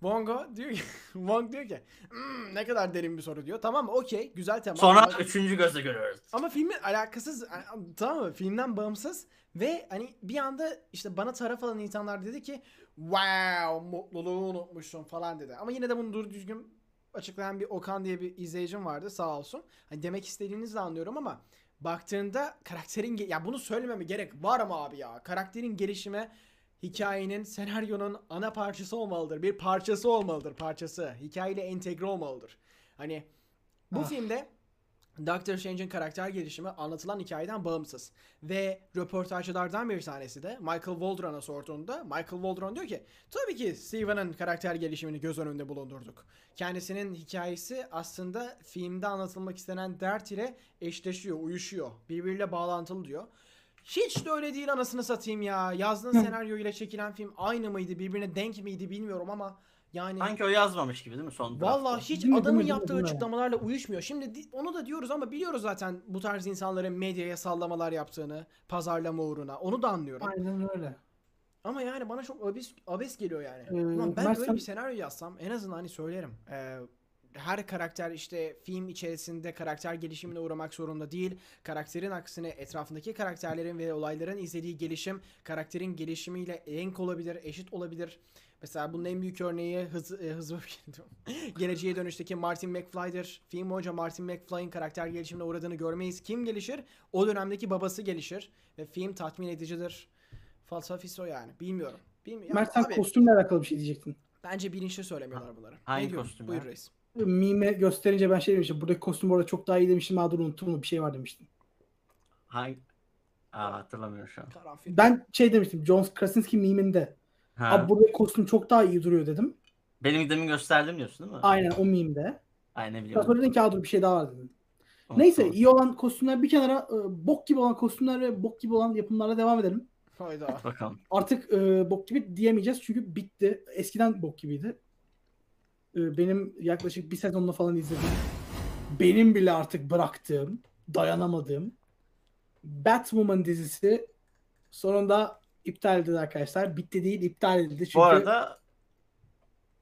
Wongo diyor ki Wong diyor ki mmm, ne kadar derin bir soru diyor. Tamam okey güzel tema. Sonra ama üçüncü gözle görüyoruz. Ama filmin alakasız, tamam mı? Filmden bağımsız ve hani bir anda işte bana taraf alan insanlar dedi ki wow mutluluğu unutmuşsun falan dedi. Ama yine de bunu dur düzgün açıklayan bir Okan diye bir izleyicim vardı sağ olsun. Hani demek istediğinizi de anlıyorum ama baktığında karakterin ya bunu söylememe gerek var mı abi ya? Karakterin gelişime hikayenin, senaryonun ana parçası olmalıdır. Bir parçası olmalıdır. Parçası. Hikayeyle entegre olmalıdır. Hani bu ah. filmde Doctor Strange'in karakter gelişimi anlatılan hikayeden bağımsız. Ve röportajcılardan bir tanesi de Michael Waldron'a sorduğunda Michael Waldron diyor ki tabii ki Steven'ın karakter gelişimini göz önünde bulundurduk. Kendisinin hikayesi aslında filmde anlatılmak istenen dert ile eşleşiyor, uyuşuyor. Birbiriyle bağlantılı diyor. Hiç de öyle değil anasını satayım ya. Yazdığın senaryo ile çekilen film aynı mıydı? Birbirine denk miydi bilmiyorum ama yani sanki o yazmamış gibi değil mi son draft'ta? Vallahi hiç değil adamın mi, yaptığı mi, açıklamalarla uyuşmuyor. Şimdi onu da diyoruz ama biliyoruz zaten bu tarz insanların medyaya sallamalar yaptığını, pazarlama uğruna. Onu da anlıyorum. Aynen öyle. Ama yani bana çok abes, abes geliyor yani. Ee, Ulan ben Mersan... böyle bir senaryo yazsam en azından hani söylerim. Ee, her karakter işte film içerisinde karakter gelişimine uğramak zorunda değil. Karakterin aksine etrafındaki karakterlerin ve olayların izlediği gelişim karakterin gelişimiyle denk olabilir, eşit olabilir. Mesela bunun en büyük örneği hızlı e, hızlı Geleceğe Dönüş'teki Martin McFly'dir. Film boyunca Martin McFly'in karakter gelişimine uğradığını görmeyiz. Kim gelişir? O dönemdeki babası gelişir ve film tatmin edicidir. Felsefesi o yani. Bilmiyorum. Bilmiyorum. Mert sen kostümle alakalı bir şey diyecektin. Bence bilinçli söylemiyorlar bunları. Hangi kostüm? Buyur reis. Mime gösterince ben şey demiştim. Buradaki kostüm orada çok daha iyi demiştim. Mağdur unuttum mu? Bir şey var demiştim. Hangi? Aa, hatırlamıyorum şu an. Karanfil. Ben şey demiştim. John Krasinski miminde. Ha. Abi buradaki kostüm çok daha iyi duruyor dedim. Benim demin gösterdim diyorsun değil mi? Aynen o mimde. Aynen biliyorum. Sonra dedin ki dur bir şey daha var dedim. Olsun. Neyse iyi olan kostümler bir kenara, bok gibi olan kostümler ve bok gibi olan yapımlarla devam edelim. Hayda. Bakalım. Artık e, bok gibi diyemeyeceğiz çünkü bitti. Eskiden bok gibiydi. Benim yaklaşık bir sezonla falan izlediğim, benim bile artık bıraktığım, dayanamadığım Batwoman dizisi sonunda iptal edildi arkadaşlar. Bitti değil, iptal edildi. Çünkü bu arada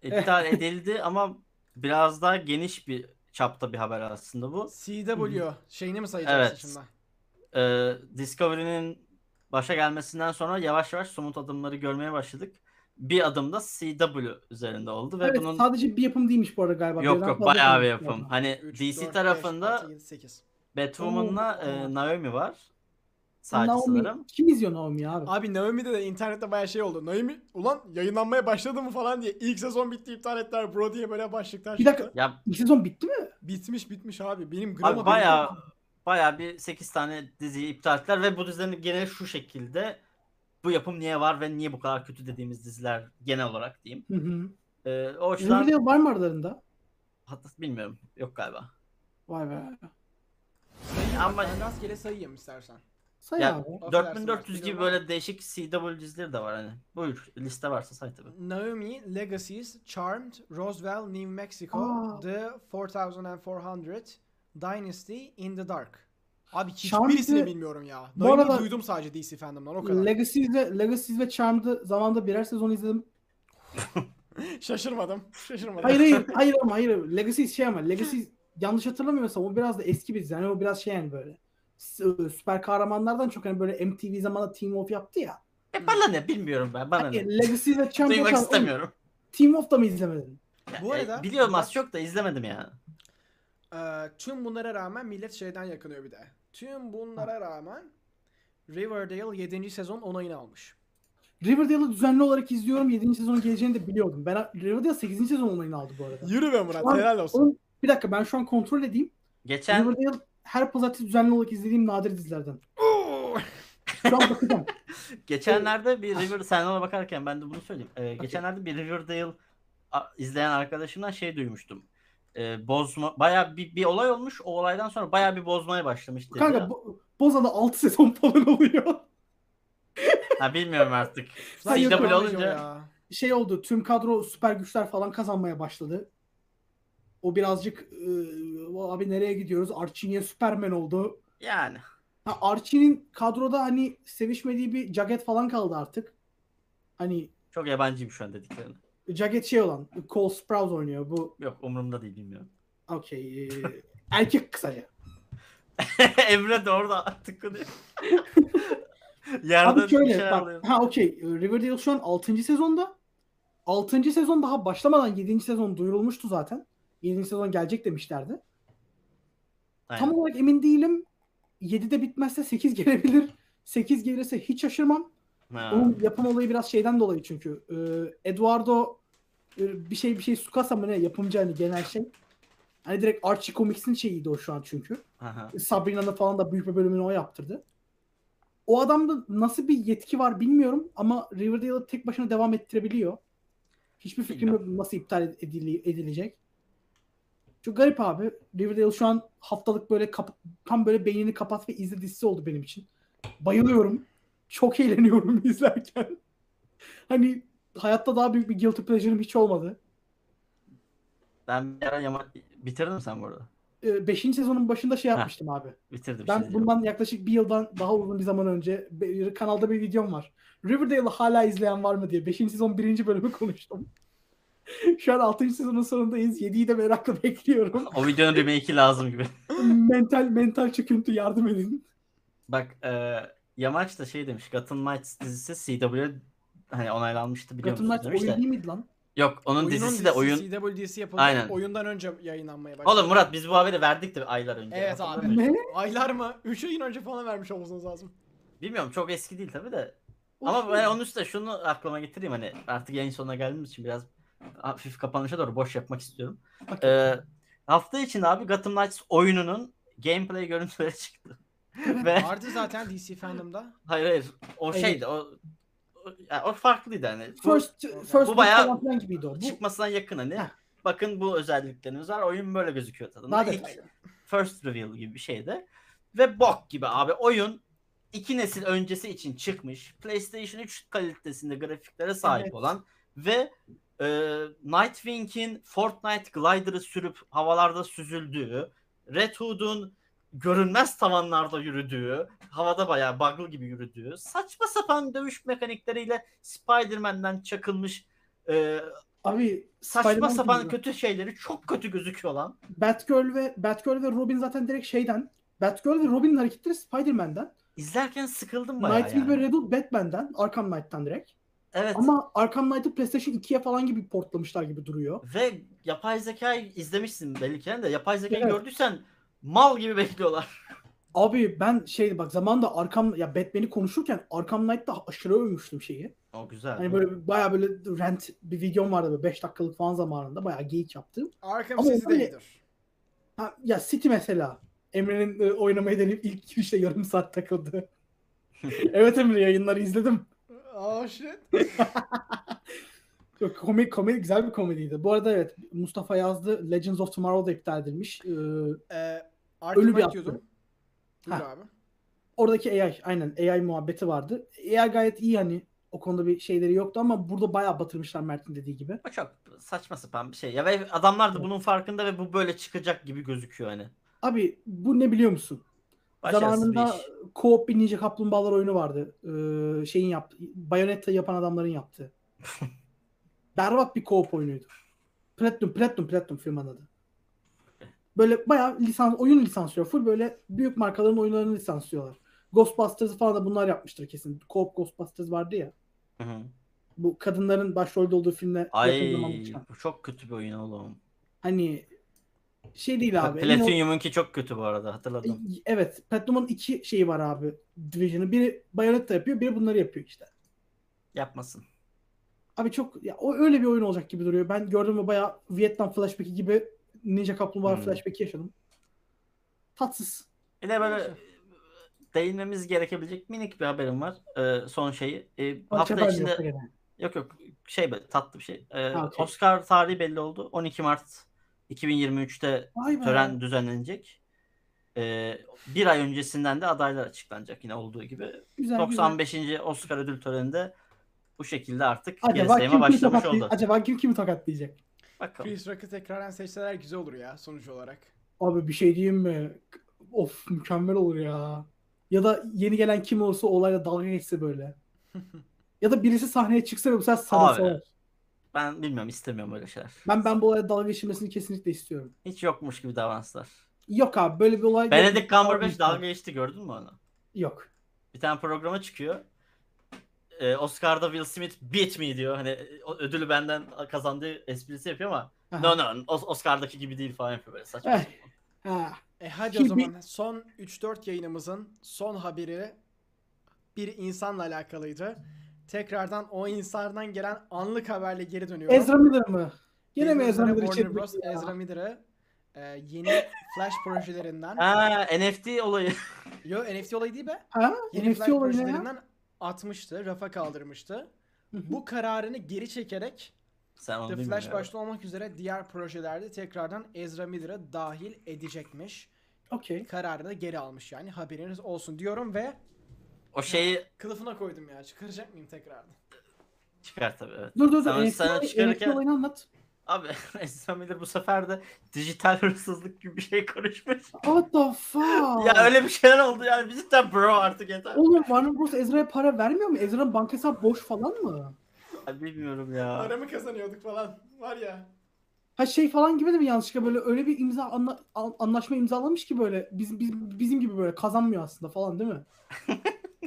iptal edildi ama biraz daha geniş bir çapta bir haber aslında bu. C W şeyini mi sayacağız? Evet. Ee, Discovery'nin başa gelmesinden sonra yavaş yavaş somut adımları görmeye başladık. Bir adımda C W üzerinde oldu ve evet, bunun sadece bir yapım değilmiş bu arada galiba. Yok Birden yok bayağı bir yapım. Yapım. Hani üç, D C dört, tarafında Batwoman'la e, Naomi var. sadece sanırım. Kim izliyor Naomi abi? Abi Naomi'de de internette bayağı şey oldu. Naomi ulan yayınlanmaya başladı mı falan diye ilk sezon bitti iptal ettiler bro diye böyle başlıklar. Bir dakika. Ya, ilk sezon bitti mi? Bitmiş bitmiş abi. Benim grama abi bayağı benim... bayağı bir sekiz tane diziyi iptal ettiler ve bu dizilerin genel şu şekilde bu yapım niye var ve niye bu kadar kötü dediğimiz diziler genel olarak diyeyim. Hı hı. Ee, o açıdan... Öyle var mı aralarında? Hatta bilmiyorum. Yok galiba. Vay be. Sayın ama rastgele sayayım istersen. Say ya, abi. dört bin dört yüz gibi böyle değişik C W dizileri de var hani. Buyur liste varsa say tabii. Naomi, Legacies, Charmed, Roswell, New Mexico, aa. The dört bin dört yüz, Dynasty, In the Dark. Abi hiçbirisini bilmiyorum ya. Naomi'yi duydum sadece D C fandom'dan o kadar. Legacies ve, Legacies ve Charmed'ı zamanında birer sezon izledim. Şaşırmadım. Şaşırmadım. Hayır hayır hayır ama hayır. Legacies şey ama Legacies yanlış hatırlamıyorsam o biraz da eski bir dizi. Yani o biraz şey yani böyle. Süper kahramanlardan çok hani böyle M T V zamanında Team Wolf yaptı ya. E bana ne bilmiyorum ben. Bana hayır, ne? Legacies ve Charmed. Duymak istemiyorum. Team Wolf'da mı izlemedin? Ya, bu arada. E, biliyorum az çok da izlemedim ya. E, tüm bunlara rağmen millet şeyden yakınıyor bir de. Tüm bunlara rağmen Riverdale yedinci sezon onayını almış. Riverdale'ı düzenli olarak izliyorum. yedinci sezonun geleceğini de biliyordum. Ben Riverdale sekizinci sezon onayını aldı bu arada. Yürü be Murat. An, helal olsun. On, bir dakika ben şu an kontrol edeyim. Geçen Riverdale her pazartesi düzenli olarak izlediğim nadir dizilerden. Şu an bakacağım. Geçenlerde bir Riverdale sen ona bakarken ben de bunu söyleyeyim. Ee, okay. Geçenlerde bir Riverdale izleyen arkadaşımdan şey duymuştum. Ee, bozma bayağı bir, bir olay olmuş. O olaydan sonra bayağı bir bozmaya başlamış. Kanka bo Boza'da altı sezon falan oluyor. Ha bilmiyorum artık. C W olunca ya. Şey oldu. Tüm kadro süper güçler falan kazanmaya başladı. O birazcık e, abi nereye gidiyoruz? Archie niye Superman oldu? Yani. Ha, Archie'nin kadroda hani sevişmediği bir Jagged falan kaldı artık. Hani çok yabancıyım şu an dediklerine. Jagged şey olan Cole Sprouse oynuyor bu. Yok umurumda değil bilmiyorum. Okey. E, erkek kısaca. Emre de orada tıklanıyor. Yardım abi şöyle bak, ha okey Riverdale şu an altıncı sezonda. altıncı sezon daha başlamadan yedinci sezon duyurulmuştu zaten. yedinci sezon gelecek demişlerdi. Aynen. Tam olarak emin değilim. yedide bitmezse sekiz gelebilir. sekiz gelirse hiç şaşırmam. Ha. Onun yapım olayı biraz şeyden dolayı çünkü. Ee, Eduardo bir şey bir şey Tsukasa mı ne yapımcı hani genel şey. Hani direkt Archie Comics'in şeyiydi o şu an çünkü. Sabrina'nın falan da büyük bir bölümünü o yaptırdı. O adamda nasıl bir yetki var bilmiyorum ama Riverdale'ı tek başına devam ettirebiliyor. Hiçbir fikrim yok nasıl iptal edile edilecek. Çok garip abi. Riverdale şu an haftalık böyle tam böyle beynini kapat ve izle dizisi oldu benim için. Bayılıyorum. Çok eğleniyorum izlerken. Hani hayatta daha büyük bir guilty pleasure'ım hiç olmadı. Ben bir ara bitirdim sen bu arada. beşinci sezonun başında şey yapmıştım ha, abi. Bitirdim. Ben şey bundan yaklaşık bir yıldan daha uzun bir zaman önce kanalda bir videom var. Riverdale'ı hala izleyen var mı diye beşinci sezon birinci bölümü konuştum. Şu an altıncı sezonun sonundayız. yediyi de merakla bekliyorum. O videonun remake'i lazım gibi. mental mental çöküntü yardım edin. Bak e, Yamaç da şey demiş. Gotham Knights dizisi C W hani onaylanmıştı biliyor musunuz? Gotham Knights oyun değil miydi lan? Yok onun dizisi, dizisi de oyun. C W D'si yapıldı. Oyundan önce yayınlanmaya başladı. Oğlum Murat biz bu haberi verdik de aylar önce. Evet abi. Ne? Aylar mı? üç ayın önce falan vermiş olmanız lazım. Bilmiyorum çok eski değil tabii de. Of ama ya. Onun üstüne şunu aklıma getireyim hani artık yayın sonuna geldiğimiz için biraz hafif kapanışa doğru boş yapmak istiyorum. Okay. Ee, hafta için abi Gotham Knights oyununun gameplay görüntüleri çıktı. Ve... Vardı zaten D C fandom'da. Hayır hayır o hayır. Şeydi o. Yani o farklıydı hani. First, bu, first bu bayağı o. Bu... çıkmasına yakın hani. Heh. Bakın bu özelliklerimiz var. Oyun böyle gözüküyor tadında. İlk first reveal gibi bir şeydi. Ve bok gibi abi. Oyun iki nesil öncesi için çıkmış. PlayStation üç kalitesinde grafiklere sahip evet. Olan ve e, Nightwing'in Fortnite glider'ı sürüp havalarda süzüldüğü, Red Hood'un görünmez tavanlarda yürüdüğü, havada bayağı bug'lı gibi yürüdüğü, saçma sapan dövüş mekanikleriyle Spider-Man'den çakılmış e, abi saçma sapan kötü şeyleri çok kötü gözüküyor lan. Batgirl ve Batgirl ve Robin zaten direkt şeyden. Batgirl ve Robin'in hareketleri Spider-Man'den. İzlerken sıkıldım bayağı. Nightwing yani. Ve Red Hood Batman'den, Arkham Knight'tan direkt. Evet. Ama Arkham Knight'ı PlayStation ikiye falan gibi portlamışlar gibi duruyor. Ve yapay zekayı izlemişsin belki de yapay zekayı evet. Gördüysen mal gibi bekliyorlar. Abi ben şey bak zamanda Arkham ya Batman'i konuşurken Arkham Knight'ta aşırı övmüştüm şeyi. O güzel. Hani böyle bayağı böyle rant bir videom vardı böyle beş dakikalık falan zamanında bayağı geyik yaptım. Arkham ama sesi de iyidir. Ha, ya City mesela. Emre'nin e, oynamayı deneyip ilk girişte yarım saat takıldı. Evet Emre yayınları izledim. Oh shit. Çok komik, komik, güzel bir komediydi. Bu arada evet Mustafa yazdı. Legends of Tomorrow da iptal edilmiş. Ee, ee, ölü bir attı. Ha. Oradaki A I, aynen A I muhabbeti vardı. A I gayet iyi hani o konuda bir şeyleri yoktu ama burada bayağı batırmışlar Mert'in dediği gibi. Çok saçma sapan bir şey. Ya ve adamlar da bunun farkında ve bu böyle çıkacak gibi gözüküyor hani. Abi bu ne biliyor musun? Zamanında co-op bir Ninja Kaplumbağalar oyunu vardı. Ee, şeyin yaptı. Bayonetta yapan adamların yaptığı. Berbat bir co-op oyunuydu. Platinum, Platinum, Platinum firmanın adı. Böyle bayağı lisans, oyun lisansıyor. Full böyle büyük markaların oyunlarını lisansıyorlar. Ghostbusters falan da bunlar yapmıştır kesin. Co-op Ghostbusters vardı ya. Hı hı. Bu kadınların başrolde olduğu filmler. Ay bu çok kötü bir oyun oğlum. Hani şey değil abi. Platinum'unki çok kötü bu arada hatırladım. Evet. Platinum'un iki şeyi var abi. Division'ı. Biri Bayonetta yapıyor. Biri bunları yapıyor işte. Yapmasın. Abi çok ya, o öyle bir oyun olacak gibi duruyor. Ben gördüm ve bayağı Vietnam Flashback'i gibi Ninja Kaplumbağa hmm. Flashback'i yaşadım. Tatsız. Bir de böyle şey. Değinmemiz gerekebilecek minik bir haberim var. Ee, son şeyi. Ee, hafta içinde yok, yok yok şey böyle tatlı bir şey. Ee, ha, okay. Oscar tarihi belli oldu. on iki Mart iki bin yirmi üç'te tören düzenlenecek. Ee, bir ay öncesinden de adaylar açıklanacak yine olduğu gibi. Güzel, doksan beşinci Güzel. Oscar ödül töreninde bu şekilde artık gezmeye başlamış oldu. Acaba kim kimi tokatlayacak? Bakalım. Chris Rock'ı tekraren seçseler güzel olur ya sonuç olarak. Abi bir şey diyeyim mi? Of mükemmel olur ya. Ya da yeni gelen kim olsa olayla dalga geçse böyle. Ya da birisi sahneye çıksa ve bu sefer sana sorar. Ben bilmiyorum istemiyorum öyle şeyler. Ben ben bu olayla dalga geçilmesini kesinlikle istiyorum. Hiç yokmuş gibi davranışlar. Yok abi böyle bir olay. Benedict Cumberbatch dalga geçti gördün mü onu? Yok. Bir tane programa çıkıyor. Oscar'da Will Smith beat me diyor. Hani ödülü benden kazandığı esprisi yapıyor ama aha. no no Oscar'daki gibi değil falan yapıyor böyle saçma. Eh. Ha. E hadi Kim o zaman son üç dört yayınımızın son haberi bir insanla alakalıydı. Tekrardan o insandan gelen anlık haberle geri dönüyorum. Ezra Miller mı? Yine mi Ezra Miller için? Ezra Miller'ı e, yeni Flash projelerinden. Ha, N F T olayı. Yo N F T olayı değil be. Ha, yeni N F T Flash projelerinden ya. Atmıştı, rafa kaldırmıştı. Bu kararını geri çekerek The Flash başta olmak üzere diğer projelerde tekrardan Ezra Miller'a dahil edecekmiş. Okay. Kararını geri almış yani haberiniz olsun diyorum ve o şeyi kılıfına koydum ya çıkaracak mıyım tekrardan? Çıkar tabii evet. Dur dur dur. Sen çıkarırken olayını anlat. Abi Ezra Miller bu sefer de dijital hırsızlık gibi bir şey konuşmuş. What the fuck? Ya öyle bir şeyler oldu yani bizim de bro artık yeter. Oğlum Warner Bros Ezra'ya para vermiyor mu? Ezra'nın banka hesabı boş falan mı? Ya bilmiyorum ya. Para mı kazanıyorduk falan var ya. Ha şey falan gibi de mi yanlışlıkla böyle öyle bir imza anla, anlaşma imzalamış ki böyle bizim bizim, bizim gibi böyle kazanmıyor aslında falan değil mi?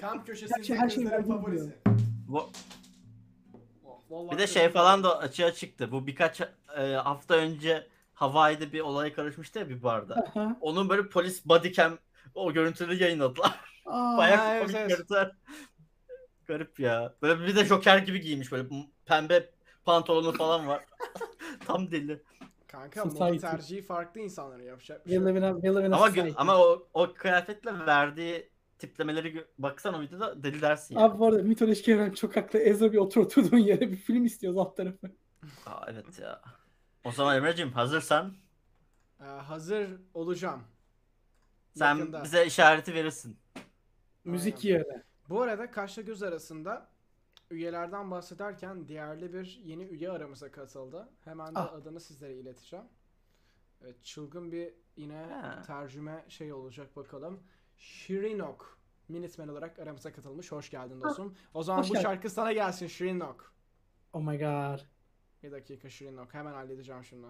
Kamp köşesinde her şey favorisi. Bu... Vallahi bir de şey falan da açığa çıktı. Bu birkaç e, hafta önce Hawaii'de bir olaya karışmıştı ya bir barda. Onun böyle polis bodycam o görüntüleri yayınladılar. Aa, bayağı komik evet, görüntüler. Evet. Garip ya. Böyle bir de Joker gibi giymiş böyle pembe pantolonu falan var. Tam deli. Kanka moda tercihi farklı insanlara yapacak. Ama ama o, o kıyafetle verdiği tiplemeleri baksana o videoda deli dersin yani. Abi bu arada mitolojik evren çok haklı. Ezra bir otur oturduğun yere bir film istiyoruz alt tarafı. Aa evet ya. O zaman Emre'cim hazırsan. Ee, hazır olacağım. Sen yakında bize işareti verirsin. Müzik yeri. Bu arada Kaşla Göz arasında üyelerden bahsederken değerli bir yeni üye aramıza katıldı. Hemen de ah. adını sizlere ileteceğim. Evet, çılgın bir yine ha. tercüme şey olacak bakalım. Shirinok Minutemen olarak aramıza katılmış. Hoş geldin dostum. O zaman hoş bu geldin. Şarkı sana gelsin Shirinok. Oh my god. Bir dakika Shirinok. Hemen halledeceğim şunu.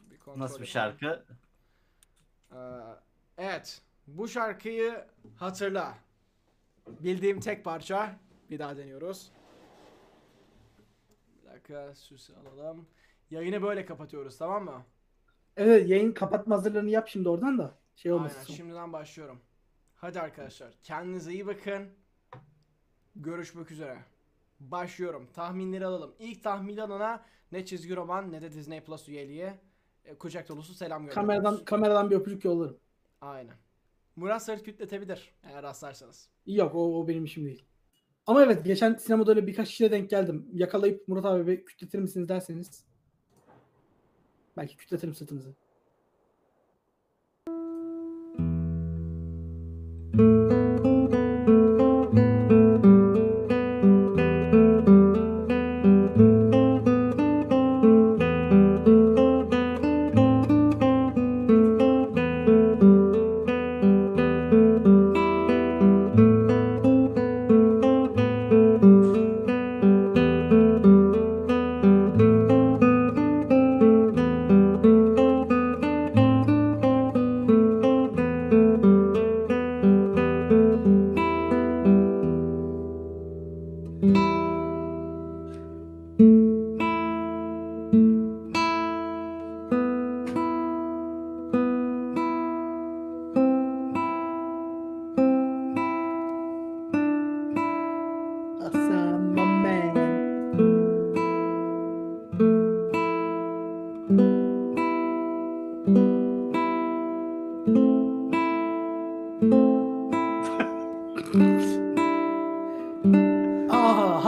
Bir nasıl bir şarkı? Ee, evet. Bu şarkıyı hatırla. Bildiğim tek parça. Bir daha deniyoruz. Bir dakika süsü alalım. Yayını böyle kapatıyoruz tamam mı? Evet yayın kapatma hazırlığını yap şimdi oradan da. şey olmasın. Aynen, şimdiden başlıyorum. Hadi arkadaşlar, kendinize iyi bakın. Görüşmek üzere. Başlıyorum. Tahminleri alalım. İlk tahmin alana ne çizgi roman ne de Disney Plus üyeliği e, kucak dolusu selam gönderiyoruz. Kameradan, kameradan bir öpücük yollarım. Aynen. Murat Sarı kütletebilir eğer rastlarsanız. Yok, o, o benim işim değil. Ama evet, geçen sinemada öyle birkaç kişiye denk geldim. Yakalayıp Murat abi bir kütletir misiniz derseniz. Belki kütletirim sırtınızı.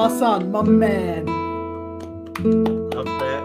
Hasan, my man.